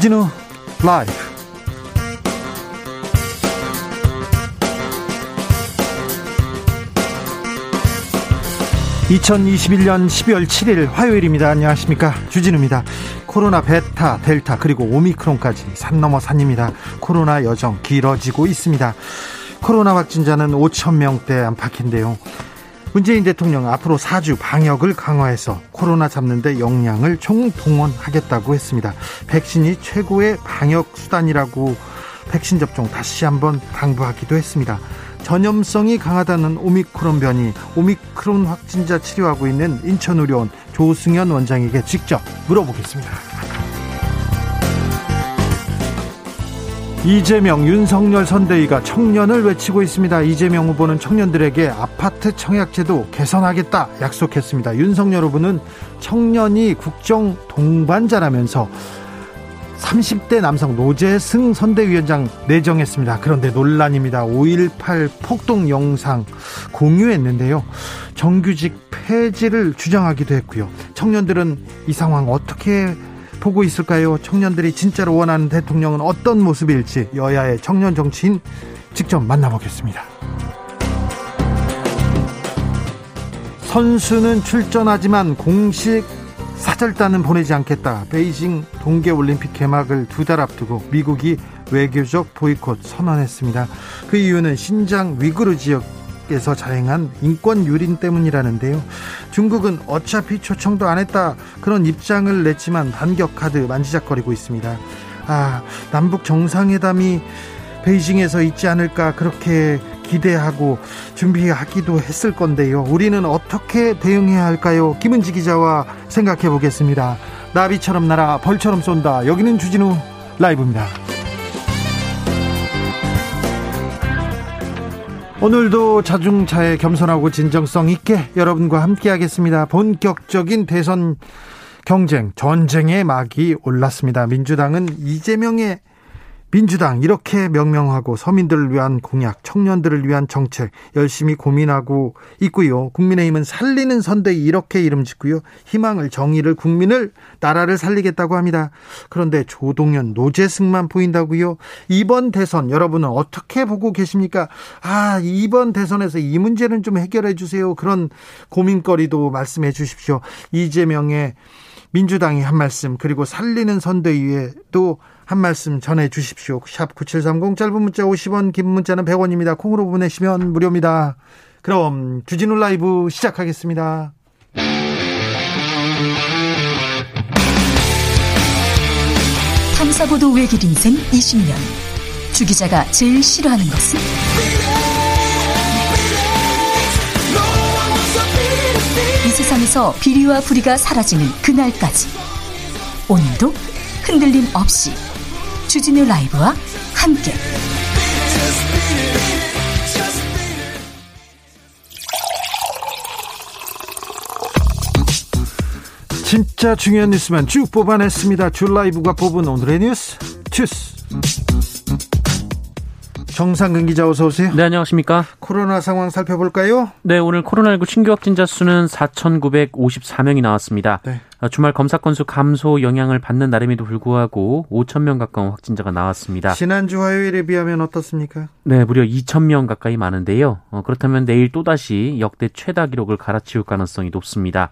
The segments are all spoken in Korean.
주진우 라이브 (2021년 12월 7일) 화요일입니다. 안녕하십니까, 주진우입니다. 코로나 베타, 델타 그리고 오미크론까지 산 넘어 산입니다. 코로나 여정 길어지고 있습니다. 코로나 확진자는 5,000명대 안팎인데요, 문재인 대통령 앞으로 4주 방역을 강화해서 코로나 잡는 데 역량을 총동원하겠다고 했습니다. 백신이 최고의 방역 수단이라고 백신 접종 다시 한번 당부하기도 했습니다. 전염성이 강하다는 오미크론 변이, 오미크론 확진자 치료하고 있는 인천의료원 조승현 원장에게 직접 물어보겠습니다. 이재명, 윤석열 선대위가 청년을 외치고 있습니다. 이재명 후보는 청년들에게 아파트 청약제도 개선하겠다 약속했습니다. 윤석열 후보는 청년이 국정 동반자라면서 30대 남성 노재승 선대위원장 내정했습니다. 그런데 논란입니다. 5.18 폭동 영상 공유했는데요, 정규직 폐지를 주장하기도 했고요. 청년들은 이 상황 어떻게 보고 있을까요? 청년들이 진짜로 원하는 대통령은 어떤 모습일지 여야의 청년 정치인 직접 만나보겠습니다. 선수는 출전하지만 공식 사절단은 보내지 않겠다. 베이징 동계올림픽 개막을 두 달 앞두고 미국이 외교적 보이콧 선언했습니다. 그 이유는 신장 위구르 지역에서 자행한 인권 유린 때문이라는데요, 중국은 어차피 초청도 안 했다 그런 입장을 냈지만 반격 카드 만지작거리고 있습니다. 남북 정상회담이 베이징에서 있지 않을까 그렇게 기대하고 준비하기도 했을 건데요, 우리는 어떻게 대응해야 할까요? 김은지 기자와 생각해 보겠습니다. 나비처럼 날아 벌처럼 쏜다. 여기는 주진우 라이브입니다. 오늘도 자중차에 겸손하고 진정성 있게 여러분과 함께 하겠습니다. 본격적인 대선 경쟁, 전쟁의 막이 올랐습니다. 민주당은 이재명의 민주당 이렇게 명명하고 서민들을 위한 공약, 청년들을 위한 정책 열심히 고민하고 있고요. 국민의힘은 살리는 선대위 이렇게 이름 짓고요. 희망을, 정의를, 국민을, 나라를 살리겠다고 합니다. 그런데 조동연, 노재승만 보인다고요. 이번 대선 여러분은 어떻게 보고 계십니까? 이번 대선에서 이 문제는 좀 해결해 주세요. 그런 고민거리도 말씀해 주십시오. 이재명의 민주당이 한 말씀, 그리고 살리는 선대위에도 한 말씀 전해 주십시오. 샵 9730, 짧은 문자 50원, 긴 문자는 100원입니다. 콩으로 보내시면 무료입니다. 그럼 주진우 라이브 시작하겠습니다. 탐사보도 외길 인생 20년, 주 기자가 제일 싫어하는 것은? 이 세상에서 비리와 부리가 사라지는 그날까지 오늘도 흔들림 없이 주진우 라이브와 함께 진짜 중요한 뉴스만 쭉 뽑아냈습니다. 주 라이브가 뽑은 오늘의 뉴스 주스. 정상근 기자 어서 오세요. 네, 안녕하십니까. 코로나 상황 살펴볼까요? 네, 오늘 코로나19 신규 확진자 수는 4,954명이 나왔습니다. 네. 주말 검사 건수 감소 영향을 받는 나름에도 불구하고 5,000명 가까운 확진자가 나왔습니다. 지난주 화요일에 비하면 어떻습니까? 네, 무려 2,000명 가까이 많은데요. 그렇다면 내일 또다시 역대 최다 기록을 갈아치울 가능성이 높습니다.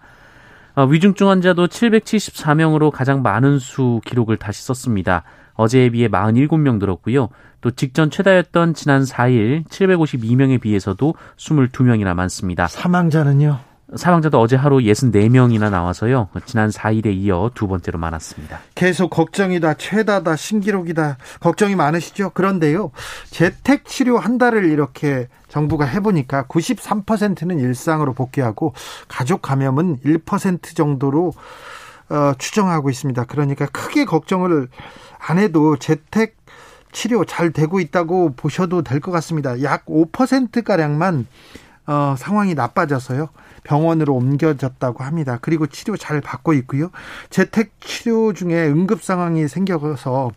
위중증 환자도 774명으로 가장 많은 수 기록을 다시 썼습니다. 어제에 비해 47명 늘었고요. 또 직전 최다였던 지난 4일 752명에 비해서도 22명이나 많습니다. 사망자는요? 사망자도 어제 하루 64명이나 나와서요, 지난 4일에 이어 두 번째로 많았습니다. 계속 걱정이다, 최다다, 신기록이다 걱정이 많으시죠? 그런데요, 재택치료 한 달을 이렇게 정부가 해보니까 93%는 일상으로 복귀하고 가족 감염은 1% 정도로 추정하고 있습니다. 그러니까 크게 걱정을 안 해도 재택 치료 잘 되고 있다고 보셔도 될 것 같습니다. 약 5%가량만 상황이 나빠져서요, 병원으로 옮겨졌다고 합니다. 그리고 치료 잘 받고 있고요. 재택 치료 중에 응급 상황이 생겨서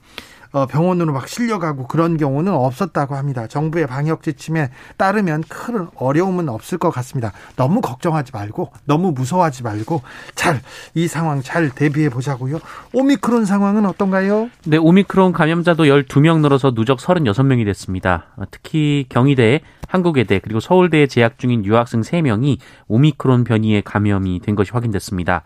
병원으로 막 실려가고 그런 경우는 없었다고 합니다. 정부의 방역 지침에 따르면 큰 어려움은 없을 것 같습니다. 너무 걱정하지 말고, 너무 무서워하지 말고 이 상황 잘 대비해 보자고요. 오미크론 상황은 어떤가요? 네, 오미크론 감염자도 12명 늘어서 누적 36명이 됐습니다. 특히 경희대, 한국외대 그리고 서울대에 재학 중인 유학생 3명이 오미크론 변이에 감염이 된 것이 확인됐습니다.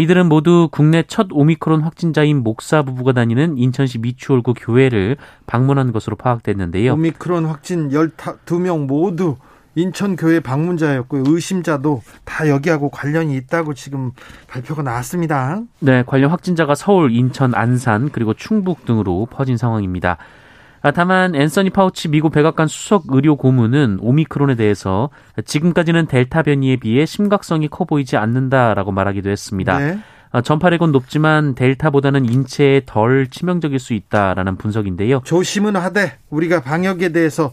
이들은 모두 국내 첫 오미크론 확진자인 목사 부부가 다니는 인천시 미추홀구 교회를 방문한 것으로 파악됐는데요. 오미크론 확진 12명 모두 인천교회 방문자였고요. 의심자도 다 여기하고 관련이 있다고 지금 발표가 나왔습니다. 네, 관련 확진자가 서울, 인천, 안산 그리고 충북 등으로 퍼진 상황입니다. 다만 앤서니 파우치 미국 백악관 수석 의료 고문은 오미크론에 대해서 지금까지는 델타 변이에 비해 심각성이 커 보이지 않는다라고 말하기도 했습니다. 네. 전파력은 높지만 델타보다는 인체에 덜 치명적일 수 있다라는 분석인데요. 조심은 하되, 우리가 방역에 대해서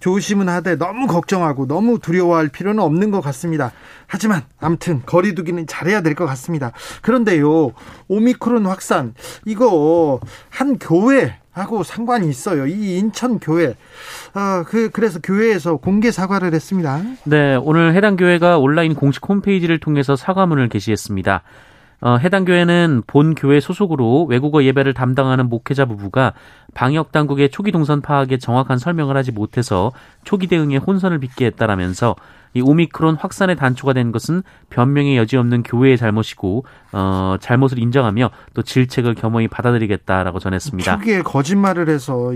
조심은 하되 너무 걱정하고 너무 두려워할 필요는 없는 것 같습니다. 하지만 아무튼 거리 두기는 잘해야 될 것 같습니다. 그런데요, 오미크론 확산, 이거 한 교회하고 상관이 있어요. 이 인천 교회, 그래서 교회에서 공개 사과를 했습니다. 네, 오늘 해당 교회가 온라인 공식 홈페이지를 통해서 사과문을 게시했습니다. 해당 교회는 본 교회 소속으로 외국어 예배를 담당하는 목회자 부부가 방역 당국의 초기 동선 파악에 정확한 설명을 하지 못해서 초기 대응에 혼선을 빚게 했다라면서 이 오미크론 확산의 단초가 된 것은 변명의 여지 없는 교회의 잘못이고 잘못을 인정하며 또 질책을 겸허히 받아들이겠다라고 전했습니다. 초기에 거짓말을 해서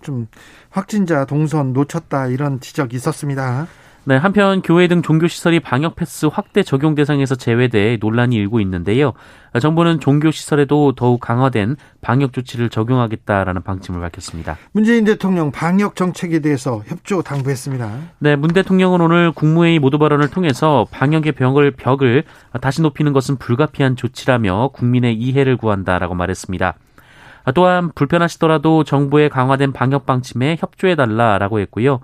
좀 확진자 동선 놓쳤다, 이런 지적이 있었습니다. 네, 한편 교회 등 종교시설이 방역패스 확대 적용 대상에서 제외돼 논란이 일고 있는데요. 정부는 종교시설에도 더욱 강화된 방역조치를 적용하겠다라는 방침을 밝혔습니다. 문재인 대통령 방역정책에 대해서 협조 당부했습니다. 네, 문 대통령은 오늘 국무회의 모두발언을 통해서 방역의 벽을 다시 높이는 것은 불가피한 조치라며 국민의 이해를 구한다라고 말했습니다. 또한 불편하시더라도 정부의 강화된 방역 방침에 협조해달라라고 했고요.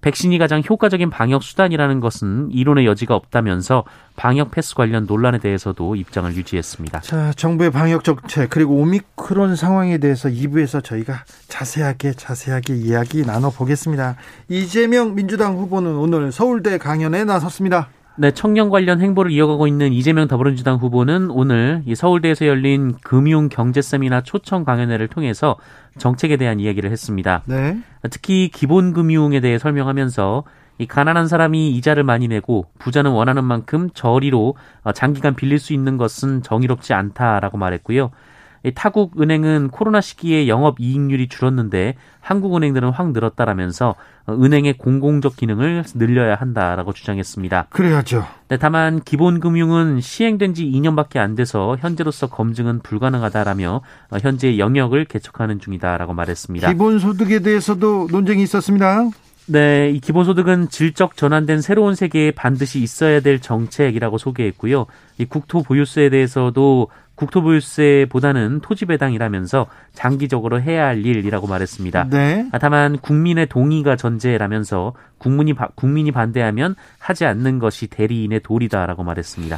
백신이 가장 효과적인 방역 수단이라는 것은 이론의 여지가 없다면서 방역 패스 관련 논란에 대해서도 입장을 유지했습니다. 자, 정부의 방역 정책 그리고 오미크론 상황에 대해서 2부에서 저희가 자세하게 이야기 나눠보겠습니다. 이재명 민주당 후보는 오늘 서울대 강연에 나섰습니다. 네, 청년 관련 행보를 이어가고 있는 이재명 더불어민주당 후보는 오늘 서울대에서 열린 금융경제세미나 초청 강연회를 통해서 정책에 대한 이야기를 했습니다. 네. 특히 기본금융에 대해 설명하면서 이 가난한 사람이 이자를 많이 내고 부자는 원하는 만큼 저리로 장기간 빌릴 수 있는 것은 정의롭지 않다라고 말했고요. 타국은행은 코로나 시기에 영업이익률이 줄었는데 한국은행들은 확 늘었다라면서 은행의 공공적 기능을 늘려야 한다라고 주장했습니다. 그래야죠. 네, 다만 기본금융은 시행된 지 2년밖에 안 돼서 현재로서 검증은 불가능하다라며 현재 영역을 개척하는 중이다라고 말했습니다. 기본소득에 대해서도 논쟁이 있었습니다. 네, 이 기본소득은 질적 전환된 새로운 세계에 반드시 있어야 될 정책이라고 소개했고요. 이 국토보유세에 대해서도 국토보유세보다는 토지배당이라면서 장기적으로 해야 할 일이라고 말했습니다. 네. 다만 국민의 동의가 전제라면서 국민이 반대하면 하지 않는 것이 대리인의 도리다라고 말했습니다.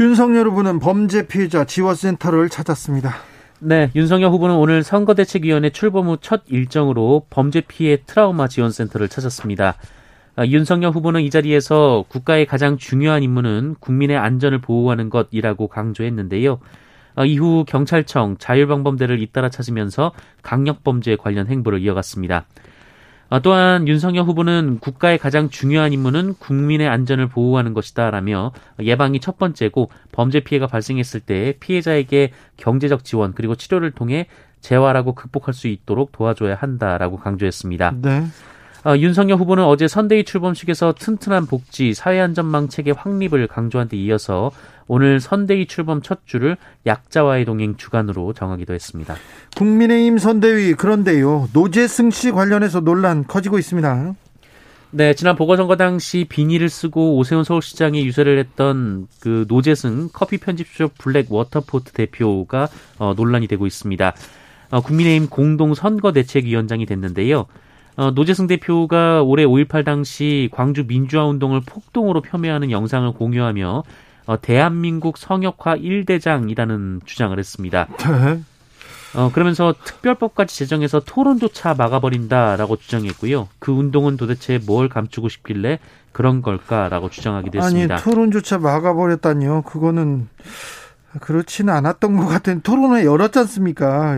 윤석열 후보는 범죄 피해자 지원센터를 찾았습니다. 네, 윤석열 후보는 오늘 선거대책위원회 출범 후 첫 일정으로 범죄 피해 트라우마 지원센터를 찾았습니다. 윤석열 후보는 이 자리에서 국가의 가장 중요한 임무는 국민의 안전을 보호하는 것이라고 강조했는데요. 이후 경찰청, 자율방범대를 잇따라 찾으면서 강력범죄 관련 행보를 이어갔습니다. 또한 윤석열 후보는 국가의 가장 중요한 임무는 국민의 안전을 보호하는 것이다라며 예방이 첫 번째고 범죄 피해가 발생했을 때 피해자에게 경제적 지원 그리고 치료를 통해 재활하고 극복할 수 있도록 도와줘야 한다라고 강조했습니다. 네. 윤석열 후보는 어제 선대위 출범식에서 튼튼한 복지, 사회안전망 체계 확립을 강조한 데 이어서 오늘 선대위 출범 첫 주를 약자와의 동행 주간으로 정하기도 했습니다. 국민의힘 선대위, 그런데요, 노재승 씨 관련해서 논란 커지고 있습니다. 네, 지난 보궐선거 당시 비닐을 쓰고 오세훈 서울시장이 유세를 했던 그 노재승 커피 편집소 블랙 워터포트 대표가 논란이 되고 있습니다. 국민의힘 공동선거대책위원장이 됐는데요. 노재승 대표가 올해 5.18 당시 광주 민주화운동을 폭동으로 폄훼하는 영상을 공유하며 대한민국 성역화 1대장이라는 주장을 했습니다. 그러면서 특별법까지 제정해서 토론조차 막아버린다라고 주장했고요. 그 운동은 도대체 뭘 감추고 싶길래 그런 걸까라고 주장하기도 했습니다. 아니, 토론조차 막아버렸다니요. 그거는 그렇지는 않았던 것 같은, 토론을 열었지 않습니까?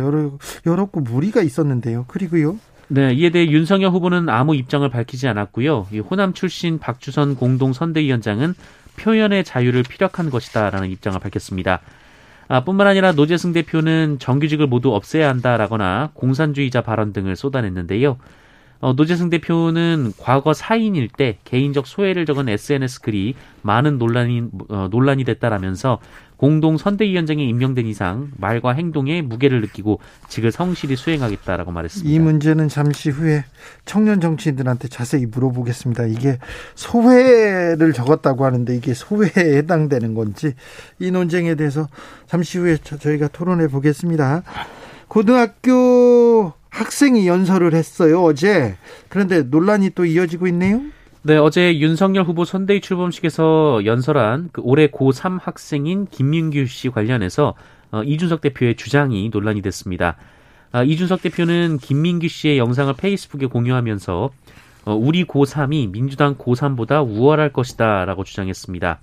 열었고 무리가 있었는데요. 그리고요. 네, 이에 대해 윤석열 후보는 아무 입장을 밝히지 않았고요. 호남 출신 박주선 공동선대위원장은 표현의 자유를 피력한 것이다라는 입장을 밝혔습니다. 뿐만 아니라 노재승 대표는 정규직을 모두 없애야 한다라거나 공산주의자 발언 등을 쏟아냈는데요. 노재승 대표는 과거 사인일 때 개인적 소회를 적은 SNS 글이 많은 논란이 됐다라면서 공동 선대위원장에 임명된 이상 말과 행동에 무게를 느끼고 직을 성실히 수행하겠다라고 말했습니다. 이 문제는 잠시 후에 청년 정치인들한테 자세히 물어보겠습니다. 이게 소회를 적었다고 하는데 이게 소회에 해당되는 건지, 이 논쟁에 대해서 잠시 후에 저희가 토론해 보겠습니다. 고등학교 학생이 연설을 했어요, 어제. 그런데 논란이 또 이어지고 있네요. 네, 어제 윤석열 후보 선대위 출범식에서 연설한 그 올해 고3 학생인 김민규 씨 관련해서 이준석 대표의 주장이 논란이 됐습니다. 이준석 대표는 김민규 씨의 영상을 페이스북에 공유하면서 우리 고3이 민주당 고3보다 우월할 것이다 라고 주장했습니다.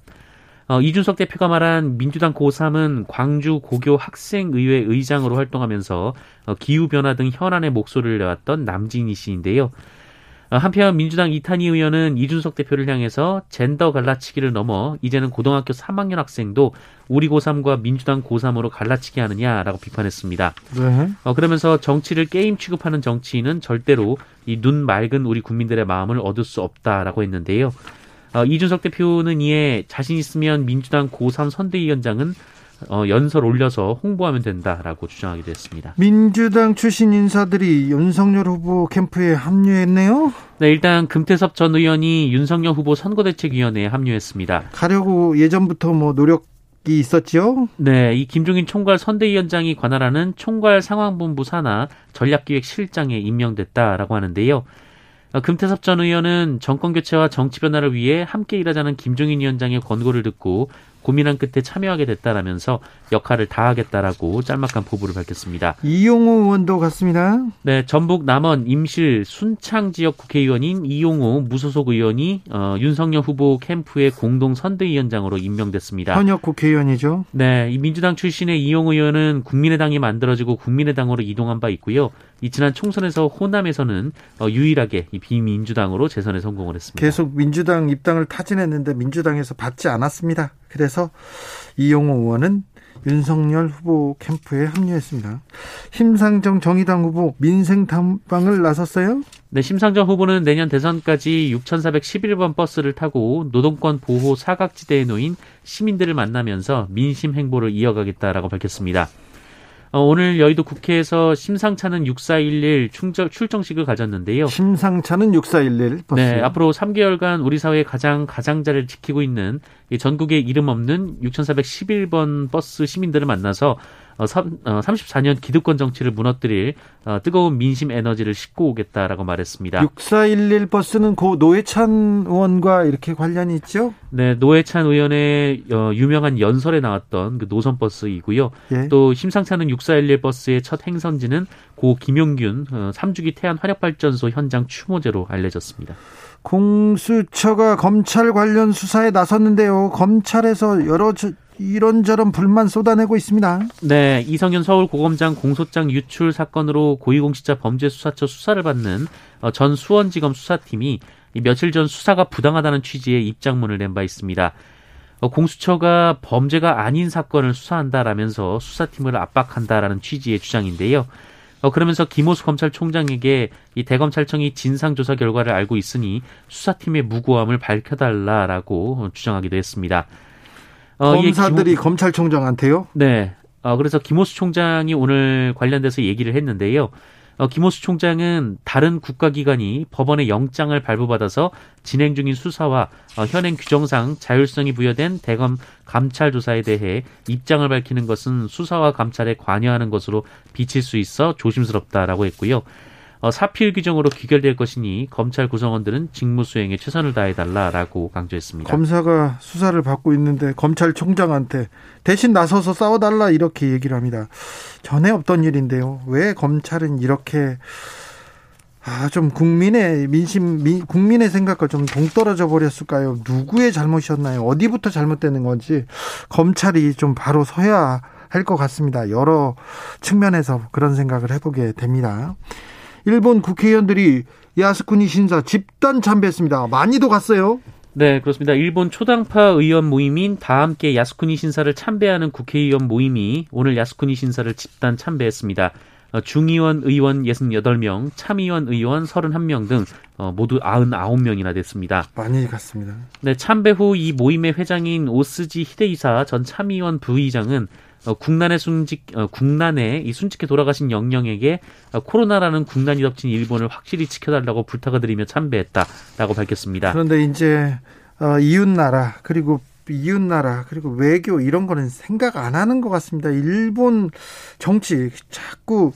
이준석 대표가 말한 민주당 고3은 광주 고교 학생의회 의장으로 활동하면서 기후변화 등 현안의 목소리를 내왔던 남진희 씨인데요. 한편 민주당 이탄희 의원은 이준석 대표를 향해서 젠더 갈라치기를 넘어 이제는 고등학교 3학년 학생도 우리 고3과 민주당 고3으로 갈라치기 하느냐라고 비판했습니다. 네. 그러면서 정치를 게임 취급하는 정치인은 절대로 이 눈 맑은 우리 국민들의 마음을 얻을 수 없다라고 했는데요. 이준석 대표는 이에 자신 있으면 민주당 고3 선대위원장은 연설 올려서 홍보하면 된다라고 주장하기도 했습니다. 민주당 출신 인사들이 윤석열 후보 캠프에 합류했네요. 네, 일단 금태섭 전 의원이 윤석열 후보 선거대책위원회에 합류했습니다. 가려고 예전부터 노력이 있었죠? 네, 이 김종인 총괄 선대위원장이 관할하는 총괄 상황본부 산하 전략기획실장에 임명됐다라고 하는데요. 금태섭 전 의원은 정권교체와 정치 변화를 위해 함께 일하자는 김종인 위원장의 권고를 듣고 고민한 끝에 참여하게 됐다라면서 역할을 다하겠다라고 짤막한 포부를 밝혔습니다. 이용호 의원도 갔습니다. 네, 전북 남원 임실 순창 지역 국회의원인 이용호 무소속 의원이 윤석열 후보 캠프의 공동 선대위원장으로 임명됐습니다. 현역 국회의원이죠. 네, 이 민주당 출신의 이용호 의원은 국민의당이 만들어지고 국민의당으로 이동한 바 있고요. 이 지난 총선에서 호남에서는 유일하게 이 비민주당으로 재선에 성공을 했습니다. 계속 민주당 입당을 타진했는데 민주당에서 받지 않았습니다. 그래서 이용호 의원은 윤석열 후보 캠프에 합류했습니다. 심상정 정의당 후보 민생 탐방을 나섰어요? 네, 심상정 후보는 내년 대선까지 6411번 버스를 타고 노동권 보호 사각지대에 놓인 시민들을 만나면서 민심 행보를 이어가겠다라고 밝혔습니다. 오늘 여의도 국회에서 심상찮은 6411 출정식을 가졌는데요. 심상찮은 6411 버스. 네, 앞으로 3개월간 우리 사회의 가장자를 지키고 있는 전국의 이름 없는 6411번 버스 시민들을 만나서 34년 기득권 정치를 무너뜨릴 뜨거운 민심 에너지를 싣고 오겠다라고 말했습니다. 6411 버스는 고 노회찬 의원과 이렇게 관련이 있죠? 네, 노회찬 의원의 유명한 연설에 나왔던 그 노선 버스이고요. 예. 또 심상찮은 6411 버스의 첫 행선지는 고 김용균 3주기 태안 화력발전소 현장 추모제로 알려졌습니다. 공수처가 검찰 관련 수사에 나섰는데요. 검찰에서 이런저런 불만 쏟아내고 있습니다. 네, 이성윤 서울고검장 공소장 유출 사건으로 고위공직자 범죄수사처 수사를 받는 전 수원지검 수사팀이 며칠 전 수사가 부당하다는 취지의 입장문을 낸 바 있습니다. 공수처가 범죄가 아닌 사건을 수사한다라면서 수사팀을 압박한다라는 취지의 주장인데요. 그러면서 김오수 검찰총장에게 이 대검찰청이 진상조사 결과를 알고 있으니 수사팀의 무고함을 밝혀달라라고 주장하기도 했습니다. 검사들이 검찰총장한테요? 네. 그래서 김오수 총장이 오늘 관련돼서 얘기를 했는데요. 김오수 총장은 다른 국가기관이 법원의 영장을 발부받아서 진행 중인 수사와 현행 규정상 자율성이 부여된 대검 감찰 조사에 대해 입장을 밝히는 것은 수사와 감찰에 관여하는 것으로 비칠 수 있어 조심스럽다라고 했고요. 사필 규정으로 귀결될 것이니 검찰 구성원들은 직무 수행에 최선을 다해달라라고 강조했습니다. 검사가 수사를 받고 있는데 검찰총장한테 대신 나서서 싸워달라 이렇게 얘기를 합니다. 전에 없던 일인데요. 왜 검찰은 이렇게 좀 국민의 민심, 국민의 생각과 좀 동떨어져 버렸을까요? 누구의 잘못이었나요? 어디부터 잘못되는 건지 검찰이 좀 바로 서야 할 것 같습니다. 여러 측면에서 그런 생각을 해보게 됩니다. 일본 국회의원들이 야스쿠니 신사 집단 참배했습니다. 많이도 갔어요. 네, 그렇습니다. 일본 초당파 의원 모임인 다함께 야스쿠니 신사를 참배하는 국회의원 모임이 오늘 야스쿠니 신사를 집단 참배했습니다. 중의원 의원 68명, 참의원 의원 31명 등 모두 99명이나 됐습니다. 많이 갔습니다. 네, 참배 후 이 모임의 회장인 오쓰지 히데이사 전 참의원 부의장은 국난에 순직해 돌아가신 영령에게 코로나라는 국난이 덮친 일본을 확실히 지켜달라고 부탁을 드리며 참배했다라고 밝혔습니다. 그런데 이제 이웃나라 그리고 외교 이런 거는 생각 안 하는 것 같습니다. 일본 정치 자꾸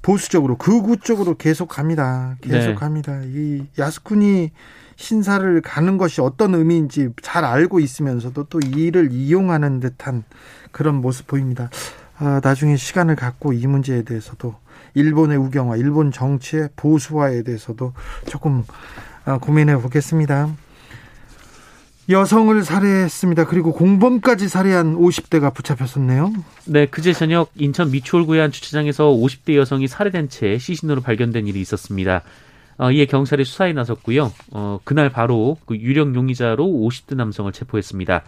보수적으로 극우 쪽으로 계속 갑니다. 이 야스쿠니 신사를 가는 것이 어떤 의미인지 잘 알고 있으면서도 또 이를 이용하는 듯한 그런 모습 보입니다. 나중에 시간을 갖고 이 문제에 대해서도 일본의 우경화, 일본 정치의 보수화에 대해서도 조금 고민해 보겠습니다. 여성을 살해했습니다. 그리고 공범까지 살해한 50대가 붙잡혔었네요. 네, 그제 저녁 인천 미추홀구의 한 주차장에서 50대 여성이 살해된 채 시신으로 발견된 일이 있었습니다. 이에 경찰이 수사에 나섰고요. 그날 바로 그 유력 용의자로 50대 남성을 체포했습니다.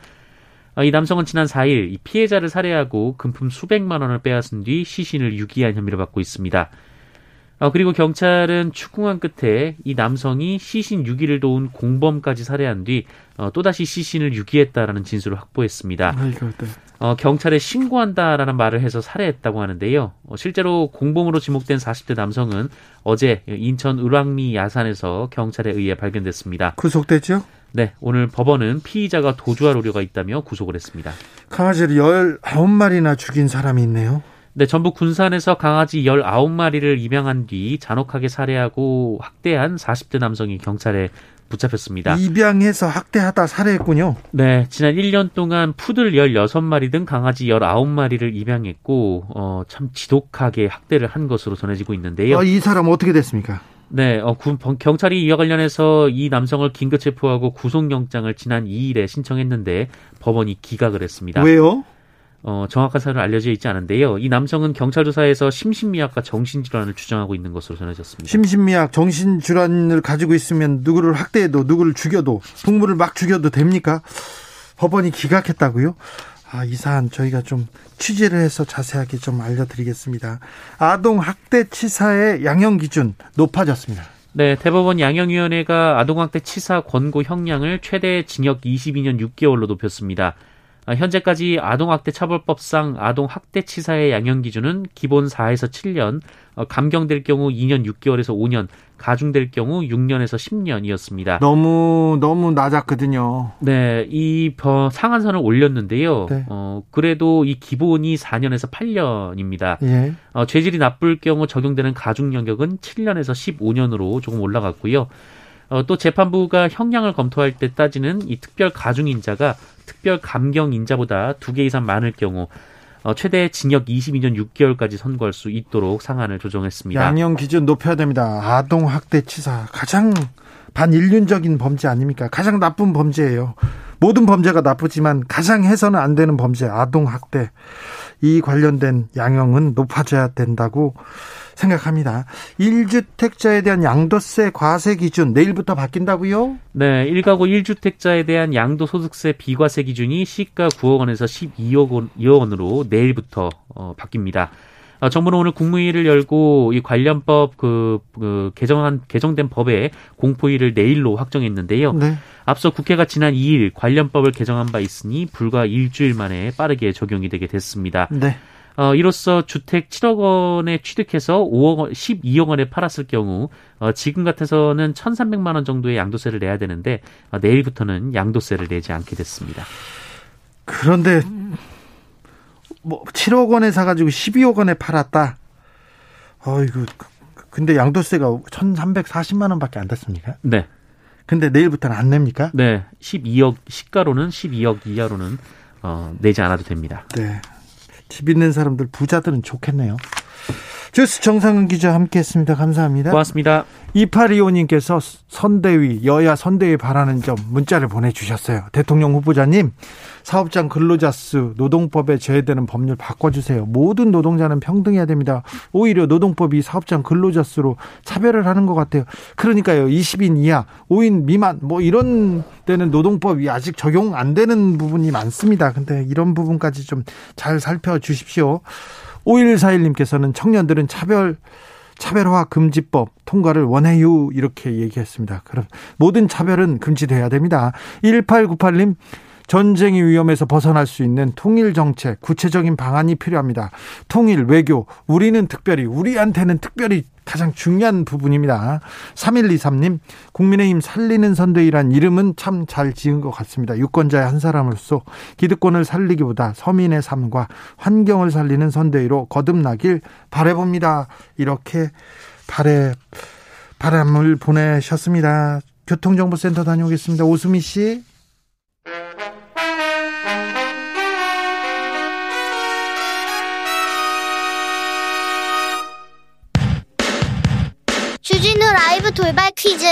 이 남성은 지난 4일 이 피해자를 살해하고 금품 수백만 원을 빼앗은 뒤 시신을 유기한 혐의를 받고 있습니다. 그리고 경찰은 추궁한 끝에 이 남성이 시신 유기를 도운 공범까지 살해한 뒤 또다시 시신을 유기했다라는 진술을 확보했습니다. 경찰에 신고한다라는 말을 해서 살해했다고 하는데요. 실제로 공범으로 지목된 40대 남성은 어제 인천 을왕리 야산에서 경찰에 의해 발견됐습니다. 구속됐죠? 네, 오늘 법원은 피의자가 도주할 우려가 있다며 구속을 했습니다. 강아지를 19마리나 죽인 사람이 있네요. 네, 전북 군산에서 강아지 19마리를 입양한 뒤 잔혹하게 살해하고 학대한 40대 남성이 경찰에 붙잡혔습니다. 입양해서 학대하다 살해했군요. 네, 지난 1년 동안 푸들 16마리 등 강아지 19마리를 입양했고 참 지독하게 학대를 한 것으로 전해지고 있는데요. 이 사람 어떻게 됐습니까? 네, 경찰이 이와 관련해서 이 남성을 긴급 체포하고 구속영장을 지난 2일에 신청했는데 법원이 기각을 했습니다. 왜요? 정확한 사실은 알려져 있지 않은데요. 이 남성은 경찰 조사에서 심신미약과 정신질환을 주장하고 있는 것으로 전해졌습니다. 심신미약, 정신질환을 가지고 있으면 누구를 학대해도, 누구를 죽여도, 동물을 막 죽여도 됩니까? 법원이 기각했다고요? 이 사안 저희가 좀 취재를 해서 자세하게 좀 알려드리겠습니다. 아동 학대 치사의 양형 기준 높아졌습니다. 네, 대법원 양형위원회가 아동 학대 치사 권고 형량을 최대 징역 22년 6개월로 높였습니다. 현재까지 아동학대처벌법상 아동학대치사의 양형기준은 기본 4에서 7년, 감경될 경우 2년 6개월에서 5년, 가중될 경우 6년에서 10년이었습니다. 너무 낮았거든요. 네, 이 상한선을 올렸는데요. 네. 그래도 이 기본이 4년에서 8년입니다. 예. 죄질이 나쁠 경우 적용되는 가중영역은 7년에서 15년으로 조금 올라갔고요. 또 재판부가 형량을 검토할 때 따지는 이 특별 가중인자가 특별 감경인자보다 2개 이상 많을 경우 최대 징역 22년 6개월까지 선고할 수 있도록 상한을 조정했습니다. 양형 기준 높여야 됩니다. 아동학대치사 가장 반인륜적인 범죄 아닙니까? 가장 나쁜 범죄예요. 모든 범죄가 나쁘지만 가장 해서는 안 되는 범죄 아동학대. 이 관련된 양형은 높아져야 된다고 생각합니다. 1주택자에 대한 양도세 과세 기준 내일부터 바뀐다고요? 네, 1가구 1주택자에 대한 양도소득세 비과세 기준이 시가 9억 원에서 12억 원으로 내일부터 바뀝니다. 정부는 오늘 국무회의를 열고 이 관련법 개정된 법의 공포일을 내일로 확정했는데요. 네. 앞서 국회가 지난 2일 관련법을 개정한 바 있으니 불과 일주일 만에 빠르게 적용이 되게 됐습니다. 네. 이로써 주택 7억 원에 취득해서 12억 원에 팔았을 경우 지금 같아서는 1,300만 원 정도의 양도세를 내야 되는데 내일부터는 양도세를 내지 않게 됐습니다. 그런데 7억 원에 사가지고 12억 원에 팔았다. 근데 양도세가 1,340만 원밖에 안 됐습니까? 네. 근데 내일부터는 안 냅니까? 네. 12억, 시가로는 12억 이하로는 내지 않아도 됩니다. 네. 집 있는 사람들, 부자들은 좋겠네요. 주스 정상근 기자 함께했습니다. 감사합니다. 고맙습니다. 2825님께서 선대위, 여야 선대위 바라는 점 문자를 보내주셨어요. 대통령 후보자님, 사업장 근로자 수 노동법에 제외되는 법률 바꿔주세요. 모든 노동자는 평등해야 됩니다. 오히려 노동법이 사업장 근로자 수로 차별을 하는 것 같아요. 그러니까요, 20인 이하, 5인 미만 뭐 이런 데는 노동법이 아직 적용 안 되는 부분이 많습니다. 근데 이런 부분까지 좀 잘 살펴주십시오. 5141님께서는 청년들은 차별화 금지법 통과를 원해요, 이렇게 얘기했습니다. 그럼 모든 차별은 금지돼야 됩니다. 1898님, 전쟁의 위험에서 벗어날 수 있는 통일정책, 구체적인 방안이 필요합니다. 통일, 외교, 우리한테는 특별히 가장 중요한 부분입니다. 3123님, 국민의힘 살리는 선대위란 이름은 참 잘 지은 것 같습니다. 유권자의 한 사람으로서 기득권을 살리기보다 서민의 삶과 환경을 살리는 선대위로 거듭나길 바라봅니다. 이렇게 바람을 보내셨습니다. 교통정보센터 다녀오겠습니다. 오수미 씨. 주진우 라이브 돌발 퀴즈.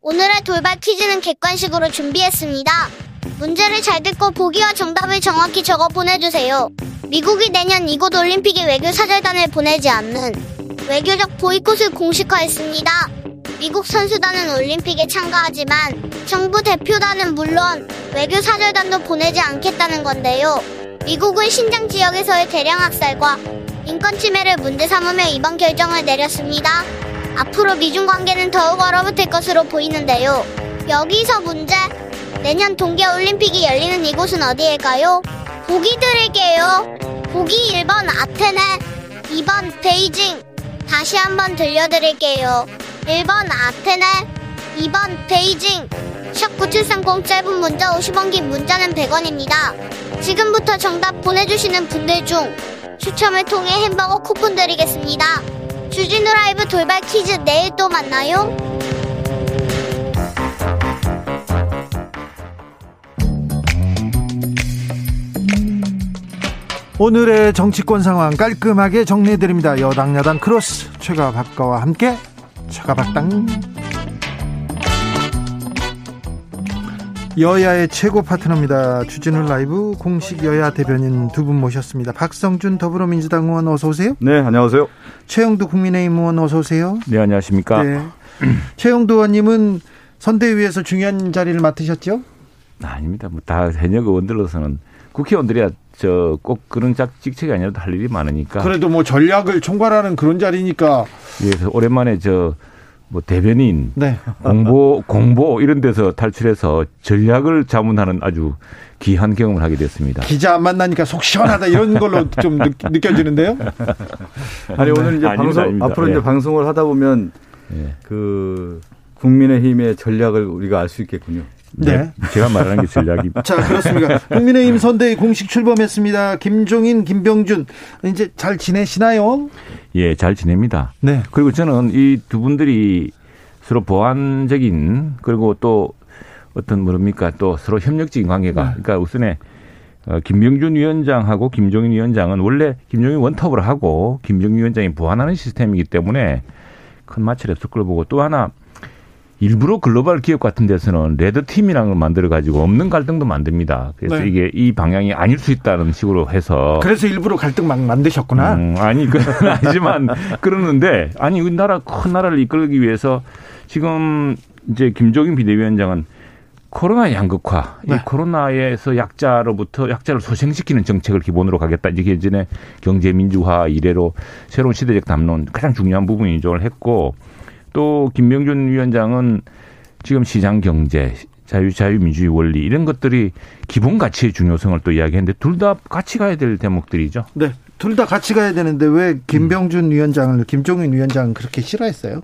오늘의 돌발 퀴즈는 객관식으로 준비했습니다. 문제를 잘 듣고 보기와 정답을 정확히 적어 보내주세요. 미국이 내년 이곳 올림픽에 외교사절단을 보내지 않는 외교적 보이콧을 공식화했습니다. 미국 선수단은 올림픽에 참가하지만 정부 대표단은 물론 외교사절단도 보내지 않겠다는 건데요. 미국은 신장 지역에서의 대량 학살과 인권 침해를 문제 삼으며 이번 결정을 내렸습니다. 앞으로 미중 관계는 더욱 얼어붙을 것으로 보이는데요. 여기서 문제. 내년 동계올림픽이 열리는 이곳은 어디일까요? 보기 드릴게요. 보기 1번 아테네, 2번 베이징. 다시 한번 들려드릴게요. 1번 아테네, 2번 베이징. 샵9730, 짧은 문자 50원, 긴 문자는 100원입니다. 지금부터 정답 보내주시는 분들 중 추첨을 통해 햄버거 쿠폰 드리겠습니다. 주진우 라이브 돌발 퀴즈, 내일 또 만나요. 오늘의 정치권 상황 깔끔하게 정리해드립니다. 여당 야당 크로스, 최가박과와 함께 최가박당. 여야의 최고 파트너입니다. 주진우 라이브 공식 여야 대변인 두 분 모셨습니다. 박성준 더불어민주당 의원, 어서 오세요. 네, 안녕하세요. 최영도 국민의힘 의원, 어서 오세요. 네, 안녕하십니까. 네. 최영도 의원님은 선대위에서 중요한 자리를 맡으셨죠? 아닙니다. 뭐 다 현역 의원들로서는 국회의원들이야 꼭 그런 직책이 아니라도 할 일이 많으니까. 그래도 뭐 전략을 총괄하는 그런 자리니까. 예, 그래서 오랜만에 뭐 대변인, 네. 공보 이런 데서 탈출해서 전략을 자문하는 아주 귀한 경험을 하게 됐습니다. 기자 안 만나니까 속 시원하다, 이런 걸로 좀 느껴지는데요. 아니, 오늘 이제 아닙니다. 앞으로 이제 방송을 하다 보면 그 국민의힘의 전략을 우리가 알 수 있겠군요. 네. 제가 말하는 게 전략입니다. 자, 그렇습니다. 국민의힘 선대위 공식 출범했습니다. 김종인, 김병준, 이제 잘 지내시나요? 예, 잘 지냅니다. 네. 그리고 저는 이 두 분들이 서로 보완적인, 그리고 또 어떤 모릅니까, 또 서로 협력적인 관계가, 그러니까 우선에 김병준 위원장하고 김종인 위원장은 원래 김종인 원톱으로 하고 김종인 위원장이 보완하는 시스템이기 때문에 큰 마찰이 없을 걸 보고, 또 하나 일부러 글로벌 기업 같은 데서는 레드팀이라는 걸 만들어가지고 없는 갈등도 만듭니다. 그래서 네. 이게 이 방향이 아닐 수 있다는 식으로 해서. 그래서 일부러 갈등 막 만드셨구나. 아니, 그건 아니지만 그러는데, 아니, 우리나라, 큰 나라를 이끌기 위해서 지금 이제 김종인 비대위원장은 코로나 양극화, 네. 이 코로나에서 약자를 소생시키는 정책을 기본으로 가겠다. 이게 예전에 경제민주화 이래로 새로운 시대적 담론 가장 중요한 부분 인정을 했고, 또 김병준 위원장은 지금 시장 경제, 자유민주주의 원리 이런 것들이 기본 가치의 중요성을 또 이야기했는데, 둘 다 같이 가야 될 대목들이죠. 네, 둘 다 같이 가야 되는데 왜 김병준 위원장을 김종인 위원장은 그렇게 싫어했어요?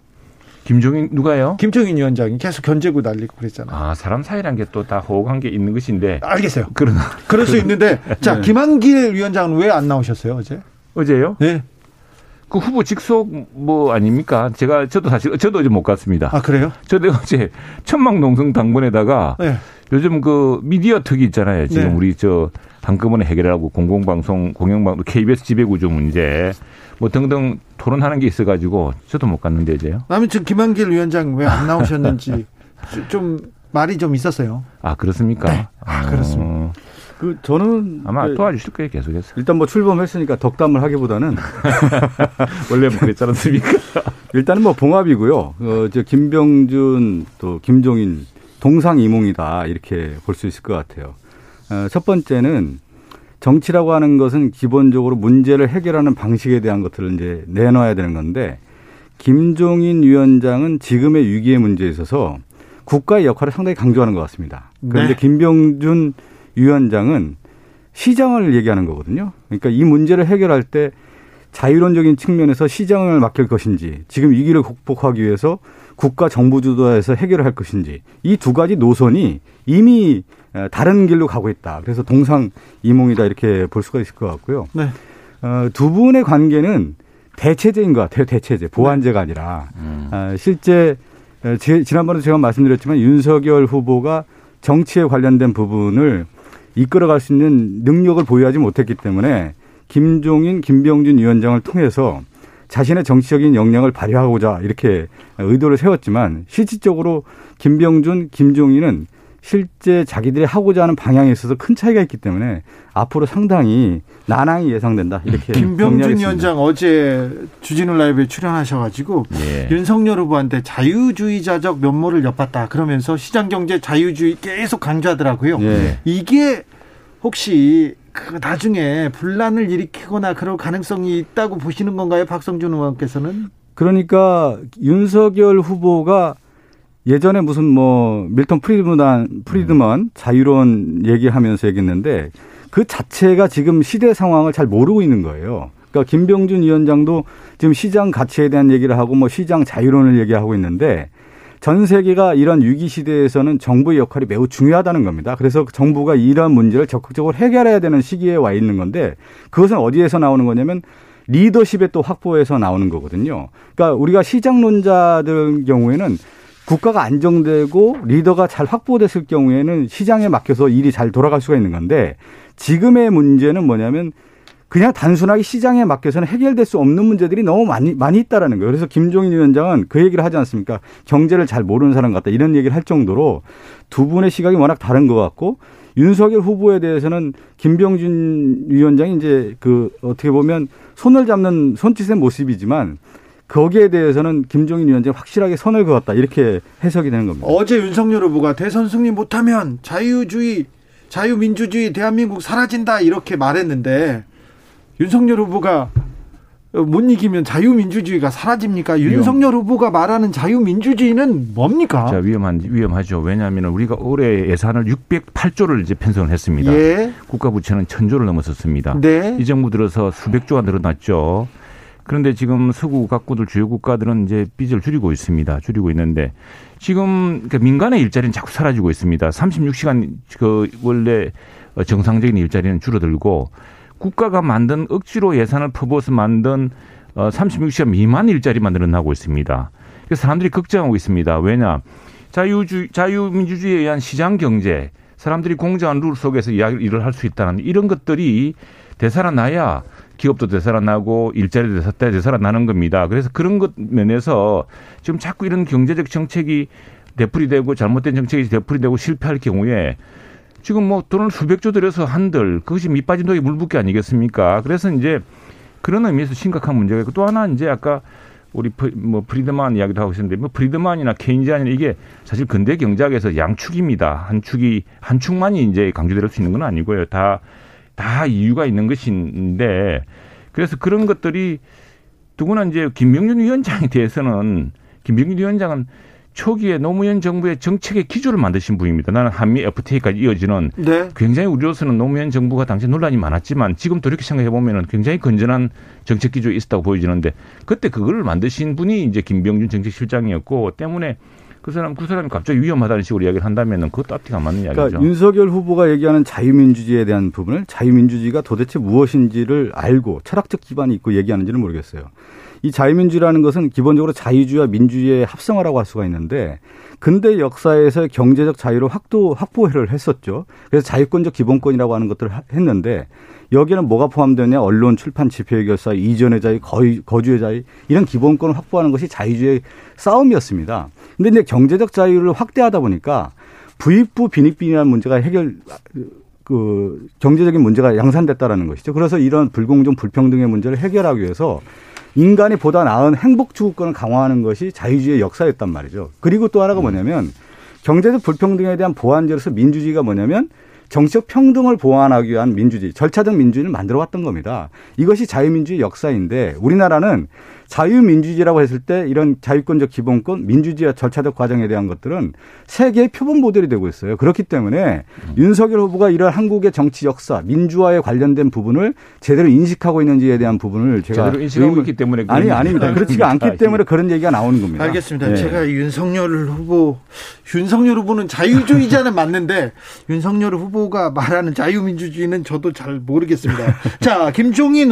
김종인 누가요? 김종인 위원장이 계속 견제고 날리고 그랬잖아요. 아, 사람 사이란 게 또 다 호흡한 게 있는 것인데. 알겠어요. 그러나 그럴 수 있는데, 자, 김한길 위원장은 왜 안 나오셨어요, 어제? 어제요? 네. 그 후보 직속 뭐 아닙니까? 저도 어제 못 갔습니다. 아, 그래요? 저도 어제 천막농성 당번에다가 네. 요즘 그 미디어 특이 있잖아요. 지금 네. 우리 저 한꺼번에 해결하고 공공방송, 공영방송, KBS 지배구조 문제 뭐 등등 토론하는 게 있어가지고 저도 못 갔는데 이제요. 남인춘 김한길 위원장 왜 안 나오셨는지 좀 말이 좀 있었어요. 아, 그렇습니까? 네. 아, 그렇습니다. 그 저는 아마 도와주실 거예요, 계속해서. 일단 뭐 출범했으니까 덕담을 하기보다는 원래 뭐 그랬지 않습니까? 일단은 뭐 봉합이고요. 저 김병준 또 김종인 동상이몽이다 이렇게 볼 수 있을 것 같아요. 첫 번째는 정치라고 하는 것은 기본적으로 문제를 해결하는 방식에 대한 것들을 이제 내놔야 되는 건데 김종인 위원장은 지금의 위기의 문제에 있어서 국가의 역할을 상당히 강조하는 것 같습니다. 그런데 네. 김병준 위원장은 시장을 얘기하는 거거든요. 그러니까 이 문제를 해결할 때 자유론적인 측면에서 시장을 맡길 것인지 지금 위기를 극복하기 위해서 국가 정부 주도에서 해결을 할 것인지 이 두 가지 노선이 이미 다른 길로 가고 있다. 그래서 동상이몽이다 이렇게 볼 수가 있을 것 같고요. 네. 두 분의 관계는 대체제인 것 같아요. 대체제, 보완제가 아니라. 실제 지난번에도 제가 말씀드렸지만 윤석열 후보가 정치에 관련된 부분을 이끌어갈 수 있는 능력을 보유하지 못했기 때문에 김종인, 김병준 위원장을 통해서 자신의 정치적인 역량을 발휘하고자 이렇게 의도를 세웠지만 실질적으로 김병준, 김종인은 실제 자기들이 하고자 하는 방향에 있어서 큰 차이가 있기 때문에 앞으로 상당히 난항이 예상된다. 이렇게 김병준 위원장 어제 주진우 라이브에 출연하셔가지고 예. 윤석열 후보한테 자유주의자적 면모를 엿봤다. 그러면서 시장경제 자유주의 계속 강조하더라고요. 예. 이게 혹시 나중에 분란을 일으키거나 그럴 가능성이 있다고 보시는 건가요? 박성준 의원께서는. 그러니까 윤석열 후보가 예전에 무슨 뭐 밀턴 프리드먼 자유론 얘기하면서 얘기했는데 그 자체가 지금 시대 상황을 잘 모르고 있는 거예요. 그러니까 김병준 위원장도 지금 시장 가치에 대한 얘기를 하고 뭐 시장 자유론을 얘기하고 있는데 전 세계가 이런 위기 시대에서는 정부의 역할이 매우 중요하다는 겁니다. 그래서 정부가 이런 문제를 적극적으로 해결해야 되는 시기에 와 있는 건데 그것은 어디에서 나오는 거냐면 리더십의 또 확보에서 나오는 거거든요. 그러니까 우리가 시장론자들 경우에는 국가가 안정되고 리더가 잘 확보됐을 경우에는 시장에 맡겨서 일이 잘 돌아갈 수가 있는 건데 지금의 문제는 뭐냐면 그냥 단순하게 시장에 맡겨서는 해결될 수 없는 문제들이 너무 많이 있다라는 거예요. 그래서 김종인 위원장은 그 얘기를 하지 않습니까? 경제를 잘 모르는 사람 같다 이런 얘기를 할 정도로 두 분의 시각이 워낙 다른 것 같고 윤석열 후보에 대해서는 김병준 위원장이 이제 그 어떻게 보면 손을 잡는 손짓의 모습이지만 거기에 대해서는 김종인 위원장이 확실하게 선을 그었다. 이렇게 해석이 되는 겁니다. 어제 윤석열 후보가 대선 승리 못하면 자유주의, 자유민주주의 대한민국 사라진다. 이렇게 말했는데 윤석열 후보가 못 이기면 자유민주주의가 사라집니까? 윤석열 후보가 말하는 자유민주주의는 뭡니까? 자, 위험하죠. 왜냐하면 우리가 올해 예산을 608조를 이제 편성을 했습니다. 예. 국가 부채는 1000조를 넘어섰습니다. 네. 이 정부 들어서 수백조가 늘어났죠. 그런데 지금 서구 각국들 주요 국가들은 이제 빚을 줄이고 있습니다. 줄이고 있는데 지금 민간의 일자리는 자꾸 사라지고 있습니다. 36시간 그 원래 정상적인 일자리는 줄어들고 국가가 만든 억지로 예산을 퍼부어서 만든 36시간 미만 일자리만 늘어나고 있습니다. 그래서 사람들이 걱정하고 있습니다. 왜냐? 자유민주주의에 의한 시장 경제, 사람들이 공정한 룰 속에서 일을 할 수 있다는 이런 것들이 되살아나야 기업도 되살아나고 일자리도 되살아나는 겁니다. 그래서 그런 것 면에서 지금 자꾸 이런 경제적 정책이 되풀이되고 잘못된 정책이 되풀이되고 실패할 경우에 지금 뭐 돈을 수백조 들여서 한들 그것이 밑빠진 독에 물붓기 아니겠습니까? 그래서 이제 그런 의미에서 심각한 문제가 있고 또 하나 이제 아까 우리 뭐 프리드만 이야기도 하고 있었는데 뭐 프리드만이나 케인지안이나 이게 사실 근대 경제학에서 양축입니다. 한 축만이 이제 강조될 수 있는 건 아니고요. 다 이유가 있는 것인데 그래서 그런 것들이 누구나 이제 김병준 위원장에 대해서는 김병준 위원장은 초기에 노무현 정부의 정책의 기조를 만드신 분입니다. 나는 한미 FTA까지 이어지는 네. 굉장히 우리로서는 노무현 정부가 당시 논란이 많았지만 지금 돌이켜 생각해 보면은 굉장히 건전한 정책 기조에 있었다고 보여지는데 그때 그걸 만드신 분이 이제 김병준 정책실장이었고 때문에 그 사람이 갑자기 위험하다는 식으로 이야기를 한다면 그것도 앞뒤가 안 맞는 이야기죠. 그러니까 윤석열 후보가 얘기하는 자유민주주의에 대한 부분을 자유민주주의가 도대체 무엇인지를 알고 철학적 기반이 있고 얘기하는지는 모르겠어요. 이 자유민주라는 것은 기본적으로 자유주의와 민주주의의 합성화라고 할 수가 있는데 근대 역사에서 경제적 자유를 확보를 했었죠. 그래서 자유권적 기본권이라고 하는 것들을 했는데 여기에는 뭐가 포함되냐? 언론, 출판, 집회결사, 이전의 자유, 거주의 자유 이런 기본권을 확보하는 것이 자유주의의 싸움이었습니다. 그런데 이제 경제적 자유를 확대하다 보니까 부익부 빈익빈이라는 문제가 경제적인 문제가 양산됐다라는 것이죠. 그래서 이런 불공정, 불평등의 문제를 해결하기 위해서 인간이 보다 나은 행복 추구권을 강화하는 것이 자유주의의 역사였단 말이죠. 그리고 또 하나가 뭐냐면 경제적 불평등에 대한 보완제로서 민주주의가 뭐냐면 정치적 평등을 보완하기 위한 민주주의, 절차적 민주주의를 만들어왔던 겁니다. 이것이 자유민주주의 역사인데 우리나라는 자유민주주의라고 했을 때 이런 자유권적 기본권, 민주주의와 절차적 과정에 대한 것들은 세계의 표본 모델이 되고 있어요. 그렇기 때문에 윤석열 후보가 이런 한국의 정치 역사, 민주화에 관련된 부분을 제대로 인식하고 있는지에 대한 부분을 제가 제대로 인식하고 있기 때문에 아닙니다. 그렇지가 않기 때문에 그런 얘기가 나오는 겁니다. 알겠습니다. 네. 제가 윤석열 후보는 자유주의자는 맞는데 윤석열 후보가 말하는 자유민주주의는 저도 잘 모르겠습니다. 자, 김종인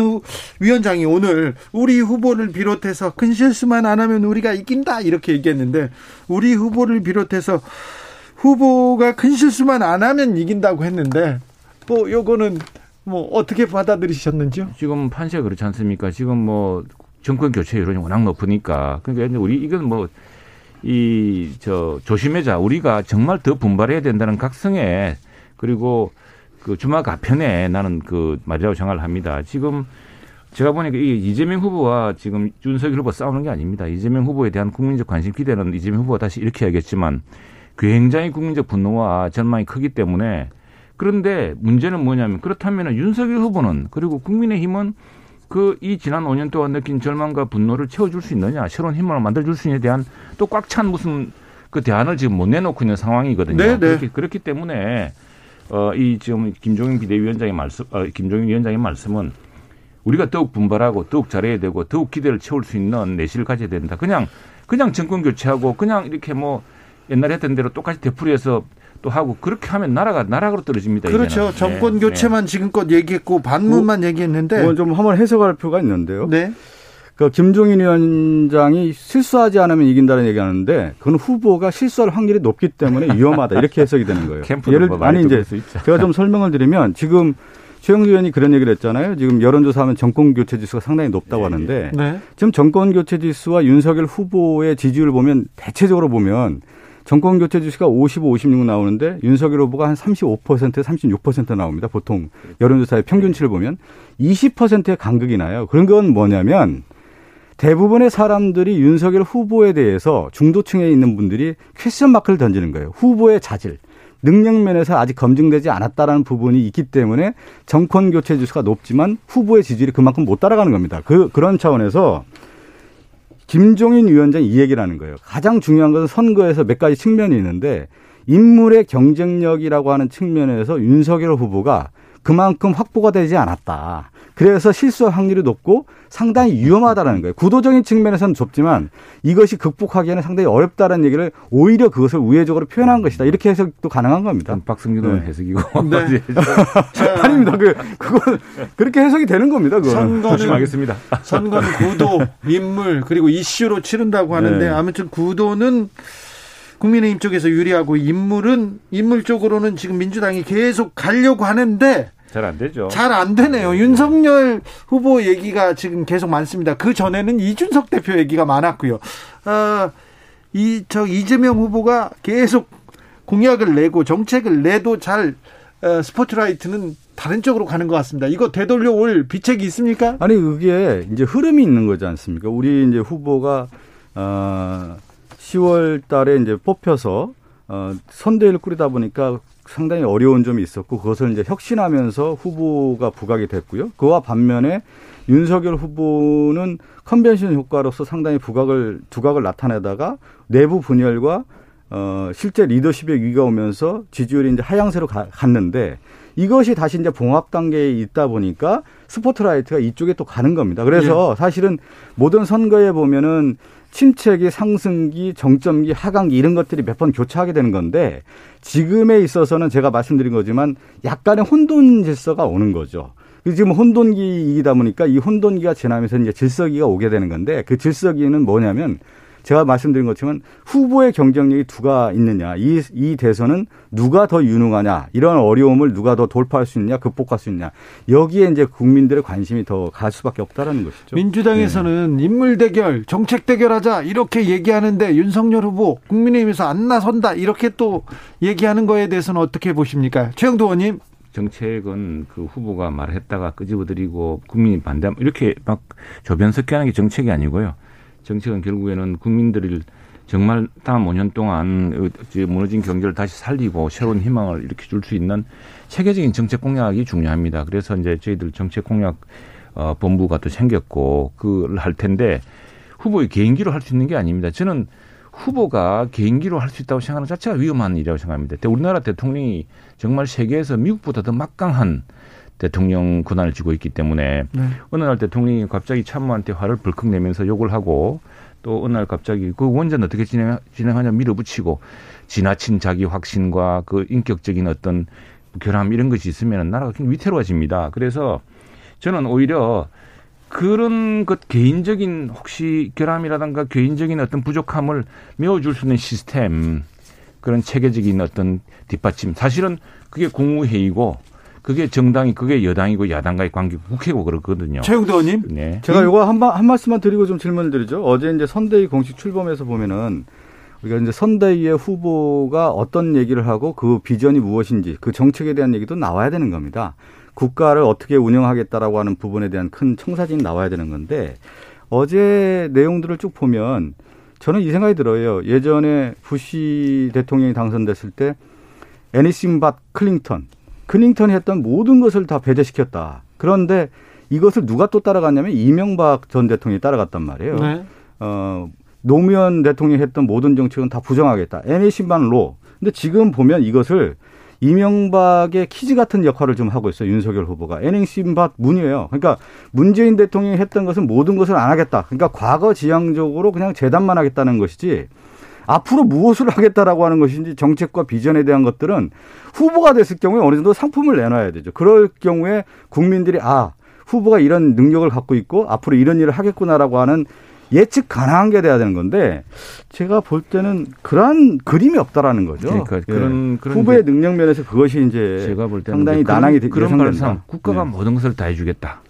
위원장이 오늘 우리 후보를 비롯 비롯해서 큰 실수만 안 하면 우리가 이긴다 이렇게 얘기했는데 우리 후보를 비롯해서 후보가 큰 실수만 안 하면 이긴다고 했는데 뭐 요거는 뭐 어떻게 받아들이셨는지요? 지금 판세가 그렇지 않습니까? 지금 뭐 정권 교체 여론이 워낙 높으니까 그러니까 우리 이건 뭐 이 저 조심해자 우리가 정말 더 분발해야 된다는 각성에 그리고 그 주막 아편에 나는 그 말이라고 생각을 합니다. 지금. 제가 보니까 이재명 후보와 지금 윤석열 후보 싸우는 게 아닙니다. 이재명 후보에 대한 국민적 관심 기대는 이재명 후보가 다시 이렇게 하겠지만 굉장히 국민적 분노와 절망이 크기 때문에 그런데 문제는 뭐냐면 그렇다면 윤석열 후보는 그리고 국민의힘은 그 이 지난 5년 동안 느낀 절망과 분노를 채워줄 수 있느냐 새로운 힘을 만들어줄 수 있느냐에 대한 또 꽉 찬 무슨 그 대안을 지금 못 내놓고 있는 상황이거든요. 네네. 그렇기 때문에 이 지금 김종인 비대위원장의 말씀, 김종인 위원장의 말씀은 우리가 더욱 분발하고 더욱 잘해야 되고 더욱 기대를 채울 수 있는 내실을 가져야 된다. 그냥 정권 교체하고 그냥 이렇게 뭐 옛날에 했던 대로 똑같이 되풀이해서 또 하고 그렇게 하면 나락으로 떨어집니다. 그렇죠. 이제는. 정권 교체만 지금껏 얘기했고 반문만 얘기했는데. 이건 좀 한번 해석할 필요가 있는데요. 네. 그러니까 김종인 위원장이 실수하지 않으면 이긴다는 얘기하는데 그건 후보가 실수할 확률이 높기 때문에 위험하다 이렇게 해석이 되는 거예요. 제가 좀 설명을 드리면 지금. 최영도 의원이 그런 얘기를 했잖아요. 지금 여론조사하면 정권교체지수가 상당히 높다고 하는데 네. 지금 정권교체지수와 윤석열 후보의 지지율을 보면 대체적으로 보면 정권교체지수가 55, 56 나오는데 윤석열 후보가 한 35%, 36% 나옵니다. 보통 여론조사의 평균치를 보면 20%의 간극이 나요. 그런 건 뭐냐면 대부분의 사람들이 윤석열 후보에 대해서 중도층에 있는 분들이 퀘스천 마크를 던지는 거예요. 후보의 자질. 능력면에서 아직 검증되지 않았다라는 부분이 있기 때문에 정권 교체 지수가 높지만 후보의 지지율이 그만큼 못 따라가는 겁니다. 그런 차원에서 김종인 위원장이 이 얘기를 하는 거예요. 가장 중요한 것은 선거에서 몇 가지 측면이 있는데 인물의 경쟁력이라고 하는 측면에서 윤석열 후보가 그만큼 확보가 되지 않았다. 그래서 실수할 확률이 높고 상당히 위험하다라는 거예요. 구도적인 측면에서는 좁지만 이것이 극복하기에는 상당히 어렵다라는 얘기를 오히려 그것을 우회적으로 표현한 것이다. 이렇게 해석도 가능한 겁니다. 박성준 의원 해석이고. 네. 아닙니다. 그건 그렇게 해석이 되는 겁니다. 조심하겠습니다. 선거는 구도, 인물 그리고 이슈로 치른다고 하는데 네. 아무튼 구도는 국민의힘 쪽에서 유리하고 인물 쪽으로는 지금 민주당이 계속 가려고 하는데 잘 안 되죠. 잘 안 되네요. 윤석열 후보 얘기가 지금 계속 많습니다. 그 전에는 이준석 대표 얘기가 많았고요. 이재명 후보가 계속 공약을 내고 정책을 내도 잘 스포트라이트는 다른 쪽으로 가는 것 같습니다. 이거 되돌려 올 비책이 있습니까? 아니 그게 이제 흐름이 있는 거지 않습니까? 우리 이제 후보가 10월 달에 이제 뽑혀서 선대위를 꾸리다 보니까 상당히 어려운 점이 있었고 그것을 이제 혁신하면서 후보가 부각이 됐고요. 그와 반면에 윤석열 후보는 컨벤션 효과로서 상당히 두각을 나타내다가 내부 분열과 실제 리더십의 위기가 오면서 지지율이 이제 하향세로 갔는데 이것이 다시 이제 봉합 단계에 있다 보니까 스포트라이트가 이쪽에 또 가는 겁니다. 그래서 사실은 모든 선거에 보면은 침체기, 상승기, 정점기, 하강기 이런 것들이 몇 번 교차하게 되는 건데 지금에 있어서는 제가 말씀드린 거지만 약간의 혼돈 질서가 오는 거죠. 지금 혼돈기이다 보니까 이 혼돈기가 지나면서 이제 질서기가 오게 되는 건데 그 질서기는 뭐냐면 제가 말씀드린 것처럼 후보의 경쟁력이 누가 있느냐, 이 대선은 누가 더 유능하냐, 이런 어려움을 누가 더 돌파할 수 있느냐, 극복할 수 있느냐, 여기에 이제 국민들의 관심이 더 갈 수밖에 없다라는 것이죠. 민주당에서는 인물 대결, 정책 대결하자 이렇게 얘기하는데 윤석열 후보 국민의힘에서 안 나선다 이렇게 또 얘기하는 거에 대해서는 어떻게 보십니까, 최영도 의원님? 정책은 그 후보가 말했다가 끄집어들이고 국민이 반대 이렇게 막 조변 섞여 하는 게 정책이 아니고요. 정책은 결국에는 국민들을 정말 다음 5년 동안 무너진 경제를 다시 살리고 새로운 희망을 이렇게 줄 수 있는 체계적인 정책 공약이 중요합니다. 그래서 이제 저희들 정책 공약 본부가 또 생겼고 그걸 할 텐데 후보의 개인기로 할 수 있는 게 아닙니다. 저는 후보가 개인기로 할 수 있다고 생각하는 자체가 위험한 일이라고 생각합니다. 우리나라 대통령이 정말 세계에서 미국보다 더 막강한 대통령 권한을 쥐고 있기 때문에 어느 날 대통령이 갑자기 참모한테 화를 벌컥 내면서 욕을 하고 또 어느 날 갑자기 그 원전 어떻게 진행하냐 밀어붙이고 지나친 자기 확신과 그 인격적인 어떤 결함 이런 것이 있으면 나라가 굉장히 위태로워집니다. 그래서 저는 오히려 그런 것 개인적인 혹시 결함이라든가 개인적인 어떤 부족함을 메워줄 수 있는 시스템, 그런 체계적인 어떤 뒷받침. 사실은 그게 국무회의고 그게 정당이 그게 여당이고 야당과의 관계고 국회고 그렇거든요. 최영도 의원님. 네. 제가 이거 한 말씀만 드리고 좀 질문을 드리죠. 어제 이제 선대위 공식 출범에서 보면은 우리가 이제 선대위의 후보가 어떤 얘기를 하고 그 비전이 무엇인지 그 정책에 대한 얘기도 나와야 되는 겁니다. 국가를 어떻게 운영하겠다라고 하는 부분에 대한 큰 청사진이 나와야 되는 건데 어제 내용들을 쭉 보면 저는 이 생각이 들어요. 예전에 부시 대통령이 당선됐을 때 Anything but 클린턴. 클린턴이 했던 모든 것을 다 배제시켰다. 그런데 이것을 누가 또 따라갔냐면 이명박 전 대통령이 따라갔단 말이에요. 네. 노무현 대통령이 했던 모든 정책은 다 부정하겠다. Anything but law. 근데 지금 보면 이것을 이명박의 키즈 같은 역할을 좀 하고 있어요. 윤석열 후보가. Anything but 문이에요. 그러니까 문재인 대통령이 했던 것은 모든 것을 안 하겠다. 그러니까 과거 지향적으로 그냥 재단만 하겠다는 것이지 앞으로 무엇을 하겠다라고 하는 것인지 정책과 비전에 대한 것들은 후보가 됐을 경우에 어느 정도 상품을 내놔야 되죠. 그럴 경우에 국민들이 아, 후보가 이런 능력을 갖고 있고 앞으로 이런 일을 하겠구나라고 하는 예측 가능한 게 돼야 되는 건데 제가 볼 때는 그런 그림이 없다라는 거죠. 그러니까 그런 후보의 능력 면에서 그것이 이제 제가 볼 때는 상당히 난항이 되는 그런 발상. 국가가 모든 것을 다 해주겠다.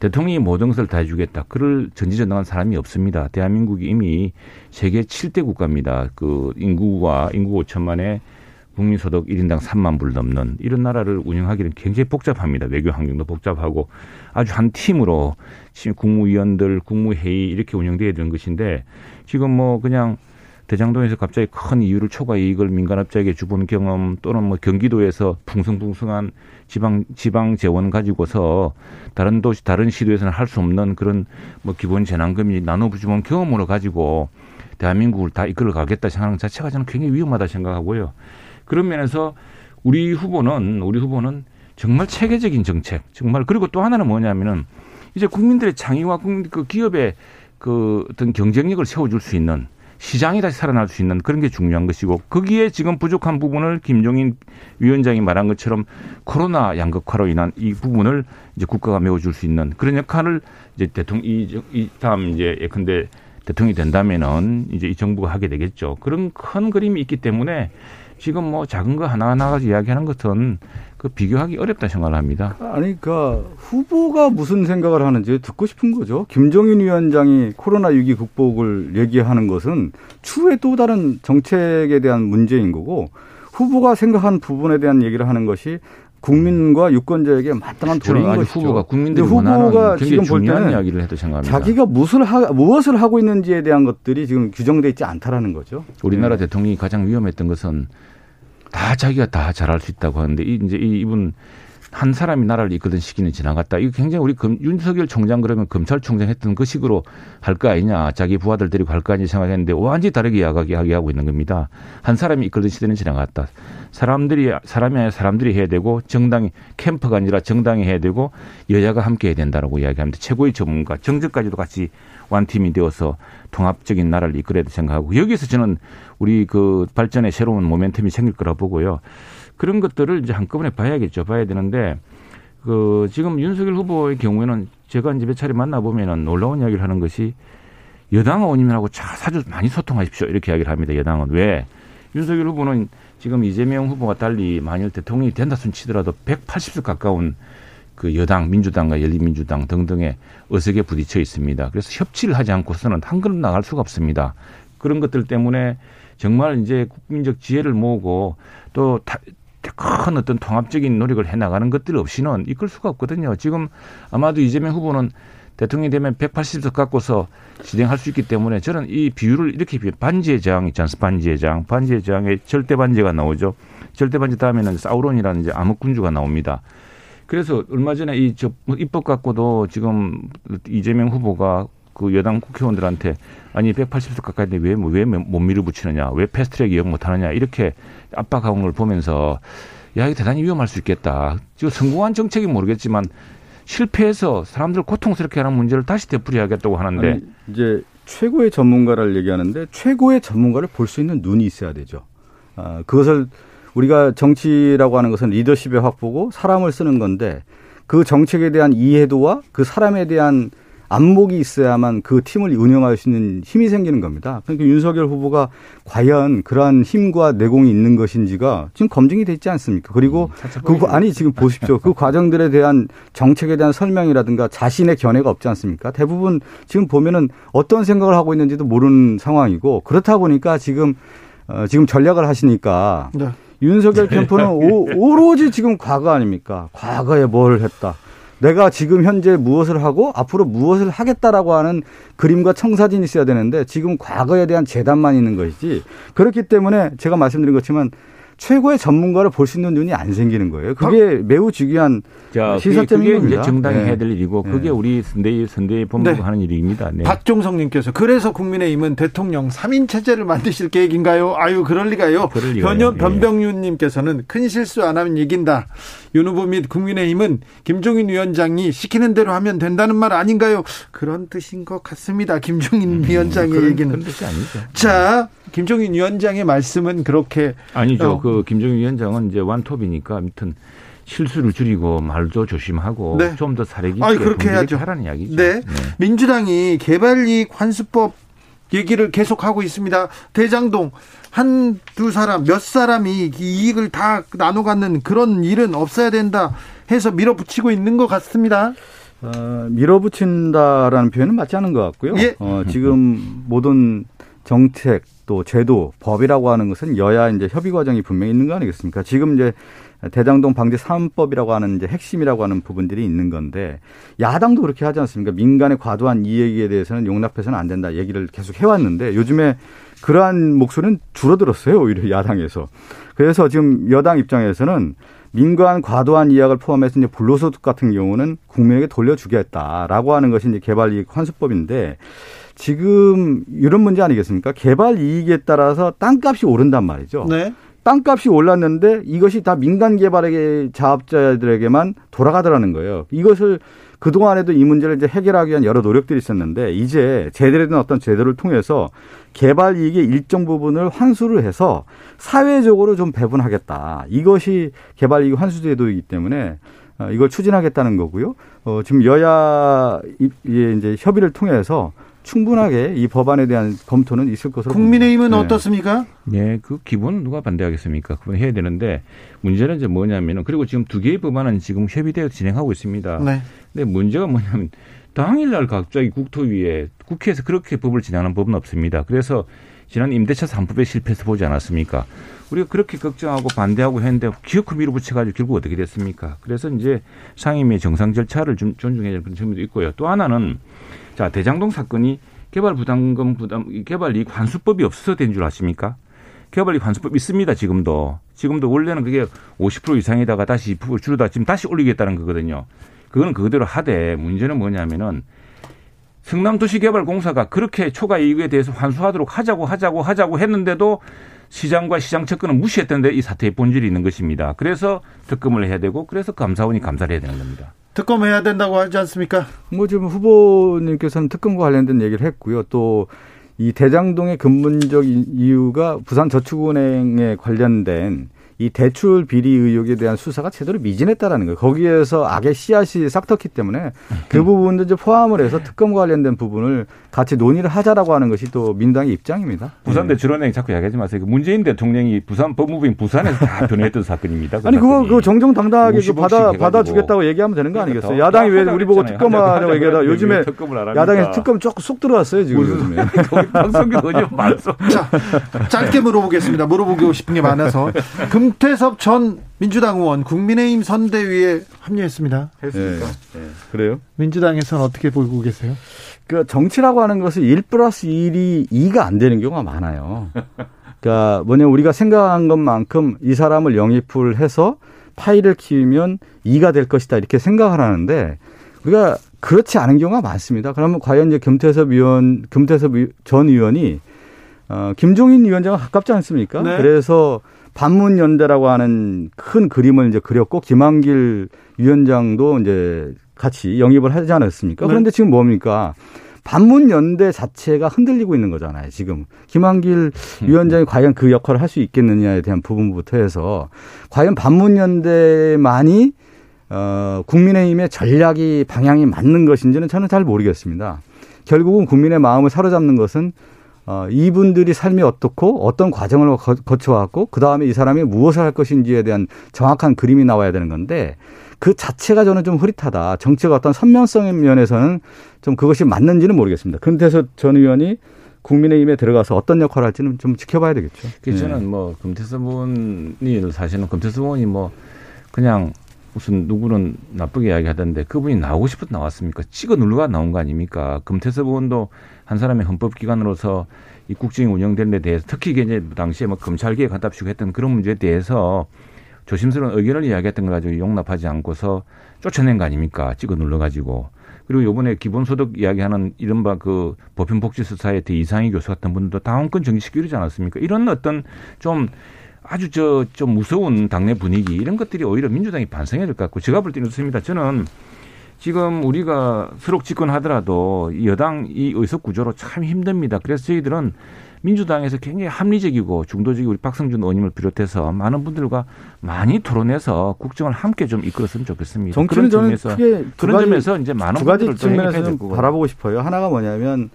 대통령이 모든 것을 다 해주겠다. 그를 전지전능한 사람이 없습니다. 대한민국이 이미 세계 7대 국가입니다. 그 인구 5천만에 국민소득 1인당 3만 불 넘는 이런 나라를 운영하기는 굉장히 복잡합니다. 외교 환경도 복잡하고 아주 한 팀으로 국무위원들, 국무회의 이렇게 운영되어야 되는 것인데 지금 뭐 그냥 대장동에서 갑자기 큰 이유를 초과 이익을 민간업자에게 주본 경험 또는 뭐 경기도에서 풍성풍성한 지방 재원 가지고서 다른 도시, 다른 시도에서는 할 수 없는 그런 뭐 기본 재난금이 나눠주본 경험으로 가지고 대한민국을 다 이끌어 가겠다 생각하는 자체가 저는 굉장히 위험하다 생각하고요. 그런 면에서 우리 후보는 정말 체계적인 정책, 정말 그리고 또 하나는 뭐냐면은 이제 국민들의 창의와 그 기업의 그 어떤 경쟁력을 세워줄 수 있는 시장이 다시 살아날 수 있는 그런 게 중요한 것이고 거기에 지금 부족한 부분을 김종인 위원장이 말한 것처럼 코로나 양극화로 인한 이 부분을 이제 국가가 메워줄 수 있는 그런 역할을 이제 다음 예컨대 대통령이 된다면은 이제 이 정부가 하게 되겠죠. 그런 큰 그림이 있기 때문에 지금 뭐 작은 거 하나하나 가지고 이야기하는 것은 그 비교하기 어렵다 생각을 합니다. 아니, 그러니까 후보가 무슨 생각을 하는지 듣고 싶은 거죠. 김종인 위원장이 코로나 위기 극복을 얘기하는 것은 추후에 또 다른 정책에 대한 문제인 거고 후보가 생각한 부분에 대한 얘기를 하는 것이 국민과 유권자에게 마땅한 도리인 것이죠. 후보가 국민들이 원하는 굉장히 중요한 이야기를 해도 생각합니다. 자기가 무엇을 하고 있는지에 대한 것들이 지금 규정되어 있지 않다라는 거죠. 우리나라 대통령이 가장 위험했던 것은 다 자기가 다 잘할 수 있다고 하는데 이제 이분 한 사람이 나라를 이끄던 시기는 지나갔다. 이거 굉장히 우리 윤석열 총장 그러면 검찰총장 했던 그 식으로 할 거 아니냐. 자기 부하들 데리고 갈 거 아니냐 생각했는데 완전히 다르게 이야기하고 있는 겁니다. 한 사람이 이끌던 시대는 지나갔다. 사람이 아니라 사람들이 해야 되고 정당이 캠프가 아니라 정당이 해야 되고 여야가 함께 해야 된다라고 이야기합니다. 최고의 전문가 정적까지도 같이 완팀이 되어서 통합적인 나라를 이끌어야 생각하고 여기서 저는 우리 그 발전의 새로운 모멘텀이 생길 거라 보고요. 그런 것들을 이제 한꺼번에 봐야겠죠. 봐야 되는데 그 지금 윤석열 후보의 경우에는 제가 이제 몇 차례 만나보면은 놀라운 이야기를 하는 것이 여당 의원님하고 자주 많이 소통하십시오. 이렇게 이야기를 합니다. 여당은. 왜? 윤석열 후보는 지금 이재명 후보가 달리 만일 대통령이 된다 손 치더라도 180석 가까운 그 여당, 민주당과 열린민주당 등등의 어색에 부딪혀 있습니다. 그래서 협치를 하지 않고서는 한 걸음 나갈 수가 없습니다. 그런 것들 때문에 정말 이제 국민적 지혜를 모으고 또 큰 어떤 통합적인 노력을 해나가는 것들 없이는 이끌 수가 없거든요. 지금 아마도 이재명 후보는 대통령이 되면 180석 갖고서 진행할 수 있기 때문에 저는 이 비율을 이렇게 반지의 제왕 있지 않습니까? 반지의 제왕. 반지의 제왕에 절대 반지가 나오죠. 절대 반지 다음에는 사우론이라는 이제 암흑군주가 나옵니다. 그래서 얼마 전에 이 입법 갖고도 지금 이재명 후보가 그 여당 국회의원들한테 아니 180석 가까이인데 왜 못 밀어붙이느냐, 왜 패스트트랙 이용 못하느냐 이렇게 압박하는 걸 보면서 야 이거 대단히 위험할 수 있겠다. 지금 성공한 정책이 모르겠지만 실패해서 사람들 고통스럽게 하는 문제를 다시 되풀이하겠다고 하는데 아니, 이제 최고의 전문가를 얘기하는데 최고의 전문가를 볼 수 있는 눈이 있어야 되죠. 그것을 우리가 정치라고 하는 것은 리더십의 확보고 사람을 쓰는 건데 그 정책에 대한 이해도와 그 사람에 대한 안목이 있어야만 그 팀을 운영할 수 있는 힘이 생기는 겁니다. 그러니까 윤석열 후보가 과연 그러한 힘과 내공이 있는 것인지가 지금 검증이 되지 않습니까? 그리고 지금 보십시오. 그 과정들에 대한 정책에 대한 설명이라든가 자신의 견해가 없지 않습니까? 대부분 지금 보면은 어떤 생각을 하고 있는지도 모르는 상황이고 그렇다 보니까 지금 전략을 하시니까 네. 윤석열 캠프는 오로지 지금 과거 아닙니까? 과거에 뭘 했다. 내가 지금 현재 무엇을 하고 앞으로 무엇을 하겠다라고 하는 그림과 청사진이 있어야 되는데 지금 과거에 대한 재단만 있는 것이지 그렇기 때문에 제가 말씀드린 것처럼 최고의 전문가를 볼 수 있는 눈이 안 생기는 거예요. 그게 매우 중요한 시사점입니다. 그게 이제 정당이 해야 될 일이고 그게 우리 선대위 법무부가 하는 일입니다. 네. 박종성님께서 그래서 국민의힘은 대통령 3인 체제를 만드실 계획인가요? 아유 그럴 리가요. 변병윤님께서는 큰 실수 안 하면 이긴다. 윤 후보 및 국민의힘은 김종인 위원장이 시키는 대로 하면 된다는 말 아닌가요? 그런 뜻인 것 같습니다. 김종인 위원장의 얘기는. 그런 뜻이 아니죠. 자, 김종인 위원장의 말씀은 그렇게. 아니죠. 그 김종인 위원장은 이제 완톱이니까 아무튼 실수를 줄이고 말도 조심하고 네. 좀 더 사례 깊게 그렇게 해야죠. 하라는 이야기죠. 네. 네. 민주당이 개발이익 환수법 얘기를 계속하고 있습니다. 대장동 한두 사람 몇 사람이 이익을 다 나눠갖는 그런 일은 없어야 된다 해서 밀어붙이고 있는 것 같습니다. 밀어붙인다라는 표현은 맞지 않은 것 같고요. 예. 지금 모든 정책 또 제도 법이라고 하는 것은 여야 이제 협의 과정이 분명히 있는 거 아니겠습니까? 지금 이제 대장동 방지 3법이라고 하는 이제 핵심이라고 하는 부분들이 있는 건데 야당도 그렇게 하지 않습니까? 민간의 과도한 이익에 대해서는 용납해서는 안 된다 얘기를 계속 해왔는데 요즘에 그러한 목소리는 줄어들었어요. 오히려 야당에서. 그래서 지금 여당 입장에서는 민간 과도한 이익을 포함해서 이제 불로소득 같은 경우는 국민에게 돌려주겠다라고 하는 것이 이제 개발이익 환수법인데 지금 이런 문제 아니겠습니까? 개발이익에 따라서 땅값이 오른단 말이죠. 네. 땅값이 올랐는데 이것이 다 민간 개발의 자업자들에게만 돌아가더라는 거예요. 이것을 그동안에도 이 문제를 이제 해결하기 위한 여러 노력들이 있었는데 이제 제대로 된 어떤 제도를 통해서 개발 이익의 일정 부분을 환수를 해서 사회적으로 좀 배분하겠다. 이것이 개발 이익 환수 제도이기 때문에 이걸 추진하겠다는 거고요. 지금 여야의 이제 협의를 통해서 충분하게 이 법안에 대한 검토는 있을 것으로 국민의힘은 봅니다. 어떻습니까? 네, 그 기본 누가 반대하겠습니까? 그건 해야 되는데 문제는 이제 뭐냐면은 그리고 지금 두 개의 법안은 지금 협의되어 진행하고 있습니다. 네. 근데 문제가 뭐냐면 당일날 갑자기 국토위에 국회에서 그렇게 법을 진행하는 법은 없습니다. 그래서 지난 임대차 3법에 실패해서 보지 않았습니까? 우리가 그렇게 걱정하고 반대하고 했는데 기어코 밀어붙여가지고 결국 어떻게 됐습니까? 그래서 이제 상임위의 정상 절차를 좀 존중해야 될 그런 점도 있고요. 또 하나는 자, 대장동 사건이 개발이익 환수법이 없어서 된 줄 아십니까? 개발이익 환수법 있습니다. 지금도 원래는 그게 50% 이상에다가 다시 2% 줄여다 지금 다시 올리겠다는 거거든요. 그거는 그대로 하되 문제는 뭐냐면은 성남도시개발공사가 그렇게 초과이익에 대해서 환수하도록 하자고 했는데도 시장과 시장 접근은 무시했던 데 이 사태의 본질이 있는 것입니다. 그래서 특검을 해야 되고 그래서 감사원이 감사를 해야 되는 겁니다. 특검해야 된다고 하지 않습니까? 뭐 지금 후보님께서는 특검과 관련된 얘기를 했고요. 또 이 대장동의 근본적 이유가 부산저축은행에 관련된 이 대출 비리 의혹에 대한 수사가 제대로 미진했다라는 거예요. 거기에서 악의 씨앗이 싹 텄기 때문에 그 부분도 이제 포함을 해서 특검과 관련된 부분을 같이 논의를 하자라고 하는 것이 또 민당의 입장입니다. 부산 대출은행 자꾸 이야기하지 마세요. 문재인 대통령이 부산 법무부인 부산에서 다 변호했던 사건입니다. 그 아니 그거 정정당당하게 받아주겠다고 얘기하면 되는 거 아니겠어요? 야당이 왜 우리 보고 특검하라고 얘기하다 요즘에 야당에서 특검 조금 쏙 들어왔어요 지금. 자, 짧게 물어보겠습니다. 물어보고 싶은 게 많아서. 김태섭 전 민주당 의원 국민의힘 선대위에 합류했습니다. 했습니까? 네. 그래요? 민주당에서는 어떻게 보고 계세요? 그 정치라고 하는 것은 1+1이 2가 안 되는 경우가 많아요. 그러니까 뭐냐면 우리가 생각한 것만큼 이 사람을 영입을 해서 파이를 키우면 2가 될 것이다 이렇게 생각을 하는데 우리가 그렇지 않은 경우가 많습니다. 그러면 과연 이제 김태섭 전 의원이 김종인 위원장과 가깝지 않습니까? 네. 그래서 반문연대라고 하는 큰 그림을 이제 그렸고 김한길 위원장도 이제 같이 영입을 하지 않았습니까? 네. 그런데 지금 뭡니까? 반문연대 자체가 흔들리고 있는 거잖아요. 지금 김한길 위원장이 과연 그 역할을 할 수 있겠느냐에 대한 부분부터 해서 과연 반문연대만이 국민의힘의 전략이 방향이 맞는 것인지는 저는 잘 모르겠습니다. 결국은 국민의 마음을 사로잡는 것은 이분들이 삶이 어떻고 어떤 과정을 거쳐왔고 그다음에 이 사람이 무엇을 할 것인지에 대한 정확한 그림이 나와야 되는 건데 그 자체가 저는 좀 흐릿하다. 정치가 어떤 선명성의 면에서는 좀 그것이 맞는지는 모르겠습니다. 금태섭 전 의원이 국민의힘에 들어가서 어떤 역할을 할지는 좀 지켜봐야 되겠죠. 저는 네. 뭐 금태섭 의원이 사실은 금태섭 의원이 뭐 그냥 무슨 누구는 나쁘게 이야기하던데 그분이 나오고 싶어서 나왔습니까? 찍어 누르가 나온 거 아닙니까? 금태섭 의원도 한 사람의 헌법기관으로서 이 국정이 운영된 데 대해서 특히 이제 당시에 뭐 검찰개혁 간답시고 했던 그런 문제에 대해서 조심스러운 의견을 이야기했던 걸 가지고 용납하지 않고서 쫓아낸 거 아닙니까? 찍어 눌러가지고. 그리고 이번에 기본소득 이야기하는 이른바 그 보편복지소사이어티 이상희 교수 같은 분들도 당원권 정지시키지 않았습니까? 이런 어떤 좀 아주 좀 무서운 당내 분위기 이런 것들이 오히려 민주당이 반성해야 될 것 같고 제가 볼 때는 좋습니다. 저는 지금 우리가 수록 집권하더라도 여당 이 의석 구조로 참 힘듭니다. 그래서 저희들은 민주당에서 굉장히 합리적이고 중도적이고 우리 박성준 의원님을 비롯해서 많은 분들과 많이 토론해서 국정을 함께 좀 이끌었으면 좋겠습니다. 정치는 저는 크게 그런 점에서 이제 많은 두 가지 측면에서 바라보고 싶어요. 하나가 뭐냐면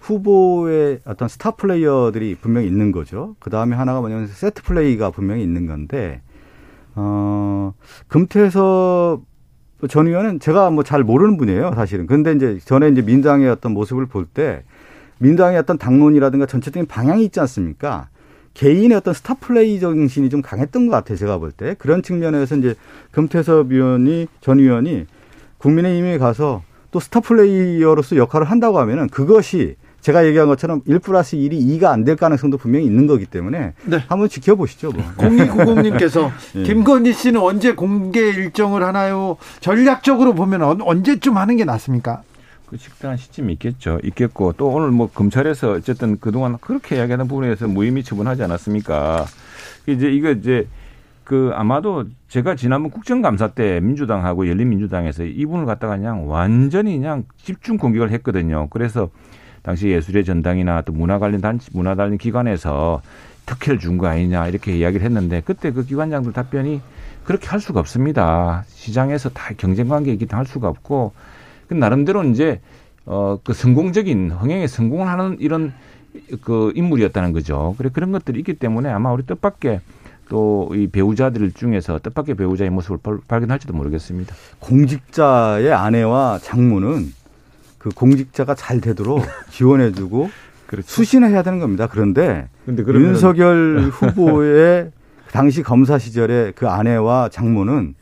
후보의 어떤 스타 플레이어들이 분명히 있는 거죠. 그 다음에 하나가 뭐냐면 세트 플레이가 분명히 있는 건데 금태섭 전 의원은 제가 뭐 잘 모르는 분이에요, 사실은. 그런데 이제 전에 이제 민당의 어떤 모습을 볼 때 민당의 어떤 당론이라든가 전체적인 방향이 있지 않습니까? 개인의 어떤 스타 플레이 정신이 좀 강했던 것 같아요, 제가 볼 때. 그런 측면에서 이제 금태섭 전 의원이 국민의힘에 가서 또 스타 플레이어로서 역할을 한다고 하면은 그것이 제가 얘기한 것처럼 1+1이 2가 안 될 가능성도 분명히 있는 거기 때문에 네. 한번 지켜보시죠. 뭐. 0290님께서 네. 김건희 씨는 언제 공개 일정을 하나요? 전략적으로 보면 언제쯤 하는 게 낫습니까? 그 식당한 시점이 있겠고 또 오늘 뭐 검찰에서 어쨌든 그동안 그렇게 이야기하는 부분에서 무혐의 처분하지 않았습니까? 이거 그 아마도 제가 지난번 국정감사 때 민주당하고 열린민주당에서 이분을 갖다가 그냥 완전히 그냥 집중 공격을 했거든요. 그래서 당시 예술의 전당이나 또 문화 관련 기관에서 특혜를 준 거 아니냐 이렇게 이야기를 했는데 그때 그 기관장들 답변이 그렇게 할 수가 없습니다. 시장에서 다 경쟁 관계이기 때문에 할 수가 없고 그 나름대로 이제 그 성공적인 흥행에 성공을 하는 이런 그 인물이었다는 거죠. 그래 그런 것들이 있기 때문에 아마 우리 뜻밖의 또 이 배우자들 중에서 뜻밖의 배우자의 모습을 발견할지도 모르겠습니다. 공직자의 아내와 장모는 그 공직자가 잘 되도록 지원해주고 그렇죠. 수신해야 되는 겁니다. 그런데 윤석열 후보의 당시 검사 시절에 그 아내와 장모는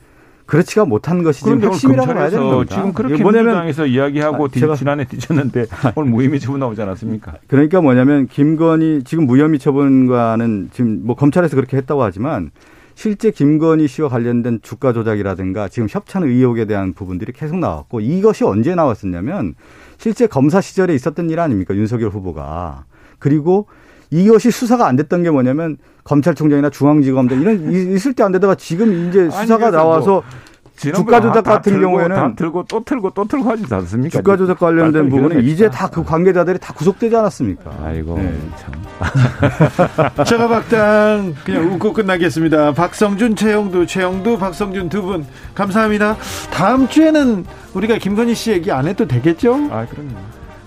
그렇지가 못한 것이 지금 핵심이라고 봐야 되는 겁니다. 지금 그렇게 민주당에서 이야기하고 지난해 뒤졌는데 오늘 무혐의 처분 나오지 않았습니까? 그러니까 뭐냐면 김건희 지금 무혐의 처분과는 지금 뭐 검찰에서 그렇게 했다고 하지만 실제 김건희 씨와 관련된 주가 조작이라든가 지금 협찬 의혹에 대한 부분들이 계속 나왔고 이것이 언제 나왔었냐면 실제 검사 시절에 있었던 일 아닙니까? 윤석열 후보가. 그리고 이것이 수사가 안 됐던 게 뭐냐면 검찰총장이나 중앙지검장 이런 있을 때 안 되다가 지금 이제 수사가 나와서 주가 조작 같은 경우에는 다 틀고 또 틀고 하지 않습니까? 주가 조작 관련된 부분은 이제 다 그 관계자들이 다 구속되지 않았습니까? 아이고 네. 참. 제가 박단 그냥 웃고 끝나겠습니다. 박성준, 최영도, 박성준 두 분 감사합니다. 다음 주에는 우리가 김건희 씨 얘기 안 해도 되겠죠? 아 그럼요.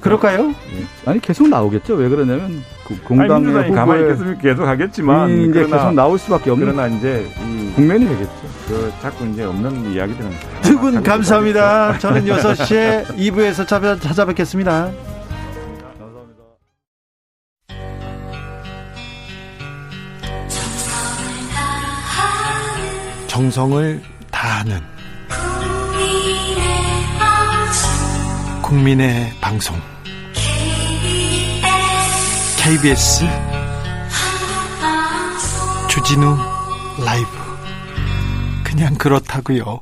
그럴까요? 아니 계속 나오겠죠. 왜 그러냐면 공당이 가만히 있겠습니까? 계속 하겠지만 이제 그러나, 계속 나올 수밖에 없는 그러나 이제 국면이 되겠죠. 자꾸 이제 없는 이야기들은 두 분 감사합니다. 저는 6시에 2부에서 찾아뵙겠습니다. 정성을 다하는 국민의 방송 KBS 주진우 라이브 그냥 그렇다고요.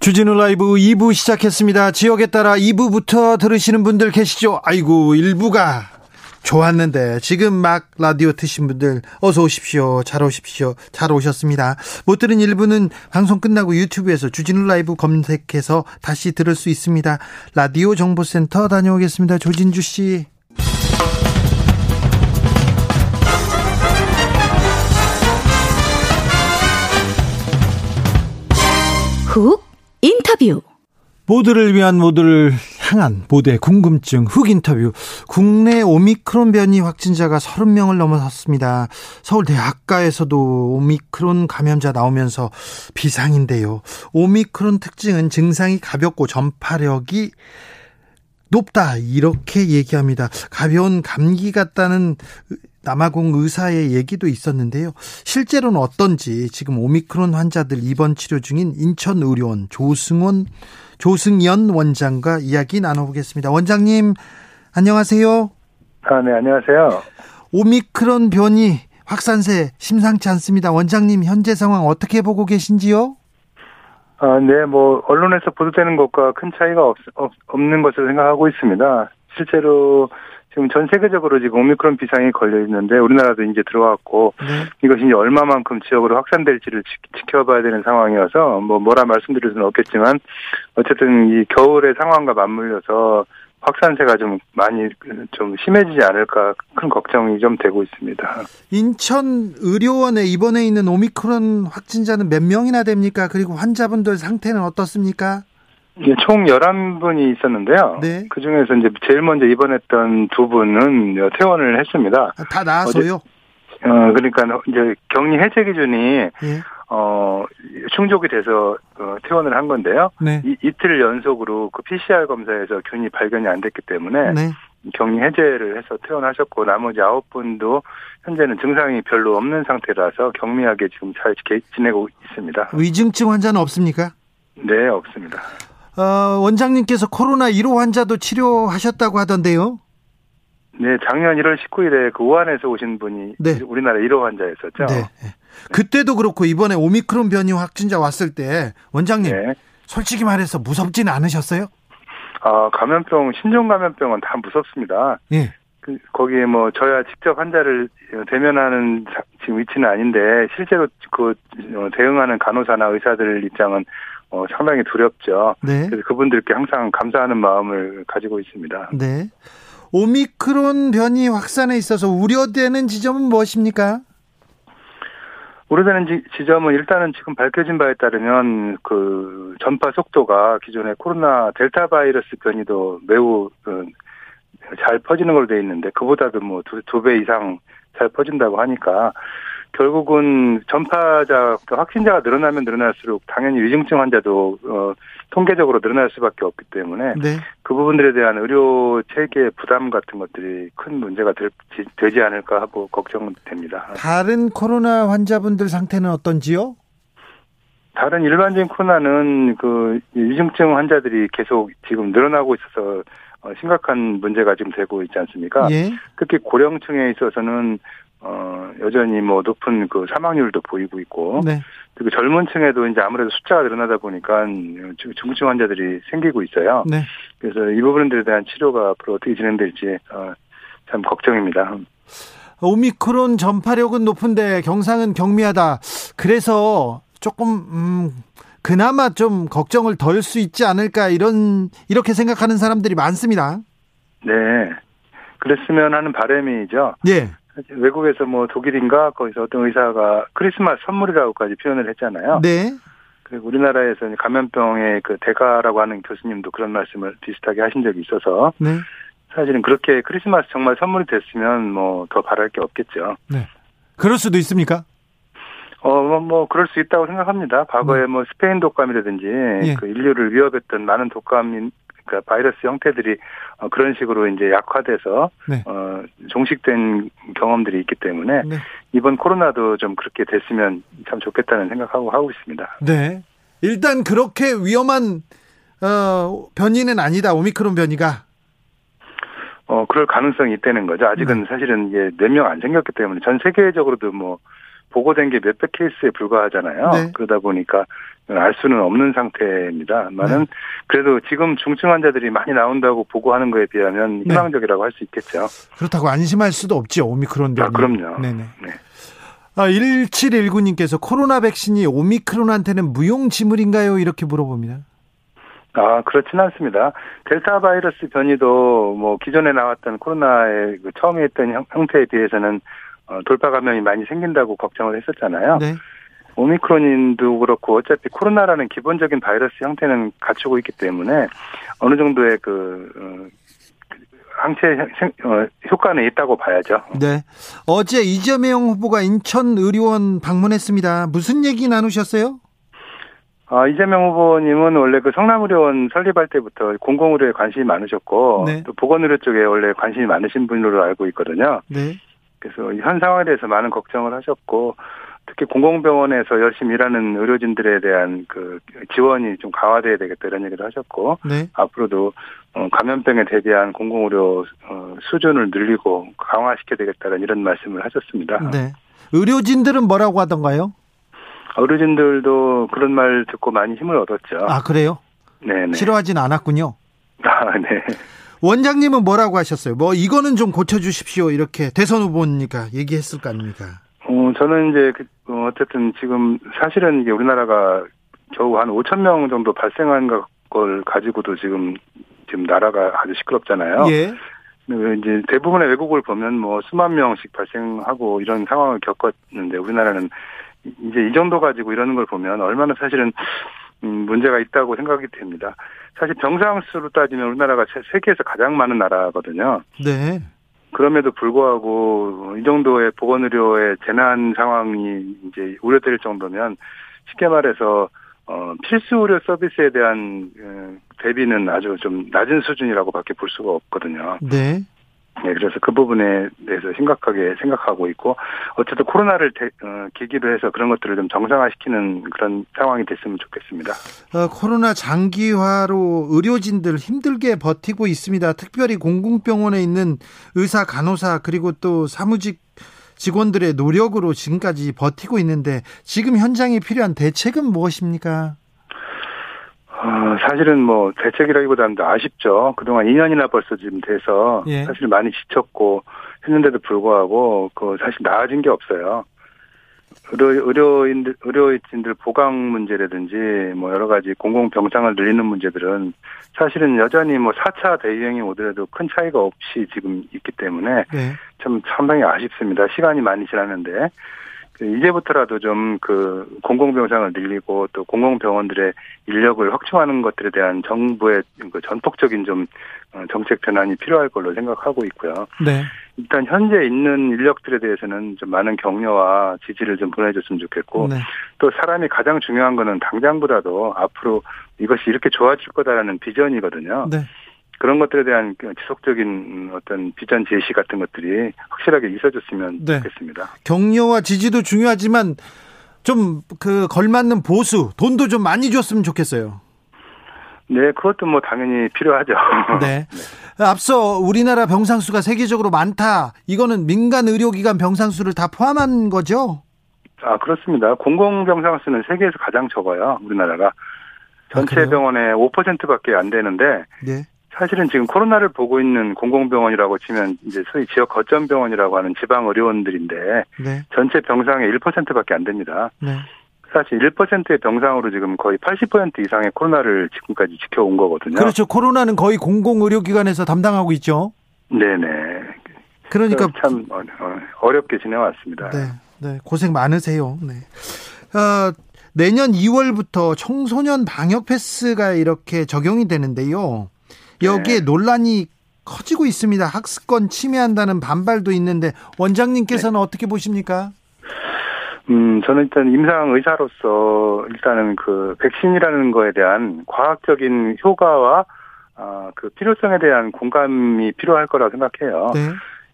주진우 라이브 2부 시작했습니다. 지역에 따라 2부부터 들으시는 분들 계시죠? 아이고 1부가 좋았는데 지금 막 라디오 트신 분들 어서 오십시오. 잘 오십시오. 잘 오셨습니다. 못 들은 1부는 방송 끝나고 유튜브에서 주진우 라이브 검색해서 다시 들을 수 있습니다. 라디오 정보센터 다녀오겠습니다. 조진주 씨. 훅 인터뷰. 모두를 위한 모두를 향한 모두의 궁금증 훅 인터뷰. 국내 오미크론 변이 확진자가 30명을 넘어섰습니다. 서울대학가에서도 오미크론 감염자 나오면서 비상인데요. 오미크론 특징은 증상이 가볍고 전파력이 높다 이렇게 얘기합니다. 가벼운 감기 같다는 남아공 의사의 얘기도 있었는데요. 실제로는 어떤지 지금 오미크론 환자들 입원 치료 중인 인천의료원 조승연 원장과 이야기 나눠보겠습니다. 원장님 안녕하세요. 아, 네, 안녕하세요. 오미크론 변이 확산세 심상치 않습니다. 원장님 현재 상황 어떻게 보고 계신지요? 아, 네, 뭐 언론에서 보도되는 것과 큰 차이가 없는 것으로 생각하고 있습니다. 실제로 지금 전 세계적으로 지금 오미크론 비상이 걸려 있는데 우리나라도 이제 들어왔고 이것이 이제 얼마만큼 지역으로 확산될지를 지켜봐야 되는 상황이어서 뭐라 말씀드릴 수는 없겠지만 어쨌든 이 겨울의 상황과 맞물려서 확산세가 좀 많이 좀 심해지지 않을까 큰 걱정이 좀 되고 있습니다. 인천 의료원에 입원해 있는 오미크론 확진자는 몇 명이나 됩니까? 그리고 환자분들 상태는 어떻습니까? 예, 총 11분이 있었는데요. 네. 그 중에서 이제 제일 먼저 입원했던 두 분은 퇴원을 했습니다. 아, 다 나아서요? 그러니까 이제 격리 해제 기준이 예. 충족이 돼서 퇴원을 한 건데요. 네. 이틀 연속으로 그 PCR 검사에서 균이 발견이 안 됐기 때문에 네. 격리 해제를 해서 퇴원하셨고 나머지 9분도 현재는 증상이 별로 없는 상태라서 경미하게 지금 잘 지내고 있습니다. 위중증 환자는 없습니까? 네, 없습니다. 원장님께서 코로나 1호 환자도 치료하셨다고 하던데요. 네, 작년 1월 19일에 그 우한에서 오신 분이 네. 우리나라 1호 환자였었죠. 네. 네. 그때도 그렇고 이번에 오미크론 변이 확진자 왔을 때 원장님 네. 솔직히 말해서 무섭진 않으셨어요? 아, 감염병 신종 감염병은 다 무섭습니다. 예. 거기에 뭐 저야 직접 환자를 대면하는 지금 위치는 아닌데 실제로 그 대응하는 간호사나 의사들 입장은 상당히 두렵죠. 네. 그래서 그분들께 항상 감사하는 마음을 가지고 있습니다. 네. 오미크론 변이 확산에 있어서 우려되는 지점은 무엇입니까? 우려되는 지점은 일단은 지금 밝혀진 바에 따르면 그 전파 속도가 기존의 코로나 델타 바이러스 변이도 매우 잘 퍼지는 걸로 돼 있는데 그보다도 뭐 두 배 이상 잘 퍼진다고 하니까 결국은 전파자, 확진자가 늘어나면 늘어날수록 당연히 위중증 환자도 통계적으로 늘어날 수밖에 없기 때문에 네. 그 부분들에 대한 의료 체계의 부담 같은 것들이 큰 문제가 되지 않을까 하고 걱정됩니다. 다른 코로나 환자분들 상태는 어떤지요? 다른 일반적인 코로나는 그 위중증 환자들이 계속 지금 늘어나고 있어서 심각한 문제가 지금 되고 있지 않습니까? 예. 특히 고령층에 있어서는 여전히 뭐 높은 그 사망률도 보이고 있고, 네. 그리고 젊은 층에도 이제 아무래도 숫자가 늘어나다 보니까 중증 환자들이 생기고 있어요. 네. 그래서 이 부분들에 대한 치료가 앞으로 어떻게 진행될지 참 걱정입니다. 오미크론 전파력은 높은데 경상은 경미하다. 그래서 조금 그나마 좀 걱정을 덜 수 있지 않을까 이렇게 생각하는 사람들이 많습니다. 네, 그랬으면 하는 바람이죠. 예. 외국에서 뭐 독일인가 거기서 어떤 의사가 크리스마스 선물이라고까지 표현을 했잖아요. 네. 그리고 우리나라에서 감염병의 그 대가라고 하는 교수님도 그런 말씀을 비슷하게 하신 적이 있어서 네. 사실은 그렇게 크리스마스 정말 선물이 됐으면 뭐 더 바랄 게 없겠죠. 네. 그럴 수도 있습니까? 뭐 그럴 수 있다고 생각합니다. 과거에 뭐 스페인 독감이라든지 예. 그 인류를 위협했던 많은 독감인 그러니까 바이러스 형태들이 그런 식으로 이제 약화돼서 네. 종식된 경험들이 있기 때문에 네. 이번 코로나도 좀 그렇게 됐으면 참 좋겠다는 생각하고 하고 있습니다. 네, 일단 그렇게 위험한 변이는 아니다. 오미크론 변이가. 그럴 가능성이 있다는 거죠. 아직은 네. 사실은 이게 몇 명 안 생겼기 때문에 전 세계적으로도 뭐 보고된 게 몇백 케이스에 불과하잖아요. 네. 그러다 보니까 알 수는 없는 상태입니다만은 네. 그래도 지금 중증 환자들이 많이 나온다고 보고하는 거에 비하면 희망적이라고 네. 할 수 있겠죠. 그렇다고 안심할 수도 없지요. 오미크론 변이. 아, 그럼요. 네네. 네. 1719님께서 코로나 백신이 오미크론한테는 무용지물인가요? 이렇게 물어봅니다. 아, 그렇진 않습니다. 델타 바이러스 변이도 뭐 기존에 나왔던 코로나의 처음에 했던 형태에 비해서는 돌파 감염이 많이 생긴다고 걱정을 했었잖아요. 네. 오미크론인도 그렇고 어차피 코로나라는 기본적인 바이러스 형태는 갖추고 있기 때문에 어느 정도의 그 항체 효과는 있다고 봐야죠. 네. 어제 이재명 후보가 인천 의료원 방문했습니다. 무슨 얘기 나누셨어요? 이재명 후보님은 원래 그 성남의료원 설립할 때부터 공공의료에 관심이 많으셨고 네. 또 보건의료 쪽에 원래 관심이 많으신 분으로 알고 있거든요. 네. 그래서 현 상황에 대해서 많은 걱정을 하셨고 특히 공공병원에서 열심히 일하는 의료진들에 대한 그 지원이 좀 강화돼야 되겠다 이런 얘기를 하셨고 네. 앞으로도 감염병에 대비한 공공의료 수준을 늘리고 강화시켜야 되겠다는 이런 말씀을 하셨습니다. 네. 의료진들은 뭐라고 하던가요? 의료진들도 그런 말 듣고 많이 힘을 얻었죠. 아 그래요? 네네. 싫어하진 않았군요. 아 네. 원장님은 뭐라고 하셨어요? 뭐 이거는 좀 고쳐주십시오 이렇게 대선 후보니까 얘기했을 거 아닙니까? 저는 이제 어쨌든 지금 사실은 이게 우리나라가 겨우 한 5천 명 정도 발생한 걸 가지고도 지금 나라가 아주 시끄럽잖아요. 예. 이제 대부분의 외국을 보면 뭐 수만 명씩 발생하고 이런 상황을 겪었는데 우리나라는 이제 이 정도 가지고 이러는 걸 보면 얼마나 사실은 문제가 있다고 생각이 됩니다. 사실 병상수로 따지면 우리나라가 세계에서 가장 많은 나라거든요. 네. 그럼에도 불구하고 이 정도의 보건의료의 재난 상황이 이제 우려될 정도면 쉽게 말해서 필수 의료 서비스에 대한 대비는 아주 좀 낮은 수준이라고밖에 볼 수가 없거든요. 네. 네, 그래서 그 부분에 대해서 심각하게 생각하고 있고 어쨌든 코로나를 계기로 해서 그런 것들을 좀 정상화시키는 그런 상황이 됐으면 좋겠습니다. 코로나 장기화로 의료진들 힘들게 버티고 있습니다. 특별히 공공병원에 있는 의사, 간호사 그리고 또 사무직 직원들의 노력으로 지금까지 버티고 있는데 지금 현장에 필요한 대책은 무엇입니까? 사실은 뭐 대책이라기보다는 아쉽죠. 그동안 2년이나 벌써 지금 돼서 예. 사실 많이 지쳤고 했는데도 불구하고 그 사실 나아진 게 없어요. 의료진들 보강 문제라든지 뭐 여러 가지 공공 병상을 늘리는 문제들은 사실은 여전히 뭐 4차 대유행이 오더라도 큰 차이가 없이 지금 있기 때문에 예. 참 상당히 아쉽습니다. 시간이 많이 지났는데. 이제부터라도 좀 그 공공병상을 늘리고 또 공공병원들의 인력을 확충하는 것들에 대한 정부의 전폭적인 좀 정책 변환이 필요할 걸로 생각하고 있고요. 네. 일단 현재 있는 인력들에 대해서는 좀 많은 격려와 지지를 좀 보내줬으면 좋겠고 네. 또 사람이 가장 중요한 거는 당장보다도 앞으로 이것이 이렇게 좋아질 거다라는 비전이거든요. 네. 그런 것들에 대한 지속적인 어떤 비전 제시 같은 것들이 확실하게 있어줬으면 네. 좋겠습니다. 격려와 지지도 중요하지만 좀 그 걸맞는 보수, 돈도 좀 많이 줬으면 좋겠어요. 네, 그것도 뭐 당연히 필요하죠. 네. 앞서 우리나라 병상수가 세계적으로 많다. 이거는 민간 의료기관 병상수를 다 포함한 거죠? 아, 그렇습니다. 공공병상수는 세계에서 가장 적어요, 우리나라가. 전체 병원의 5%밖에 안 되는데, 네. 사실은 지금 코로나를 보고 있는 공공병원이라고 치면 이제 소위 지역 거점 병원이라고 하는 지방 의료원들인데, 네. 전체 병상의 1%밖에 안 됩니다. 네. 사실 1%의 병상으로 지금 거의 80% 이상의 코로나를 지금까지 지켜온 거거든요. 그렇죠. 코로나는 거의 공공의료기관에서 담당하고 있죠. 네네. 그러니까 참 어렵게 지내왔습니다. 네, 네. 고생 많으세요. 네. 내년 2월부터 청소년 방역 패스가 이렇게 적용이 되는데요. 여기에 네. 논란이 커지고 있습니다. 학습권 침해한다는 반발도 있는데 원장님께서는 네. 어떻게 보십니까? 저는 일단 임상 의사로서 일단은 그 백신이라는 거에 대한 과학적인 효과와 그 필요성에 대한 공감이 필요할 거라고 생각해요. 네.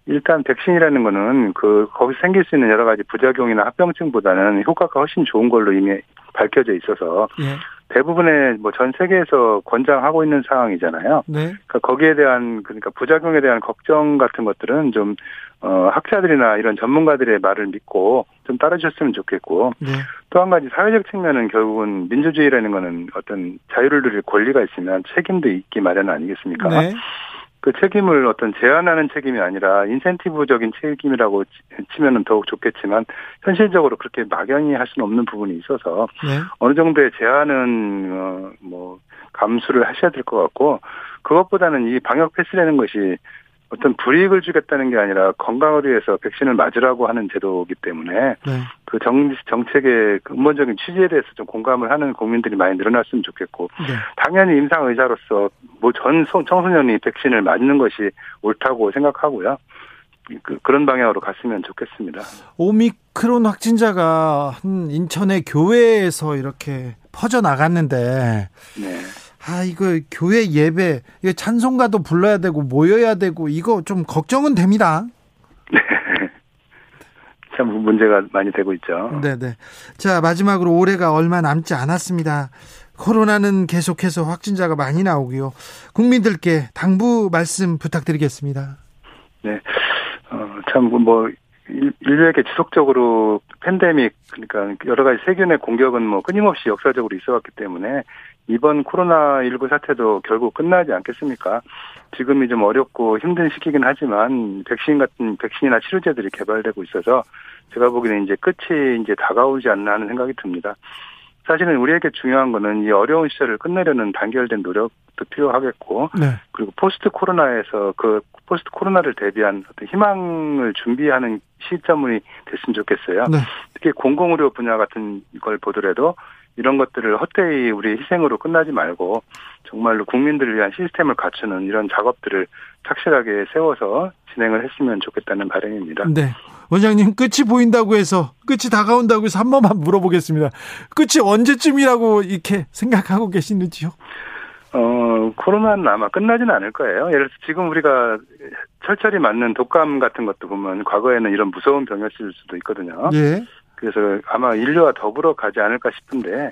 일단 백신이라는 거는 그 거기서 생길 수 있는 여러 가지 부작용이나 합병증보다는 효과가 훨씬 좋은 걸로 이미 밝혀져 있어서 네. 대부분의 뭐 전 세계에서 권장하고 있는 상황이잖아요. 네. 그러니까 거기에 대한 그러니까 부작용에 대한 걱정 같은 것들은 좀 학자들이나 이런 전문가들의 말을 믿고 좀 따라주셨으면 좋겠고 네. 또 한 가지 사회적 측면은 결국은 민주주의라는 거는 어떤 자유를 누릴 권리가 있으면 책임도 있기 마련 아니겠습니까? 네. 그 책임을 어떤 제한하는 책임이 아니라 인센티브적인 책임이라고 치면은 더욱 좋겠지만 현실적으로 그렇게 막연히 할 수는 없는 부분이 있어서 네. 어느 정도의 제한은 뭐 감수를 하셔야 될 것 같고 그것보다는 이 방역 패스라는 것이 어떤 불이익을 주겠다는 게 아니라 건강을 위해서 백신을 맞으라고 하는 제도이기 때문에 네. 그 정책의 근본적인 취지에 대해서 좀 공감을 하는 국민들이 많이 늘어났으면 좋겠고 네. 당연히 임상의사로서 뭐 전 청소년이 백신을 맞는 것이 옳다고 생각하고요. 그런 방향으로 갔으면 좋겠습니다. 오미크론 확진자가 한 인천의 교회에서 이렇게 퍼져나갔는데 네. 아, 이거 교회 예배, 이거 찬송가도 불러야 되고 모여야 되고 이거 좀 걱정은 됩니다. 네. 참 문제가 많이 되고 있죠. 네네. 자, 마지막으로 올해가 얼마 남지 않았습니다. 코로나는 계속해서 확진자가 많이 나오고요. 국민들께 당부 말씀 부탁드리겠습니다. 네. 참 뭐. 인류에게 지속적으로 팬데믹 그러니까 여러 가지 세균의 공격은 뭐 끊임없이 역사적으로 있어왔기 때문에 이번 코로나19 사태도 결국 끝나지 않겠습니까? 지금이 좀 어렵고 힘든 시기긴 하지만 백신이나 치료제들이 개발되고 있어서 제가 보기에는 이제 끝이 이제 다가오지 않나 하는 생각이 듭니다. 사실은 우리에게 중요한 거는 이 어려운 시절을 끝내려는 단결된 노력도 필요하겠고 네. 그리고 포스트 코로나를 대비한 어떤 희망을 준비하는 시점이 됐으면 좋겠어요. 네. 특히 공공의료 분야 같은 걸 보더라도 이런 것들을 헛되이 우리 희생으로 끝나지 말고 정말로 국민들을 위한 시스템을 갖추는 이런 작업들을 착실하게 세워서 진행을 했으면 좋겠다는 바람입니다. 네. 원장님 끝이 보인다고 해서 끝이 다가온다고 해서 한 번만 물어보겠습니다. 끝이 언제쯤이라고 이렇게 생각하고 계시는지요? 코로나는 아마 끝나지는 않을 거예요. 예를 들어서 지금 우리가 철저히 맞는 독감 같은 것도 보면 과거에는 이런 무서운 병이었을 수도 있거든요. 예. 그래서 아마 인류와 더불어 가지 않을까 싶은데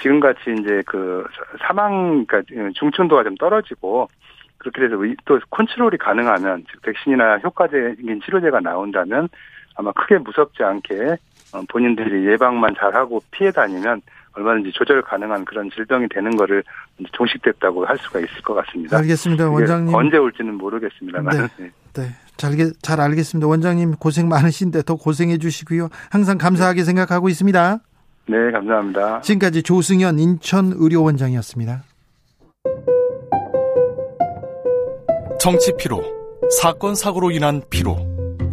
지금같이 이제 그 그러니까 중증도가 좀 떨어지고 그렇게 돼서 또 컨트롤이 가능하면 즉 백신이나 효과적인 치료제가 나온다면 아마 크게 무섭지 않게 본인들이 예방만 잘하고 피해 다니면 얼마든지 조절 가능한 그런 질병이 되는 거를 종식됐다고 할 수가 있을 것 같습니다. 알겠습니다, 원장님. 언제 올지는 모르겠습니다만. 네. 네. 잘 알겠습니다. 원장님 고생 많으신데 더 고생해 주시고요. 항상 감사하게 생각하고 있습니다. 네, 감사합니다. 지금까지 조승현 인천의료원장이었습니다. 정치 피로, 사건 사고로 인한 피로,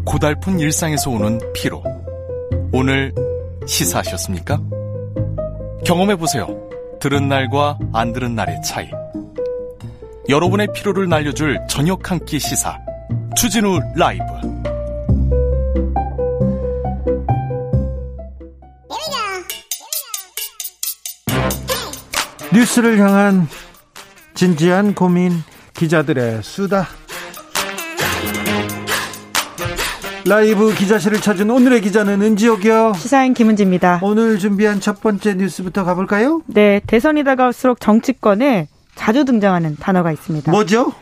고달픈 일상에서 오는 피로. 오늘 시사하셨습니까? 경험해보세요. 들은 날과 안 들은 날의 차이. 여러분의 피로를 날려줄 저녁 한 끼 시사 주진우 라이브. 뉴스를 향한 진지한 고민, 기자들의 수다. 라이브 기자실을 찾은 오늘의 기자는 은지옥이요. 시사인 김은지입니다. 오늘 준비한 첫 번째 뉴스부터 가볼까요? 네, 대선이 다가올수록 정치권에 자주 등장하는 단어가 있습니다. 뭐죠?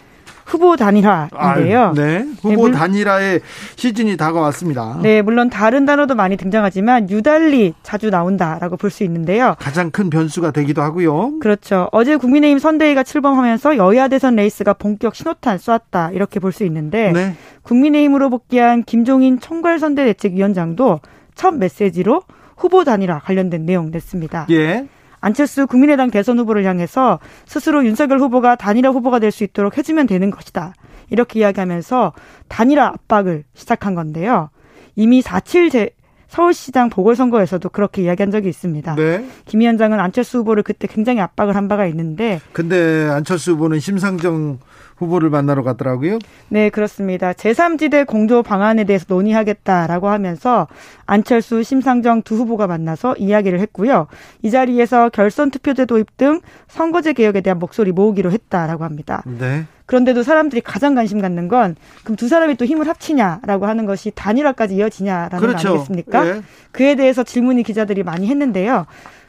후보 단일화인데요. 네, 후보 단일화의 시즌이 다가왔습니다. 네, 물론 다른 단어도 많이 등장하지만 유달리 자주 나온다라고 볼 수 있는데요. 가장 큰 변수가 되기도 하고요. 그렇죠. 어제 국민의힘 선대위가 출범하면서 여야 대선 레이스가 본격 신호탄 쏘았다 이렇게 볼 수 있는데 네. 국민의힘으로 복귀한 김종인 총괄선대대책위원장도 첫 메시지로 후보 단일화 관련된 내용 냈습니다. 예. 안철수 국민의당 대선 후보를 향해서 스스로 윤석열 후보가 단일화 후보가 될 수 있도록 해주면 되는 것이다. 이렇게 이야기하면서 단일화 압박을 시작한 건데요. 이미 4.7 서울시장 보궐선거에서도 그렇게 이야기한 적이 있습니다. 네. 김 위원장은 안철수 후보를 그때 굉장히 압박을 한 바가 있는데 근데 안철수 후보는 심상정 후보를 만나러 갔더라고요. 네, 그렇습니다. 제3지대 공조 방안에 대해서 논의하겠다라고 하면서 안철수, 심상정 두 후보가 만나서 이야기를 했고요. 이 자리에서 결선 투표제 도입 등 선거제 개혁에 대한 목소리 모으기로 했다라고 합니다. 네. 그런데도 사람들이 가장 관심 갖는 건 그럼 두 사람이 또 힘을 합치냐라고 하는 것이 단일화까지 이어지냐라는 그렇죠. 거 아니겠습니까? 네. 그에 대해서 질문이 기자들이 많이 했는데요.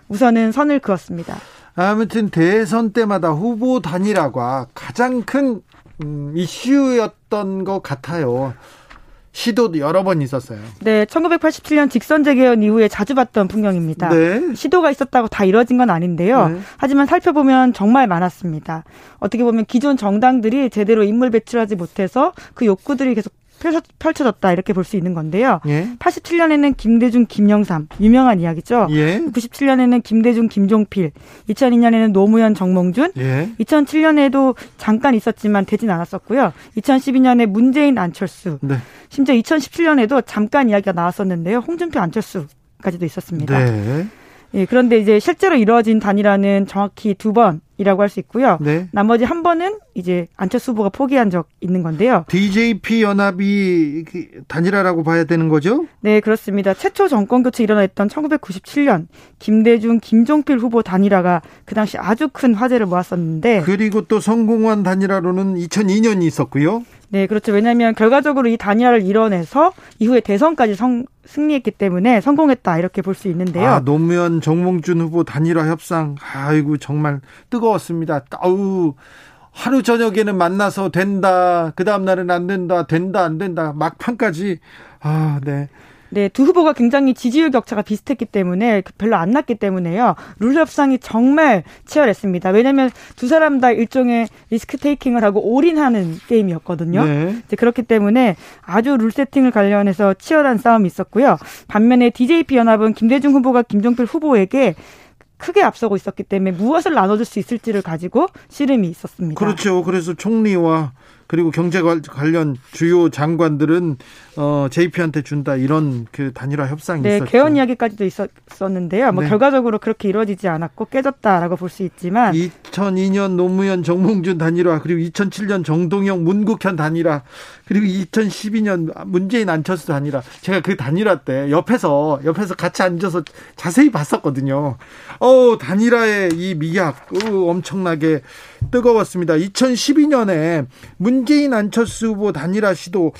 우선은 선을 그었습니다. 아무튼 대선 때마다 후보 단일화가 가장 큰 이슈였던 것 같아요. 시도도 여러 번 있었어요. 네, 1987년 직선 재개헌 이후에 자주 봤던 풍경입니다. 네. 시도가 있었다고 다 이뤄진 건 아닌데요. 네. 하지만 살펴보면 정말 많았습니다. 어떻게 보면 기존 정당들이 제대로 인물 배출하지 못해서 그 욕구들이 계속 펼쳐졌다 이렇게 볼 수 있는 건데요. 예. 87년에는 김대중, 김영삼 유명한 이야기죠. 예. 97년에는 김대중, 김종필 2002년에는 노무현, 정몽준 예. 2007년에도 잠깐 있었지만 되진 않았었고요. 2012년에 문재인, 안철수 네. 심지어 2017년에도 잠깐 이야기가 나왔었는데요. 홍준표, 안철수까지도 있었습니다. 네. 예, 그런데 이제 실제로 이루어진 단일화는 정확히 두 번이라고 할 수 있고요. 네. 나머지 한 번은 이제 안철수 후보가 포기한 적 있는 건데요. DJP 연합이 단일화라고 봐야 되는 거죠? 네, 그렇습니다. 최초 정권 교체 일어났던 1997년 김대중, 김종필 후보 단일화가 그 당시 아주 큰 화제를 모았었는데 그리고 또 성공한 단일화로는 2002년이 있었고요. 네, 그렇죠. 왜냐하면 결과적으로 이 단일화를 이뤄내서 이후에 대선까지 승리했기 때문에 성공했다 이렇게 볼 수 있는데요. 아, 노무현, 정몽준 후보 단일화 협상 아이고 정말 뜨거웠습니다. 아우 하루 저녁에는 만나서 된다. 그 다음 날은 안 된다. 된다 안 된다. 막판까지 아, 네. 네, 두 후보가 굉장히 지지율 격차가 비슷했기 때문에 별로 안 났기 때문에요. 룰 협상이 정말 치열했습니다. 왜냐하면 두 사람 다 일종의 리스크 테이킹을 하고 올인하는 게임이었거든요. 네. 이제 그렇기 때문에 아주 룰 세팅을 관련해서 치열한 싸움이 있었고요. 반면에 DJP 연합은 김대중 후보가 김종필 후보에게 크게 앞서고 있었기 때문에 무엇을 나눠줄 수 있을지를 가지고 씨름이 있었습니다. 그렇죠. 그래서 총리와 그리고 경제 관련 주요 장관들은 JP한테 준다 이런 그 단일화 협상이 네, 있었죠. 개헌 이야기까지도 있었는데요. 뭐 네. 결과적으로 그렇게 이루어지지 않았고 깨졌다라고 볼 수 있지만 2002년 노무현 정몽준 단일화 그리고 2007년 정동영 문국현 단일화 그리고 2012년 문재인 안철수 단일화 제가 그 단일화 때 옆에서 같이 앉아서 자세히 봤었거든요. 단일화의 이 미학 엄청나게 뜨거웠습니다. 2012년에 문재인 안철수 후보 단일화 시도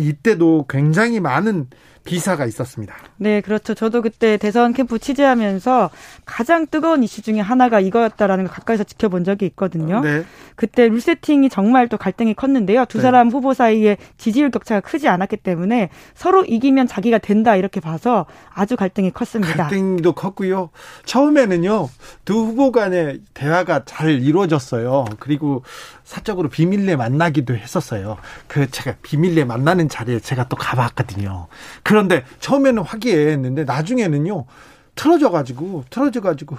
이때도 굉장히 많은 기사가 있었습니다. 네, 그렇죠. 저도 그때 대선 캠프 취재하면서 가장 뜨거운 이슈 중에 하나가 이거였다라는 걸 가까이서 지켜본 적이 있거든요. 네. 그때 룰 세팅이 정말 또 갈등이 컸는데요. 두 사람 네. 후보 사이에 지지율 격차가 크지 않았기 때문에 서로 이기면 자기가 된다 이렇게 봐서 아주 갈등이 컸습니다. 갈등도 컸고요. 처음에는요. 두 후보 간의 대화가 잘 이루어졌어요. 그리고 사적으로 비밀리에 만나기도 했었어요. 제가 비밀리에 만나는 자리에 제가 또 가봤거든요. 그런데 처음에는 화기애애했는데 나중에는요 틀어져가지고 틀어져가지고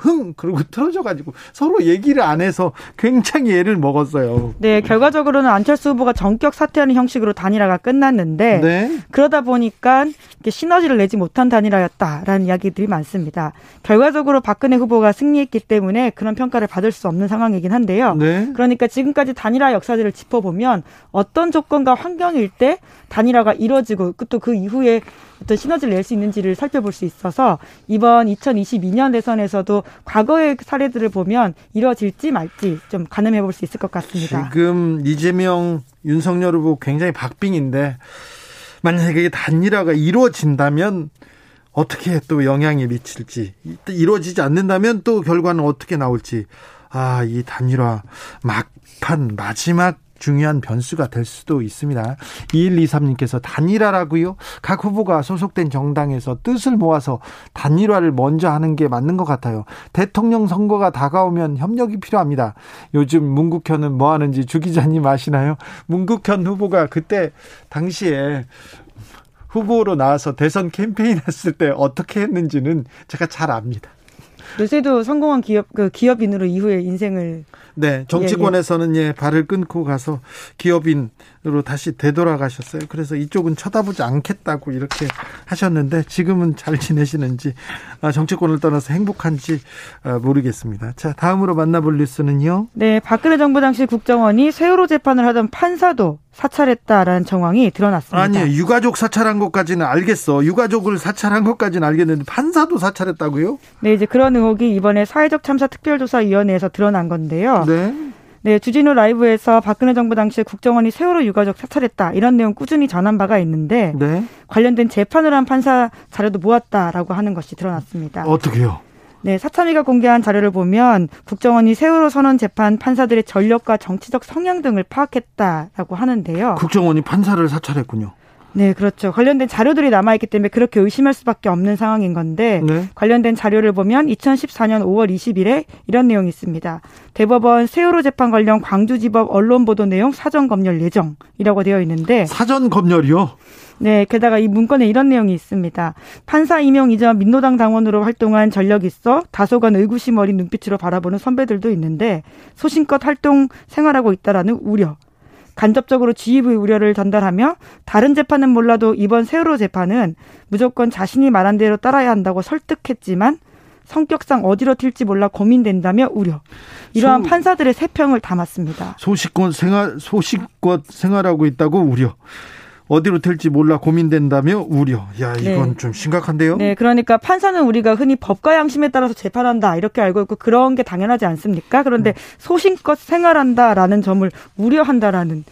서로 얘기를 안 해서 굉장히 애를 먹었어요. 네, 결과적으로는 안철수 후보가 전격 사퇴하는 형식으로 단일화가 끝났는데 네. 그러다 보니까 시너지를 내지 못한 단일화였다라는 이야기들이 많습니다. 결과적으로 박근혜 후보가 승리했기 때문에 그런 평가를 받을 수 없는 상황이긴 한데요. 네. 그러니까 지금까지 단일화 역사들을 짚어보면 어떤 조건과 환경일 때 단일화가 이뤄지고 또 그 이후에 어떤 시너지를 낼 수 있는지를 살펴볼 수 있어서 이번 2022년 대선에서도 과거의 사례들을 보면 이뤄질지 말지 좀 가늠해 볼 수 있을 것 같습니다. 지금 이재명, 윤석열 후보 굉장히 박빙인데 만약에 단일화가 이루어진다면 어떻게 또 영향이 미칠지, 이루어지지 않는다면 또 결과는 어떻게 나올지, 아, 이 단일화 막판 마지막 중요한 변수가 될 수도 있습니다. 2123님께서 단일화라고요? 각 후보가 소속된 정당에서 뜻을 모아서 단일화를 먼저 하는 게 맞는 것 같아요. 대통령 선거가 다가오면 협력이 필요합니다. 요즘 문국현은 뭐 하는지 주 기자님 아시나요? 문국현 후보가 그때 당시에 후보로 나와서 대선 캠페인 했을 때 어떻게 했는지는 제가 잘 압니다. 요새도 성공한 기업인으로 이후의 인생을, 네, 정치권에서는 발을 끊고 가서 기업인으로 다시 되돌아가셨어요. 그래서 이쪽은 쳐다보지 않겠다고 이렇게 하셨는데 지금은 잘 지내시는지, 정치권을 떠나서 행복한지 모르겠습니다. 자, 다음으로 만나볼 뉴스는요. 네, 박근혜 정부 당시 국정원이 세월호 재판을 하던 판사도 사찰했다라는 정황이 드러났습니다. 아니, 유가족 사찰한 것까지는 알겠어. 유가족을 사찰한 것까지는 알겠는데 판사도 사찰했다고요? 네, 이제 그런 의혹이 이번에 사회적 참사 특별조사위원회에서 드러난 건데요. 네. 네, 주진우 라이브에서 박근혜 정부 당시 국정원이 세월호 유가족 사찰했다, 이런 내용 꾸준히 전한 바가 있는데, 네, 관련된 재판을 한 판사 자료도 모았다라고 하는 것이 드러났습니다. 어떻게요? 네, 사참위가 공개한 자료를 보면 국정원이 세월호 선언 재판 판사들의 전력과 정치적 성향 등을 파악했다라고 하는데요. 국정원이 판사를 사찰했군요. 네, 그렇죠. 관련된 자료들이 남아있기 때문에 그렇게 의심할 수밖에 없는 상황인 건데, 네, 관련된 자료를 보면 2014년 5월 20일에 이런 내용이 있습니다. 대법원 세월호 재판 관련 광주지법 언론 보도 내용 사전 검열 예정이라고 되어 있는데, 사전 검열이요? 네, 게다가 이 문건에 이런 내용이 있습니다. 판사 임용 이전 민노당 당원으로 활동한 전력이 있어 다소간 의구심 어린 눈빛으로 바라보는 선배들도 있는데 소신껏 활동 생활하고 있다라는 우려, 간접적으로 지휘부의 우려를 전달하며 다른 재판은 몰라도 이번 세월호 재판은 무조건 자신이 말한 대로 따라야 한다고 설득했지만 성격상 어디로 튈지 몰라 고민된다며 우려, 이러한 판사들의 세평을 담았습니다. 소신껏 생활하고 있다고 우려, 어디로 튈지 몰라 고민된다며 우려. 야, 이건, 네, 좀 심각한데요. 네, 그러니까 판사는 우리가 흔히 법과 양심에 따라서 재판한다 이렇게 알고 있고 그런 게 당연하지 않습니까? 그런데 소신껏 생활한다라는 점을 우려한다라는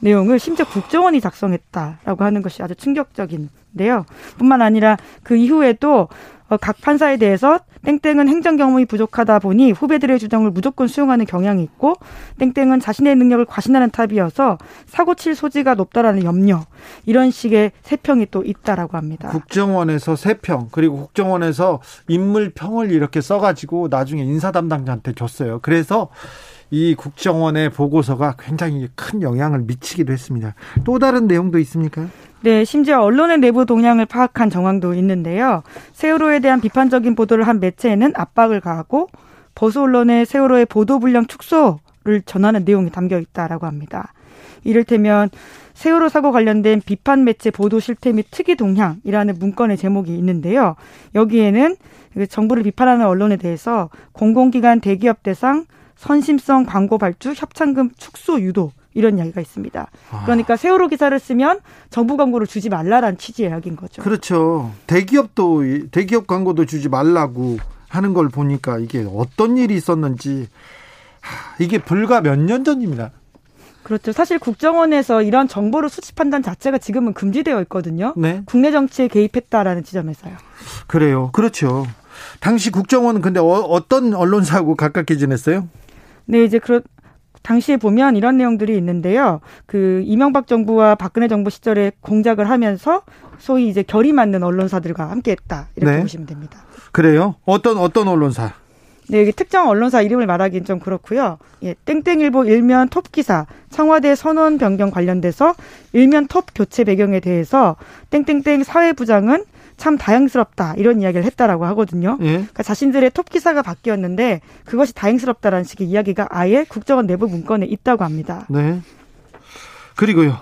내용을 심지어 국정원이 작성했다라고 하는 것이 아주 충격적인데요. 뿐만 아니라 그 이후에도 각 판사에 대해서 땡땡은 행정 경험이 부족하다 보니 후배들의 주장을 무조건 수용하는 경향이 있고, 땡땡은 자신의 능력을 과신하는 타입이어서 사고 칠 소지가 높다라는 염려, 이런 식의 세평이 또 있다라고 합니다. 국정원에서 세평, 그리고 국정원에서 인물평을 이렇게 써가지고 나중에 인사 담당자한테 줬어요. 그래서 이 국정원의 보고서가 굉장히 큰 영향을 미치기도 했습니다. 또 다른 내용도 있습니까? 네, 심지어 언론의 내부 동향을 파악한 정황도 있는데요. 세월호에 대한 비판적인 보도를 한 매체에는 압박을 가하고 보수 언론에 세월호의 보도 분량 축소를 전하는 내용이 담겨 있다라고 합니다. 이를테면 세월호 사고 관련된 비판 매체 보도 실태 및 특이 동향이라는 문건의 제목이 있는데요. 여기에는 정부를 비판하는 언론에 대해서 공공기관 대기업 대상 선심성 광고 발주 협찬금 축소 유도, 이런 이야기가 있습니다. 그러니까 세월호 기사를 쓰면 정부 광고를 주지 말라라는 취지의 이야기인 거죠. 그렇죠. 대기업도, 대기업 광고도 주지 말라고 하는 걸 보니까 이게 어떤 일이 있었는지, 이게 불과 몇 년 전입니다. 그렇죠. 사실 국정원에서 이런 정보를 수집한다는 자체가 지금은 금지되어 있거든요. 네. 국내 정치에 개입했다라는 지점에서요. 그래요. 그렇죠. 당시 국정원은 근데 어떤 언론사하고 가깝게 지냈어요? 네, 이제 당시에 보면 이런 내용들이 있는데요. 그 이명박 정부와 박근혜 정부 시절에 공작을 하면서 소위 이제 결이 맞는 언론사들과 함께했다, 이렇게, 네, 보시면 됩니다. 그래요? 어떤 언론사? 네, 여기 특정 언론사 이름을 말하기는 좀 그렇고요. 예, 땡땡일보 일면 톱 기사, 청와대 선언 변경 관련돼서 일면 톱 교체 배경에 대해서 땡땡땡 사회부장은 참 다행스럽다, 이런 이야기를 했다라고 하거든요. 예? 그러니까 자신들의 톱 기사가 바뀌었는데 그것이 다행스럽다라는 식의 이야기가 아예 국정원 내부 문건에 있다고 합니다. 네. 그리고요.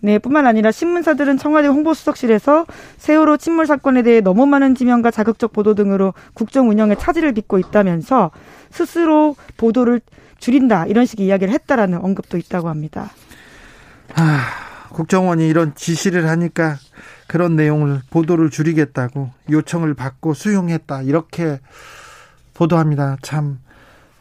네, 뿐만 아니라 신문사들은 청와대 홍보수석실에서 세월호 침몰 사건에 대해 너무 많은 지명과 자극적 보도 등으로 국정 운영에 차질을 빚고 있다면서 스스로 보도를 줄인다, 이런 식의 이야기를 했다라는 언급도 있다고 합니다. 국정원이 이런 지시를 하니까 그런 내용을, 보도를 줄이겠다고 요청을 받고 수용했다, 이렇게 보도합니다. 참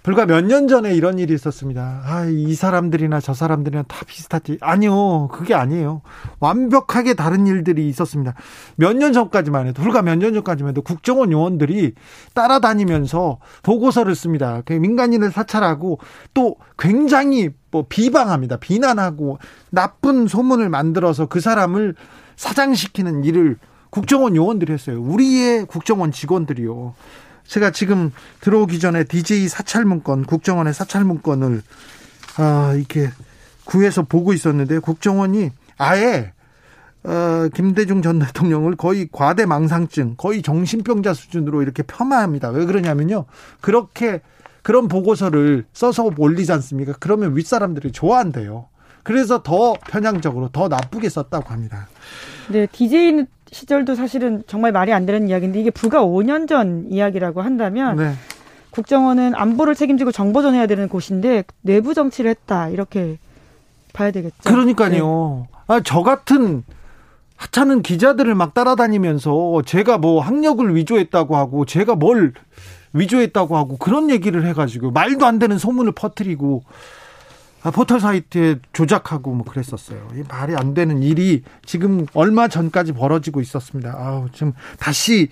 불과 몇 년 전에 이런 일이 있었습니다. 아, 이 사람들이나 저 사람들이나 다 비슷하지. 아니요, 그게 아니에요. 완벽하게 다른 일들이 있었습니다. 몇 년 전까지만 해도, 불과 몇 년 전까지만 해도 국정원 요원들이 따라다니면서 보고서를 씁니다. 민간인을 사찰하고 또 굉장히 뭐 비방합니다. 비난하고 나쁜 소문을 만들어서 그 사람을 사장시키는 일을 국정원 요원들이 했어요. 우리의 국정원 직원들이요. 제가 지금 들어오기 전에 DJ 사찰 문건, 국정원의 사찰 문건을 이렇게 구해서 보고 있었는데, 국정원이 아예 김대중 전 대통령을 거의 과대망상증, 거의 정신병자 수준으로 이렇게 폄하합니다. 왜 그러냐면요, 그렇게 그런 보고서를 써서 올리지 않습니까? 그러면 윗사람들이 좋아한대요. 그래서 더 편향적으로 더 나쁘게 썼다고 합니다. 네, DJ는 시절도 사실은 정말 말이 안 되는 이야기인데, 이게 불과 5년 전 이야기라고 한다면 네. 국정원은 안보를 책임지고 정보전해야 되는 곳인데 내부 정치를 했다, 이렇게 봐야 되겠죠. 그러니까요. 네. 아, 저 같은 하찮은 기자들을 막 따라다니면서 제가 뭐 학력을 위조했다고 하고 제가 뭘 위조했다고 하고 그런 얘기를 해가지고 말도 안 되는 소문을 퍼뜨리고 포털 사이트에 조작하고 뭐 그랬었어요. 이 말이 안 되는 일이 지금 얼마 전까지 벌어지고 있었습니다. 아우, 지금 다시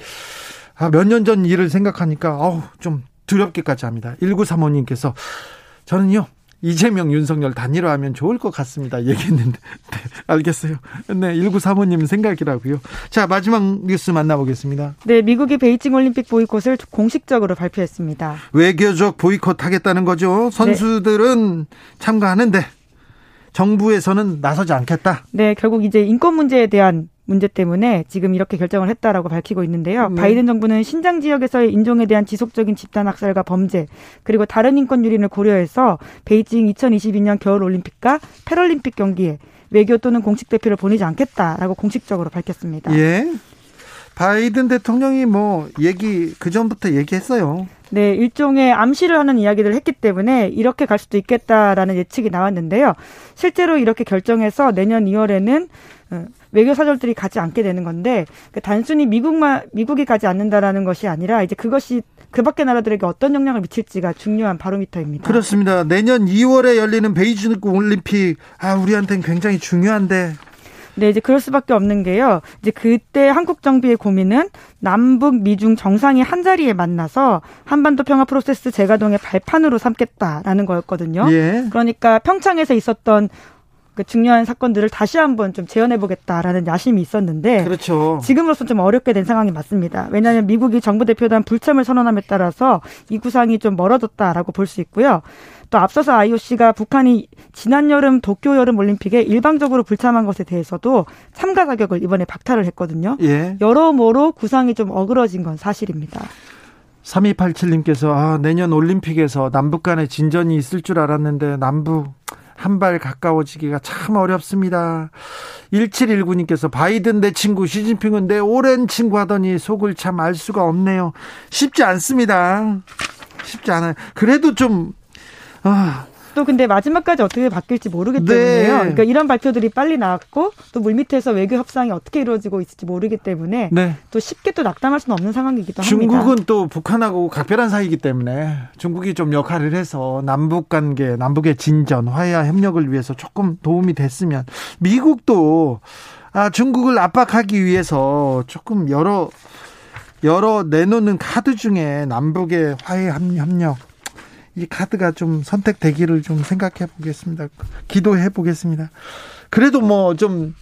몇 년 전 일을 생각하니까 아우, 좀 두렵기까지 합니다. 1935님께서 저는요, 이재명 윤석열 단일화하면 좋을 것 같습니다. 얘기했는데 네, 알겠어요. 네, 1935님 생각이라고요. 자, 마지막 뉴스 만나보겠습니다. 네, 미국이 베이징 올림픽 보이콧을 공식적으로 발표했습니다. 외교적 보이콧 하겠다는 거죠. 선수들은 네. 참가하는데 정부에서는 나서지 않겠다. 네, 결국 이제 인권 문제에 대한 문제 때문에 지금 이렇게 결정을 했다라고 밝히고 있는데요. 바이든 정부는 신장 지역에서의 인종에 대한 지속적인 집단 학살과 범죄, 그리고 다른 인권 유린을 고려해서 베이징 2022년 겨울올림픽과 패럴림픽 경기에 외교 또는 공식 대표를 보내지 않겠다라고 공식적으로 밝혔습니다. 예. 바이든 대통령이 뭐 그전부터 얘기했어요. 네, 일종의 암시를 하는 이야기들을 했기 때문에 이렇게 갈 수도 있겠다라는 예측이 나왔는데요. 실제로 이렇게 결정해서 내년 2월에는 외교사절들이 가지 않게 되는 건데, 단순히 미국이 가지 않는다라는 것이 아니라 이제 그것이 그 밖의 나라들에게 어떤 영향을 미칠지가 중요한 바로미터입니다. 그렇습니다. 내년 2월에 열리는 베이징 올림픽, 우리한테는 굉장히 중요한데. 네, 이제 그럴 수밖에 없는 게요. 이제 그때 한국 정부의 고민은 남북 미중 정상이 한 자리에 만나서 한반도 평화 프로세스 재가동의 발판으로 삼겠다라는 거였거든요. 예. 그러니까 평창에서 있었던 그 중요한 사건들을 다시 한번 좀 재현해보겠다라는 야심이 있었는데, 그렇죠. 지금으로서는 좀 어렵게 된 상황이 맞습니다. 왜냐하면 미국이 정부 대표단 불참을 선언함에 따라서 이 구상이 좀 멀어졌다라고 볼 수 있고요. 또 앞서서 IOC가 북한이 지난 여름 도쿄 여름올림픽에 일방적으로 불참한 것에 대해서도 참가 자격을 이번에 박탈을 했거든요. 예. 여러모로 구상이 좀 어그러진 건 사실입니다. 3287님께서 내년 올림픽에서 남북 간의 진전이 있을 줄 알았는데 남북 한 발 가까워지기가 참 어렵습니다. 1719님께서 바이든 내 친구, 시진핑은 내 오랜 친구 하더니 속을 참 알 수가 없네요. 쉽지 않습니다. 쉽지 않아요. 그래도 좀 또 근데 마지막까지 어떻게 바뀔지 모르기 때문에요. 네. 그러니까 이런 발표들이 빨리 나왔고 또 물밑에서 외교 협상이 어떻게 이루어지고 있을지 모르기 때문에 네. 또 쉽게 또 낙담할 수는 없는 상황이기도 합니다. 중국은 또 북한하고 각별한 사이이기 때문에 중국이 좀 역할을 해서 남북관계, 남북의 진전, 화해와 협력을 위해서 조금 도움이 됐으면, 미국도 중국을 압박하기 위해서 조금 여러 내놓는 카드 중에 남북의 화해 협력, 이 카드가 좀 선택되기를 좀 생각해 보겠습니다. 기도해 보겠습니다. 그래도 뭐 좀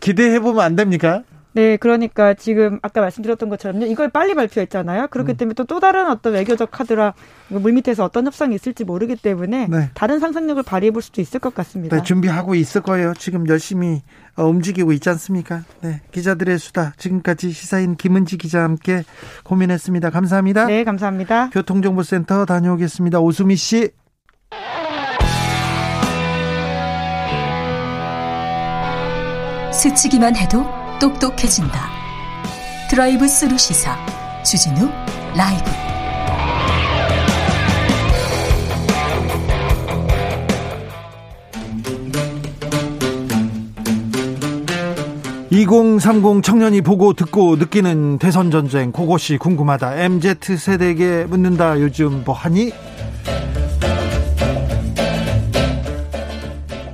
기대해 보면 안 됩니까? 네, 그러니까 지금 아까 말씀드렸던 것처럼요. 이걸 빨리 발표했잖아요. 그렇기 때문에 또 다른 어떤 외교적 카드라 물밑에서 어떤 협상이 있을지 모르기 때문에 네. 다른 상상력을 발휘해 볼 수도 있을 것 같습니다. 네, 준비하고 있을 거예요. 지금 열심히 움직이고 있지 않습니까? 네, 기자들의 수다. 지금까지 시사인 김은지 기자와 함께 고민했습니다. 감사합니다. 네, 감사합니다. 교통정보센터 다녀오겠습니다. 오수미 씨. 스치기만 해도 똑똑해진다. 드라이브 스루 시사 주진우 라이브. (2030) 청년이 보고 듣고 느끼는 대선 전쟁, 그것이 궁금하다. MZ세대에게 묻는다. 요즘 뭐 하니?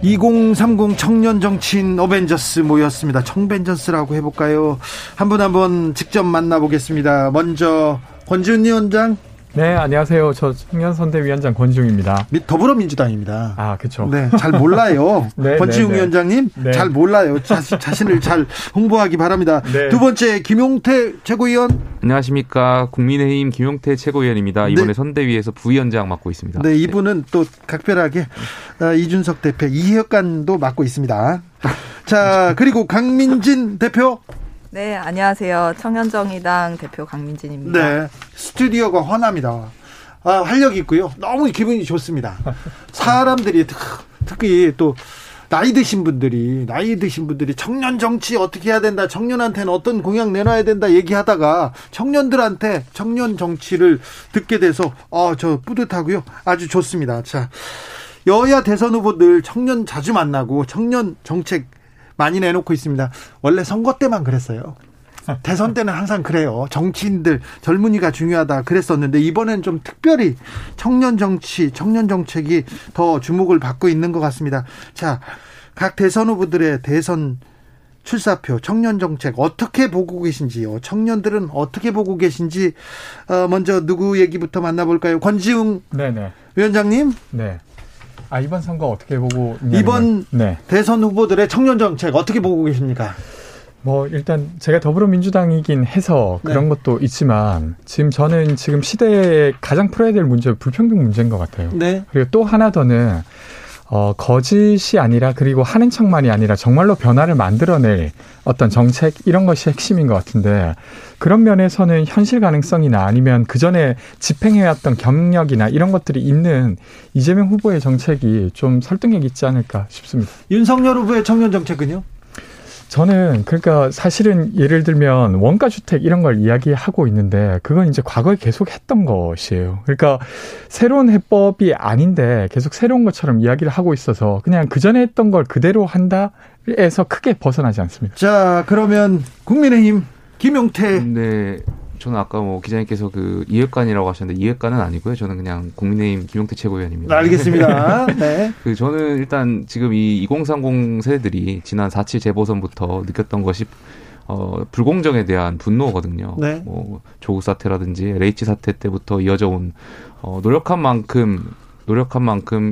2030 청년 정치인 어벤져스 모였습니다. 청벤져스라고 해볼까요? 한 분 한 분 직접 만나보겠습니다. 먼저 권지웅 위원장. 네, 안녕하세요. 저 청년선대위원장 권지웅입니다. 더불어민주당입니다. 아, 그렇죠. 네, 잘 몰라요. 네, 권지웅 위원장님, 네. 잘 몰라요. 자신을 잘 홍보하기 바랍니다. 네. 두 번째, 김용태 최고위원. 안녕하십니까. 국민의힘 김용태 최고위원입니다. 이번에 네. 선대위에서 부위원장 맡고 있습니다. 네, 이분은 네. 또 각별하게 이준석 대표, 이혁관도 맡고 있습니다. 자, 그리고 강민진 대표. 네, 안녕하세요. 청년정의당 대표 강민진입니다. 네, 스튜디오가 환합니다. 아, 활력 있고요. 너무 기분이 좋습니다. 사람들이 특히 또 나이 드신 분들이 청년 정치 어떻게 해야 된다, 청년한테는 어떤 공약 내놔야 된다 얘기하다가 청년들한테 청년 정치를 듣게 돼서 저 뿌듯하고요. 아주 좋습니다. 자, 여야 대선 후보들 청년 자주 만나고 청년 정책 많이 내놓고 있습니다. 원래 선거 때만 그랬어요. 대선 때는 항상 그래요. 정치인들, 젊은이가 중요하다 그랬었는데 이번엔 좀 특별히 청년 정책이 더 주목을 받고 있는 것 같습니다. 자, 각 대선 후보들의 대선 출사표, 청년 정책 어떻게 보고 계신지요? 청년들은 어떻게 보고 계신지 먼저 누구 얘기부터 만나볼까요? 권지웅 네네. 위원장님. 네. 아, 이번 선거 어떻게 보고 있냐면, 이번 네. 대선 후보들의 청년 정책 어떻게 보고 계십니까? 뭐 일단 제가 더불어민주당이긴 해서 그런 네. 것도 있지만 저는 시대에 가장 풀어야 될 문제, 불평등 문제인 것 같아요. 네. 그리고 또 하나 더는 거짓이 아니라, 그리고 하는 척만이 아니라 정말로 변화를 만들어낼 어떤 정책, 이런 것이 핵심인 것 같은데, 그런 면에서는 현실 가능성이나 아니면 그전에 집행해왔던 경력이나 이런 것들이 있는 이재명 후보의 정책이 좀 설득력이 있지 않을까 싶습니다. 윤석열 후보의 청년 정책은요? 저는 그러니까 사실은 예를 들면 원가주택 이런 걸 이야기하고 있는데 그건 이제 과거에 계속 했던 것이에요. 그러니까 새로운 해법이 아닌데 계속 새로운 것처럼 이야기를 하고 있어서 그냥 그전에 했던 걸 그대로 한다에서 크게 벗어나지 않습니다. 자, 그러면 국민의힘 김용태. 네. 저는 아까 기자님께서 이획관이라고 하셨는데 이획관은 아니고요. 저는 그냥 국민의힘 김용태 최고위원입니다. 알겠습니다. 네. 저는 일단 지금 이 2030 세대들이 지난 4.7 재보선부터 느꼈던 것이 불공정에 대한 분노거든요. 네. 조국 사태라든지 레이치 사태 때부터 이어져 온 노력한 만큼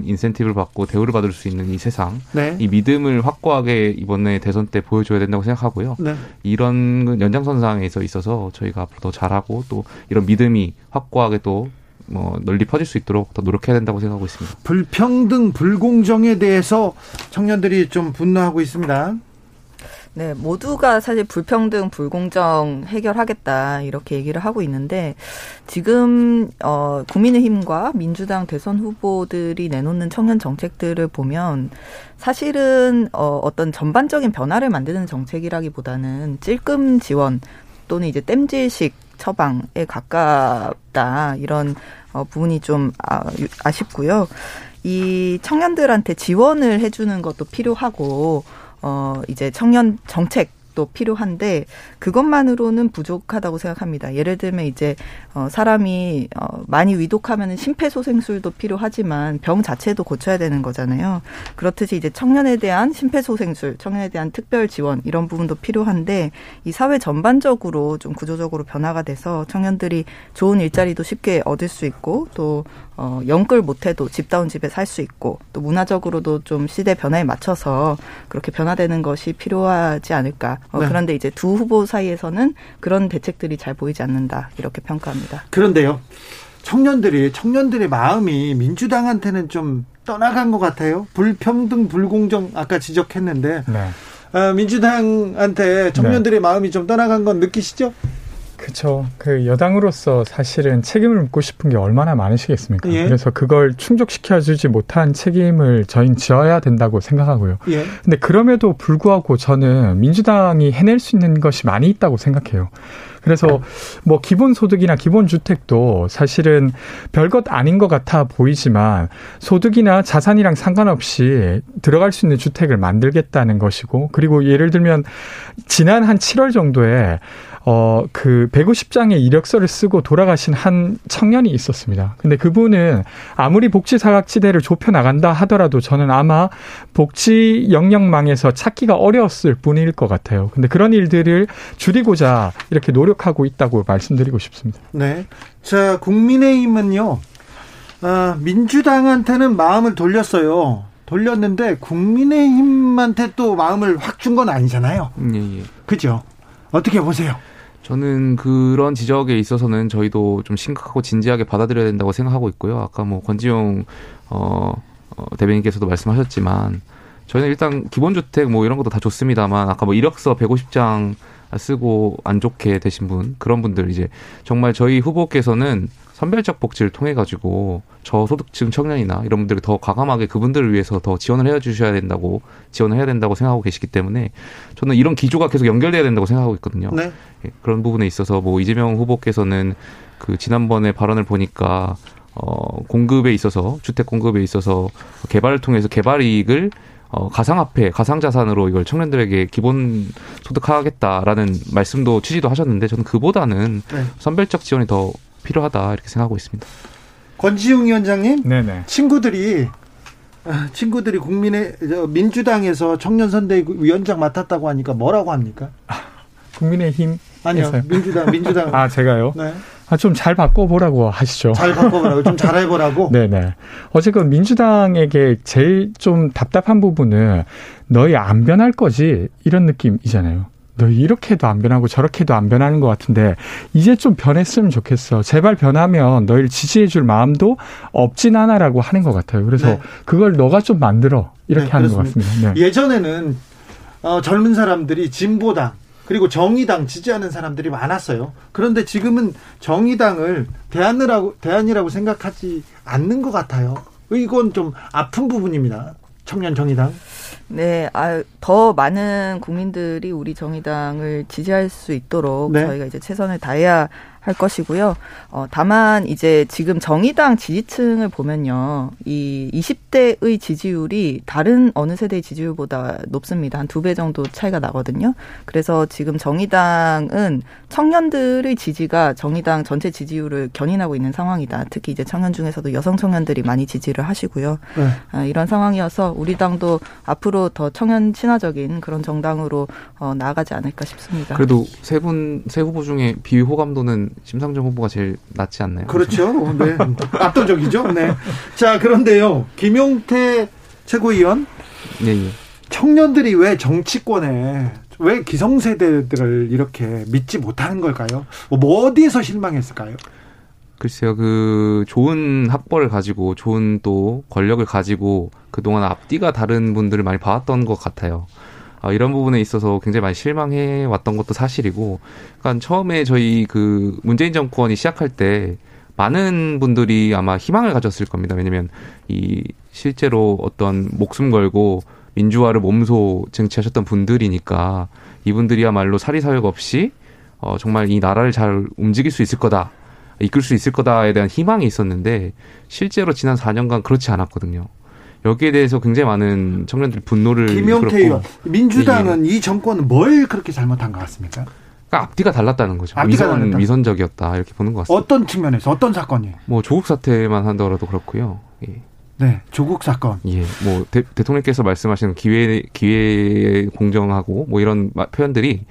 인센티브를 받고 대우를 받을 수 있는 이 세상, 네. 이 믿음을 확고하게 이번에 대선 때 보여줘야 된다고 생각하고요. 네. 이런 연장선상에서 있어서 저희가 앞으로 더 잘하고 또 이런 믿음이 확고하게 또 널리 퍼질 수 있도록 더 노력해야 된다고 생각하고 있습니다. 불평등, 불공정에 대해서 청년들이 좀 분노하고 있습니다. 네, 모두가 사실 불평등, 불공정 해결하겠다 이렇게 얘기를 하고 있는데 지금 국민의힘과 민주당 대선 후보들이 내놓는 청년 정책들을 보면 사실은 어떤 전반적인 변화를 만드는 정책이라기보다는 찔끔 지원 또는 이제 땜질식 처방에 가깝다, 이런 부분이 좀 아쉽고요. 이 청년들한테 지원을 해주는 것도 필요하고 이제 청년 정책도 필요한데 그것만으로는 부족하다고 생각합니다. 예를 들면 이제 사람이 많이 위독하면 심폐소생술도 필요하지만 병 자체도 고쳐야 되는 거잖아요. 그렇듯이 이제 청년에 대한 심폐소생술, 청년에 대한 특별 지원 이런 부분도 필요한데 이 사회 전반적으로 좀 구조적으로 변화가 돼서 청년들이 좋은 일자리도 쉽게 얻을 수 있고 또 영끌 못해도 집다운 집에 살 수 있고 또 문화적으로도 좀 시대 변화에 맞춰서 그렇게 변화되는 것이 필요하지 않을까. 네. 그런데 이제 두 후보 사이에서는 그런 대책들이 잘 보이지 않는다 이렇게 평가합니다. 그런데요, 청년들의 마음이 민주당한테는 좀 떠나간 것 같아요. 불평등, 불공정 아까 지적했는데 네. 민주당한테 청년들의 네. 마음이 좀 떠나간 건 느끼시죠? 그렇죠. 여당으로서 사실은 책임을 묻고 싶은 게 얼마나 많으시겠습니까? 예. 그래서 그걸 충족시켜주지 못한 책임을 저희는 지어야 된다고 생각하고요. 그런데 그럼에도 불구하고 저는 민주당이 해낼 수 있는 것이 많이 있다고 생각해요. 그래서 뭐 기본소득이나 기본주택도 사실은 별것 아닌 것 같아 보이지만 소득이나 자산이랑 상관없이 들어갈 수 있는 주택을 만들겠다는 것이고, 그리고 예를 들면 지난 한 7월 정도에 그 150장의 이력서를 쓰고 돌아가신 한 청년이 있었습니다. 근데 그분은 아무리 복지 사각지대를 좁혀 나간다 하더라도 저는 아마 복지 영역망에서 찾기가 어려웠을 뿐일 것 같아요. 근데 그런 일들을 줄이고자 이렇게 노력하고 있다고 말씀드리고 싶습니다. 네. 자, 국민의힘은요. 민주당한테는 마음을 돌렸어요. 돌렸는데 국민의힘한테 또 마음을 확 준 건 아니잖아요. 예. 그죠? 어떻게 보세요? 저는 그런 지적에 있어서는 저희도 좀 심각하고 진지하게 받아들여야 된다고 생각하고 있고요. 아까 뭐 권지웅 대변인께서도 말씀하셨지만 저희는 일단 기본주택 뭐 이런 것도 다 좋습니다만 아까 뭐 이력서 150장 쓰고 안 좋게 되신 분, 그런 분들 이제 정말 저희 후보께서는 선별적 복지를 통해 가지고 저소득층 청년이나 이런 분들이 더 과감하게 그분들을 위해서 더 지원을 해 주셔야 된다고, 지원을 해야 된다고 생각하고 계시기 때문에 저는 이런 기조가 계속 연결돼야 된다고 생각하고 있거든요. 네. 그런 부분에 있어서 뭐 이재명 후보께서는 그 지난번에 발언을 보니까 공급에 있어서, 주택 공급에 있어서 개발을 통해서 개발 이익을 가상화폐, 가상자산으로 이걸 청년들에게 기본 소득하겠다라는 말씀도, 취지도 하셨는데 저는 그보다는 선별적 지원이 더 필요하다 이렇게 생각하고 있습니다. 권지웅 위원장님, 네네. 친구들이 민주당에서 청년선대위원장 맡았다고 하니까 뭐라고 합니까? 국민의힘 아니요, 민주당. 아, 제가요? 네. 아, 좀 잘 바꿔보라고 하시죠. 잘 바꿔보라고, 좀 잘해보라고? 네네. 어쨌건 민주당에게 제일 좀 답답한 부분은 너희 안 변할 거지? 이런 느낌이잖아요. 너희 이렇게도 안 변하고 저렇게도 안 변하는 것 같은데 이제 좀 변했으면 좋겠어. 제발 변하면 너희를 지지해 줄 마음도 없진 않아라고 하는 것 같아요. 그래서 네. 그걸 너가 좀 만들어. 이렇게 네, 하는 그렇습니다. 것 같습니다. 네. 예전에는 젊은 사람들이 진보당 그리고 정의당 지지하는 사람들이 많았어요. 그런데 지금은 정의당을 대안이라고 생각하지 않는 것 같아요. 이건 좀 아픈 부분입니다. 청년 정의당. 네, 더 많은 국민들이 우리 정의당을 지지할 수 있도록 네. 저희가 이제 최선을 다해야 할 것이고요. 다만 이제 지금 정의당 지지층을 보면요, 이 20대의 지지율이 다른 어느 세대의 지지율보다 높습니다. 한 2배 정도 차이가 나거든요. 그래서 지금 정의당은 청년들의 지지가 정의당 전체 지지율을 견인하고 있는 상황이다. 특히 이제 청년 중에서도 여성 청년들이 많이 지지를 하시고요. 네. 이런 상황이어서 우리 당도 앞으로 더 청년 친화적인 그런 정당으로 나아가지 않을까 싶습니다. 그래도 세 후보 중에 비호감도는 심상정 후보가 제일 낫지 않나요? 그렇죠. 네. 압도적이죠. 네. 자, 그런데요. 김용태 최고위원. 네, 예. 청년들이 왜 정치권에, 왜 기성세대들을 이렇게 믿지 못하는 걸까요? 뭐 어디에서 실망했을까요? 글쎄요. 그 좋은 학벌을 가지고 좋은 또 권력을 가지고 그동안 앞뒤가 다른 분들을 많이 봐왔던 것 같아요. 이런 부분에 있어서 굉장히 많이 실망해 왔던 것도 사실이고, 그러니까 처음에 저희 그 문재인 정권이 시작할 때 많은 분들이 아마 희망을 가졌을 겁니다. 왜냐하면 이 실제로 어떤 목숨 걸고 민주화를 몸소 쟁취하셨던 분들이니까 이분들이야말로 사리사욕 없이 정말 이 나라를 잘 움직일 수 있을 거다, 이끌 수 있을 거다에 대한 희망이 있었는데 실제로 지난 4년간 그렇지 않았거든요. 여기에 대해서 굉장히 많은 청년들이 분노를. 김용태 의원, 민주당은 네. 이 정권은 뭘 그렇게 잘못한 것 같습니까? 그러니까 앞뒤가 달랐다는 거죠. 위선적이었다 이렇게 보는 것 같습니다. 어떤 측면에서, 어떤 사건이? 뭐 조국 사태만 하더라도 그렇고요. 예. 네, 조국 사건. 예, 뭐 대통령께서 말씀하시는 기회 공정하고 뭐 이런 표현들이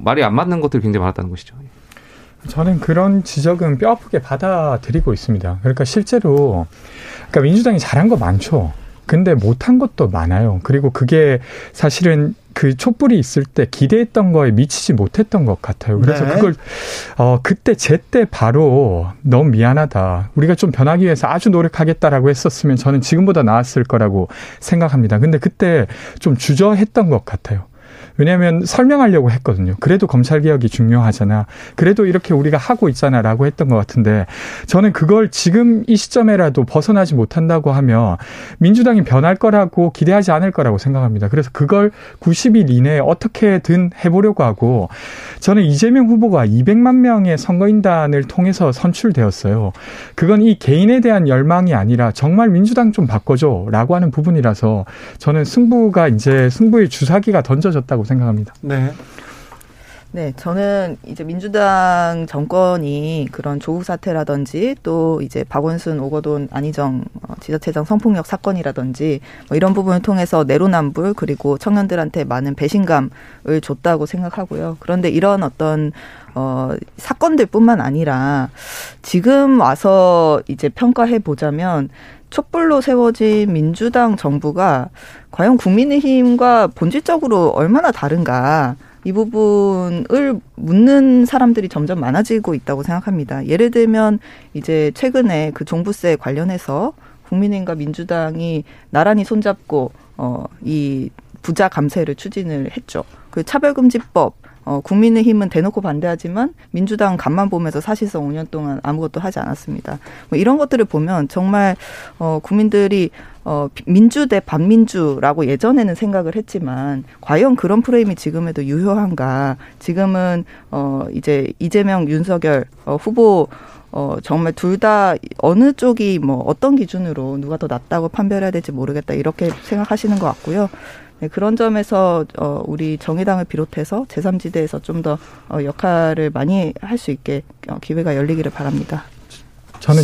말이 안 맞는 것들이 굉장히 많았다는 것이죠. 저는 그런 지적은 뼈아프게 받아들이고 있습니다. 그러니까 실제로 민주당이 잘한 거 많죠. 근데 못한 것도 많아요. 그리고 그게 사실은 그 촛불이 있을 때 기대했던 거에 미치지 못했던 것 같아요. 그래서 네. 그걸 그때 제때 바로 너무 미안하다, 우리가 좀 변하기 위해서 아주 노력하겠다라고 했었으면 저는 지금보다 나았을 거라고 생각합니다. 근데 그때 좀 주저했던 것 같아요. 왜냐하면 설명하려고 했거든요. 그래도 검찰개혁이 중요하잖아. 그래도 이렇게 우리가 하고 있잖아 라고 했던 것 같은데, 저는 그걸 지금 이 시점에라도 벗어나지 못한다고 하면 민주당이 변할 거라고 기대하지 않을 거라고 생각합니다. 그래서 그걸 90일 이내에 어떻게든 해보려고 하고, 저는 이재명 후보가 200만 명의 선거인단을 통해서 선출되었어요. 그건 이 개인에 대한 열망이 아니라 정말 민주당 좀 바꿔줘 라고 하는 부분이라서 저는 승부가 이제 승부의 주사기가 던져졌다고 생각합니다. 네. 네, 저는 이제 민주당 정권이 그런 조국 사태라든지 또 이제 박원순, 오거돈, 안희정 지자체장 성폭력 사건이라든지 뭐 이런 부분을 통해서 내로남불 그리고 청년들한테 많은 배신감을 줬다고 생각하고요. 그런데 이런 어떤 사건들뿐만 아니라 지금 와서 이제 평가해 보자면 촛불로 세워진 민주당 정부가 과연 국민의힘과 본질적으로 얼마나 다른가, 이 부분을 묻는 사람들이 점점 많아지고 있다고 생각합니다. 예를 들면 이제 최근에 그 종부세 관련해서 국민의힘과 민주당이 나란히 손잡고 이 부자 감세를 추진을 했죠. 그 차별금지법, 국민의힘은 대놓고 반대하지만 민주당 간만 보면서 사실상 5년 동안 아무것도 하지 않았습니다. 뭐 이런 것들을 보면 정말 국민들이 민주 대 반민주라고 예전에는 생각을 했지만 과연 그런 프레임이 지금에도 유효한가. 지금은 이제 이재명, 윤석열 후보 정말 둘 다 어느 쪽이 뭐 어떤 기준으로 누가 더 낫다고 판별해야 될지 모르겠다 이렇게 생각하시는 것 같고요. 네, 그런 점에서 우리 정의당을 비롯해서 제3지대에서 좀 더 역할을 많이 할 수 있게 기회가 열리기를 바랍니다. 저는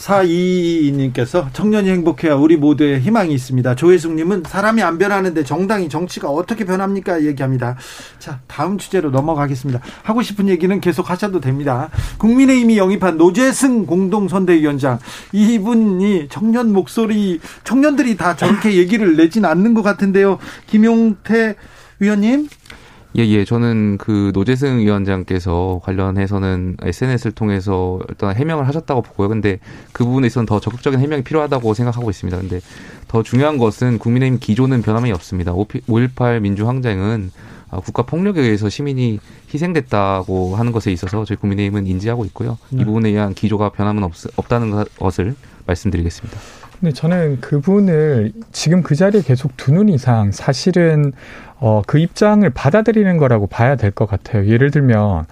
4222님께서 청년이 행복해야 우리 모두의 희망이 있습니다. 조혜숙님은 사람이 안 변하는데 정당이 정치가 어떻게 변합니까? 얘기합니다. 자, 다음 주제로 넘어가겠습니다. 하고 싶은 얘기는 계속 하셔도 됩니다. 국민의힘이 영입한 노재승 공동선대위원장, 이분이 청년 목소리, 청년들이 다 저렇게 얘기를 내진 않는 것 같은데요. 김용태 위원님. 예, 저는 그 노재승 위원장께서 관련해서는 SNS를 통해서 일단 해명을 하셨다고 보고요. 근데 그 부분에 있어서는 더 적극적인 해명이 필요하다고 생각하고 있습니다. 근데 더 중요한 것은 국민의힘 기조는 변함이 없습니다. 5.18 민주항쟁은 국가 폭력에 의해서 시민이 희생됐다고 하는 것에 있어서 저희 국민의힘은 인지하고 있고요. 이 부분에 의한 기조가 변함은 없다는 것을 말씀드리겠습니다. 근데 저는 그분을 지금 그 자리에 계속 두는 이상 사실은 그 입장을 받아들이는 거라고 봐야 될 것 같아요. 예를 들면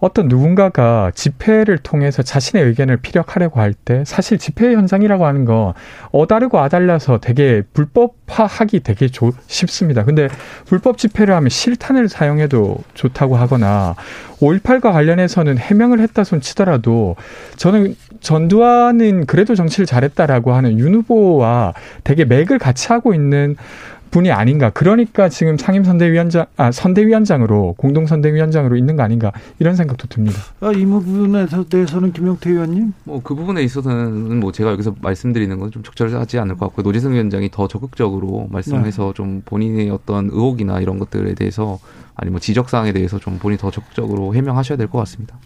어떤 누군가가 집회를 통해서 자신의 의견을 피력하려고 할 때 사실 집회 현장이라고 하는 거 어다르고 아달라서 되게 불법화하기 되게 쉽습니다. 근데 불법 집회를 하면 실탄을 사용해도 좋다고 하거나 5.18과 관련해서는 해명을 했다 손치더라도 저는 전두환은 그래도 정치를 잘했다라고 하는 윤 후보와 되게 맥을 같이 하고 있는 분이 아닌가. 그러니까 지금 선대위원장으로 공동선대위원장으로 있는 거 아닌가 이런 생각도 듭니다. 이 부분에 대해서는 김용태 의원님, 그 부분에 있어서는 제가 여기서 말씀드리는 건 좀 적절하지 않을 것 같고, 노재승 위원장이 더 적극적으로 말씀해서 좀 본인의 어떤 의혹이나 이런 것들에 대해서 아니 지적 사항에 대해서 좀 본인이 더 적극적으로 해명하셔야 될 것 같습니다.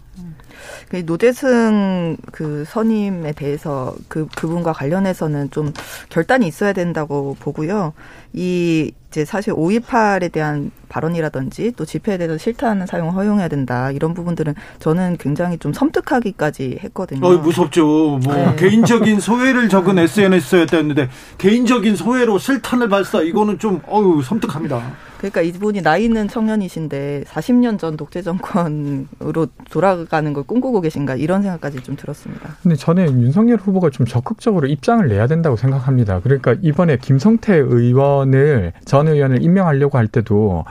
노재승 그 선임에 대해서 그분과 관련해서는 좀 결단이 있어야 된다고 보고요. 이제 사실 5.18에 대한 발언이라든지 또 집회에 대해서 실탄 사용 허용해야 된다 이런 부분들은 저는 굉장히 좀 섬뜩하기까지 했거든요. 무섭죠. 네. 개인적인 소회를 적은 SNS였다는데 개인적인 소회로 실탄을 발사, 이거는 좀 섬뜩합니다. 그러니까 이분이 나이는 청년이신데 40년 전 독재 정권으로 돌아가는 걸 꿈꾸고 계신가 이런 생각까지 좀 들었습니다. 근데 저는 윤석열 후보가 좀 적극적으로 입장을 내야 된다고 생각합니다. 그러니까 이번에 김성태 의원을 전 의원을 임명하려고 할 때도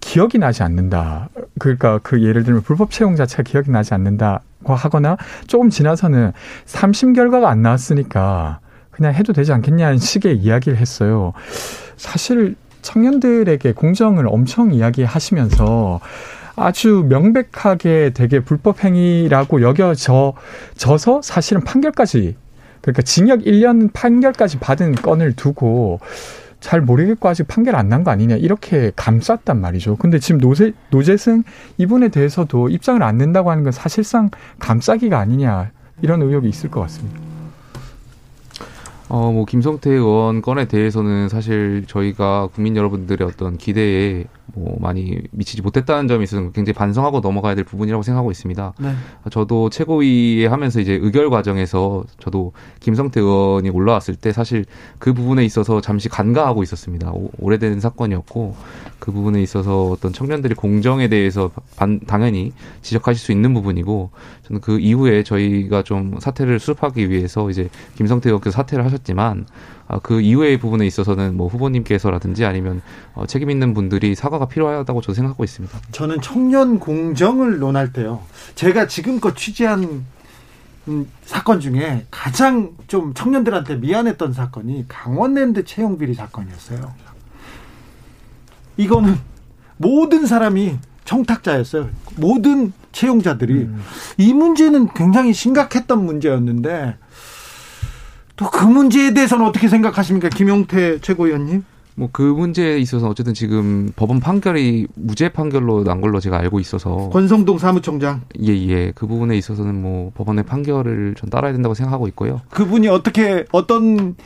기억이 나지 않는다. 그러니까 예를 들면 불법 채용 자체가 기억이 나지 않는다 하거나 조금 지나서는 3심 결과가 안 나왔으니까 그냥 해도 되지 않겠냐는 식의 이야기를 했어요. 사실 청년들에게 공정을 엄청 이야기하시면서 아주 명백하게 되게 불법행위라고 여겨져서 사실은 판결까지, 그러니까 징역 1년 판결까지 받은 건을 두고 잘 모르겠고 아직 판결 안 난 거 아니냐 이렇게 감쌌단 말이죠. 근데 지금 노재승 이분에 대해서도 입장을 안 낸다고 하는 건 사실상 감싸기가 아니냐 이런 의혹이 있을 것 같습니다. 뭐 김성태 의원 건에 대해서는 사실 저희가 국민 여러분들의 어떤 기대에 뭐 많이 미치지 못했다는 점이 있어서 굉장히 반성하고 넘어가야 될 부분이라고 생각하고 있습니다. 네. 저도 최고위에 하면서 이제 의결 과정에서 저도 김성태 의원이 올라왔을 때 사실 그 부분에 있어서 잠시 간과하고 있었습니다. 오래된 사건이었고 그 부분에 있어서 어떤 청년들이 공정에 대해서 당연히 지적하실 수 있는 부분이고 저는 그 이후에 저희가 좀 사태를 수습하기 위해서 이제 김성태 의원께서 사퇴를 하셨. 지만 그 이외의 부분에 있어서는 뭐 후보님께서라든지 아니면 책임 있는 분들이 사과가 필요하다고 저도 생각하고 있습니다. 저는 청년 공정을 논할 때요. 제가 지금껏 취재한 사건 중에 가장 좀 청년들한테 미안했던 사건이 강원랜드 채용비리 사건이었어요. 이거는 모든 사람이 청탁자였어요. 모든 채용자들이. 이 문제는 굉장히 심각했던 문제였는데 또 그 문제에 대해서는 어떻게 생각하십니까? 김용태 최고위원님. 뭐 그 문제에 있어서 어쨌든 지금 법원 판결이 무죄 판결로 난 걸로 제가 알고 있어서. 권성동 사무총장. 예. 그 부분에 있어서는 뭐 법원의 판결을 전 따라야 된다고 생각하고 있고요. 그분이 어떻게 어떤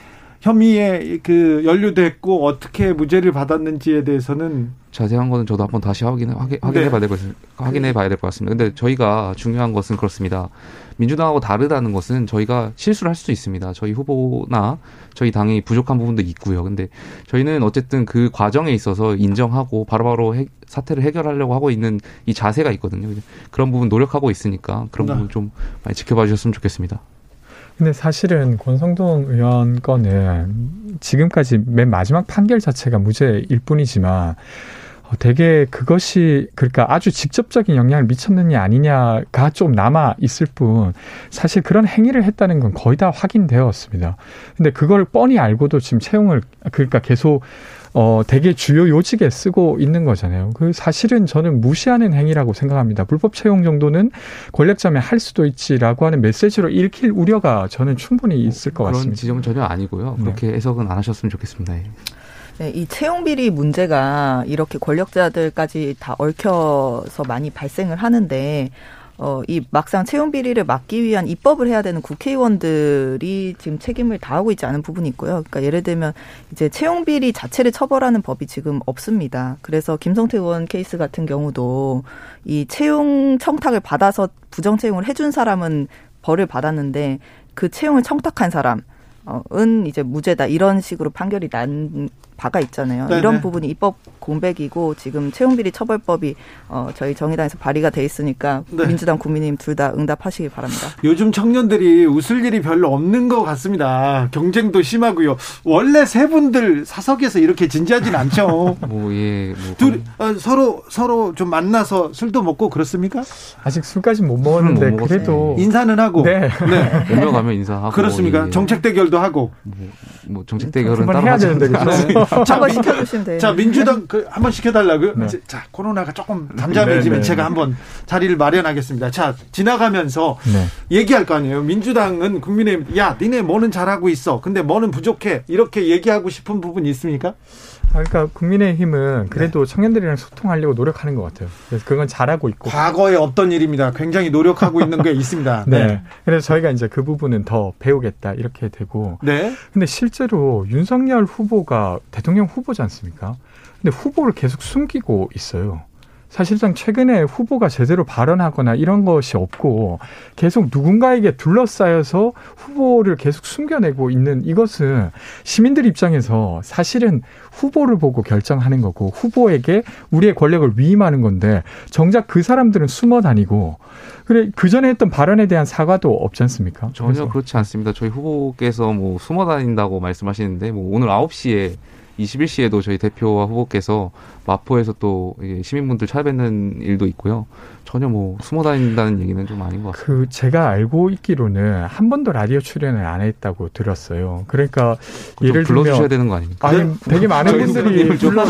혐의에 연루됐고 어떻게 무죄를 받았는지에 대해서는 자세한 거는 저도 한번 다시 확인해봐야 될 것 같습니다. 근데 저희가 중요한 것은 그렇습니다. 민주당하고 다르다는 것은 저희가 실수를 할 수도 있습니다. 저희 후보나 저희 당이 부족한 부분도 있고요. 근데 저희는 어쨌든 그 과정에 있어서 인정하고 바로바로 사태를 해결하려고 하고 있는 이 자세가 있거든요. 그런 부분 노력하고 있으니까 그런 부분 좀 많이 지켜봐 주셨으면 좋겠습니다. 근데 사실은 권성동 의원 건은 지금까지 맨 마지막 판결 자체가 무죄일 뿐이지만 되게 그것이 그러니까 아주 직접적인 영향을 미쳤느냐 아니냐가 좀 남아 있을 뿐 사실 그런 행위를 했다는 건 거의 다 확인되었습니다. 근데 그걸 뻔히 알고도 지금 채용을 그러니까 계속 되게 주요 요직에 쓰고 있는 거잖아요. 그 사실은 저는 무시하는 행위라고 생각합니다. 불법 채용 정도는 권력자면 할 수도 있지라고 하는 메시지로 읽힐 우려가 저는 충분히 있을 것 같습니다. 그런 지점은 전혀 아니고요. 그렇게 해석은 안 하셨으면 좋겠습니다. 예. 네, 이 채용 비리 문제가 이렇게 권력자들까지 다 얽혀서 많이 발생을 하는데 이 막상 채용 비리를 막기 위한 입법을 해야 되는 국회의원들이 지금 책임을 다하고 있지 않은 부분이 있고요. 그러니까 예를 들면 이제 채용 비리 자체를 처벌하는 법이 지금 없습니다. 그래서 김성태 의원 케이스 같은 경우도 이 채용 청탁을 받아서 부정 채용을 해준 사람은 벌을 받았는데 그 채용을 청탁한 사람은 이제 무죄다 이런 식으로 판결이 난 바가 있잖아요. 네네. 이런 부분이 입법 공백이고 지금 채용비리 처벌법이 저희 정의당에서 발의가 돼 있으니까 네. 민주당 국민의힘 둘 다 응답하시길 바랍니다. 요즘 청년들이 웃을 일이 별로 없는 것 같습니다. 경쟁도 심하고요. 원래 세 분들 사석에서 이렇게 진지하진 않죠. 둘 서로 좀 만나서 술도 먹고 그렇습니까? 아직 술까지 못 먹었는데 그래도 인사는 하고. 네. 오면 가면 인사하고. 그렇습니까? 예. 정책 대결도 하고. 뭐 정책 대결은 따로 해야 되는데. 그렇죠? 한번 시켜주시면 돼요. 자, 민주당 한번 시켜달라고요. 네. 자, 코로나가 조금 잠잠해지면 제가 한번 자리를 마련하겠습니다. 자, 지나가면서 얘기할 거 아니에요. 민주당은 국민의힘 야, 니네 뭐는 잘하고 있어. 근데 뭐는 부족해. 이렇게 얘기하고 싶은 부분이 있습니까? 그러니까 국민의힘은 그래도 청년들이랑 소통하려고 노력하는 것 같아요. 그래서 그건 잘하고 있고. 과거에 없던 일입니다. 굉장히 노력하고 있는 게 있습니다. 네. 그래서 저희가 이제 그 부분은 더 배우겠다 이렇게 되고. 네. 근데 실제로 윤석열 후보가 대통령 후보지 않습니까? 근데 후보를 계속 숨기고 있어요. 사실상 최근에 후보가 제대로 발언하거나 이런 것이 없고 계속 누군가에게 둘러싸여서 후보를 계속 숨겨내고 있는 이것은 시민들 입장에서 사실은 후보를 보고 결정하는 거고 후보에게 우리의 권력을 위임하는 건데 정작 그 사람들은 숨어 다니고 그래 그전에 했던 발언에 대한 사과도 없지 않습니까? 전혀 그래서. 그렇지 않습니다. 저희 후보께서 뭐 숨어 다닌다고 말씀하시는데 뭐 오늘 9시에 21시에도 저희 대표와 후보께서 마포에서 또 시민분들 찾아뵙는 일도 있고요. 전혀 뭐 숨어 다닌다는 얘기는 좀 아닌 것 같습니다. 그 제가 알고 있기로는 한 번도 라디오 출연을 안 했다고 들었어요. 그러니까 예를 들면 불러주셔야 되는 거 아닙니까? 아니, 되게 많은 분들이 불러주고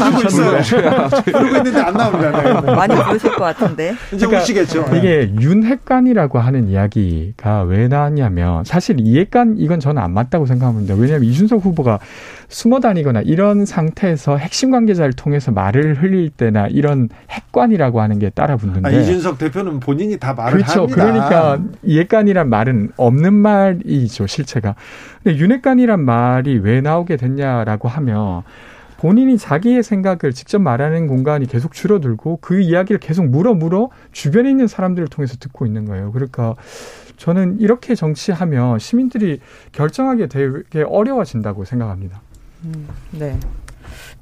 있는데 안 나옵니다. 네. 많이 부르실 것 같은데. 이제 오시겠죠. 그러니까 이게 윤핵관이라고 하는 이야기가 왜 나왔냐면 사실 이핵관 이건 저는 안 맞다고 생각합니다. 왜냐하면 이준석 후보가 숨어 다니거나 이런 이런 상태에서 핵심 관계자를 통해서 말을 흘릴 때나 이런 핵관이라고 하는 게 따라붙는데. 아, 이준석 대표는 본인이 다 말을 그렇죠. 합니다. 그러니까 예관이란 말은 없는 말이죠, 실체가. 근데 윤핵관이란 말이 왜 나오게 됐냐라고 하면 본인이 자기의 생각을 직접 말하는 공간이 계속 줄어들고 그 이야기를 계속 물어 주변에 있는 사람들을 통해서 듣고 있는 거예요. 그러니까 저는 이렇게 정치하면 시민들이 결정하게 되게 어려워진다고 생각합니다. 네.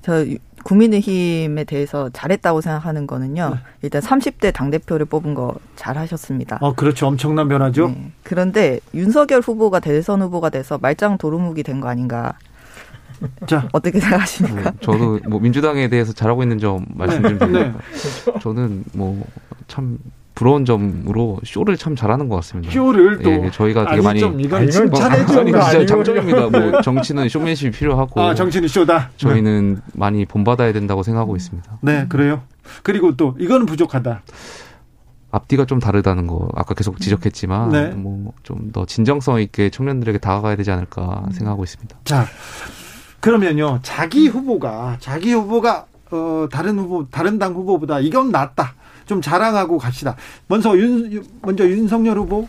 저 국민의힘에 대해서 잘했다고 생각하는 거는요. 네. 일단 30대 당대표를 뽑은 거 잘하셨습니다. 그렇죠. 엄청난 변화죠. 네. 그런데 윤석열 후보가 대선 후보가 돼서 말짱 도루묵이 된 거 아닌가. 자, 어떻게 생각하십니까? 저도 민주당에 대해서 잘하고 있는 점 말씀드리면 네. 저는 참 부러운 점으로 쇼를 참 잘하는 것 같습니다. 쇼를 또 저희가 되게 많이 이건 칭찬해줘요. 진짜 장점입니다. 정치는 쇼맨십이 필요하고 정치는 쇼다. 저희는 많이 본받아야 된다고 생각하고 있습니다. 네, 그래요. 그리고 또 이건 부족하다. 앞뒤가 좀 다르다는 거 아까 계속 지적했지만 네. 좀 더 진정성 있게 청년들에게 다가가야 되지 않을까 생각하고 있습니다. 자. 그러면요, 자기 후보가 다른 당 후보보다 이건 낫다. 좀 자랑하고 갑시다. 먼저 윤석열 후보.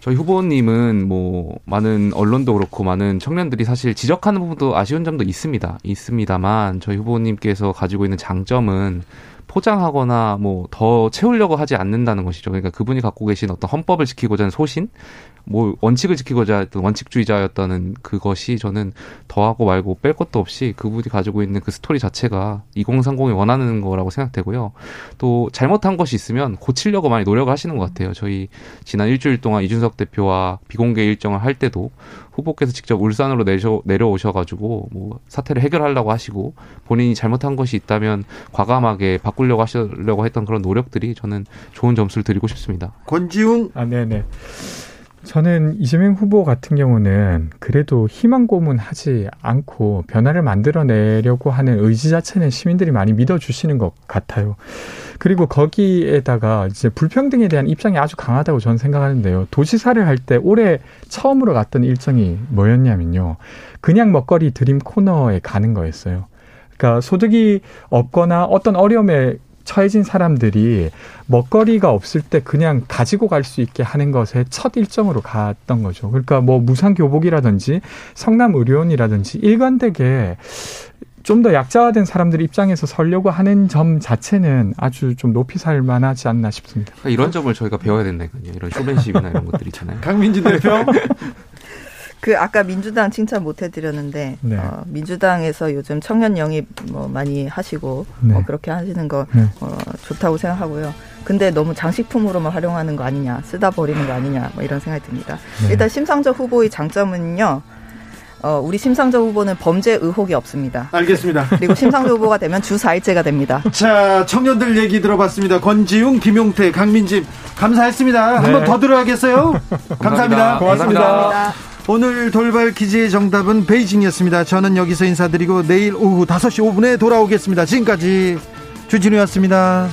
저희 후보님은 많은 언론도 그렇고 많은 청년들이 사실 지적하는 부분도 아쉬운 점도 있습니다만 저희 후보님께서 가지고 있는 장점은 포장하거나 더 채우려고 하지 않는다는 것이죠. 그러니까 그분이 갖고 계신 어떤 헌법을 지키고자 하는 소신, 원칙을 지키고자 했던 원칙주의자였다는 그것이 저는 더하고 말고 뺄 것도 없이 그분이 가지고 있는 그 스토리 자체가 2030이 원하는 거라고 생각되고요. 또 잘못한 것이 있으면 고치려고 많이 노력을 하시는 것 같아요. 저희 지난 일주일 동안 이준석 대표와 비공개 일정을 할 때도 후보께서 직접 울산으로 내려오셔가지고 사태를 해결하려고 하시고 본인이 잘못한 것이 있다면 과감하게 바꾸려고 하시려고 했던 그런 노력들이 저는 좋은 점수를 드리고 싶습니다. 권지웅. 네네. 저는 이재명 후보 같은 경우는 그래도 희망 고문하지 않고 변화를 만들어내려고 하는 의지 자체는 시민들이 많이 믿어주시는 것 같아요. 그리고 거기에다가 이제 불평등에 대한 입장이 아주 강하다고 저는 생각하는데요. 도지사를 할 때 올해 처음으로 갔던 일정이 뭐였냐면요. 그냥 먹거리 드림 코너에 가는 거였어요. 그러니까 소득이 없거나 어떤 어려움에 처해진 사람들이 먹거리가 없을 때 그냥 가지고 갈 수 있게 하는 것에 첫 일정으로 갔던 거죠. 그러니까 무상교복이라든지 성남의료원이라든지 일관되게 좀 더 약자화된 사람들 입장에서 서려고 하는 점 자체는 아주 좀 높이 살 만하지 않나 싶습니다. 그러니까 이런 점을 저희가 배워야 된다니까요. 이런 쇼맨십이나 이런 것들 있잖아요. 강민진 대표. 아까 민주당 칭찬 못 해드렸는데, 네. 민주당에서 요즘 청년 영입 많이 하시고, 네. 그렇게 하시는 거, 네. 좋다고 생각하고요. 근데 너무 장식품으로만 활용하는 거 아니냐, 쓰다 버리는 거 아니냐, 이런 생각이 듭니다. 네. 일단 심상정 후보의 장점은요, 우리 심상정 후보는 범죄 의혹이 없습니다. 알겠습니다. 그리고 심상정 후보가 되면 주 4일째가 됩니다. 자, 청년들 얘기 들어봤습니다. 권지웅, 김용태, 강민진, 감사했습니다. 네. 한 번 더 들어야겠어요? 감사합니다. 고맙습니다. 감사합니다. 오늘 돌발 퀴즈의 정답은 베이징이었습니다. 저는 여기서 인사드리고 내일 오후 5시 5분에 돌아오겠습니다. 지금까지 주진우였습니다.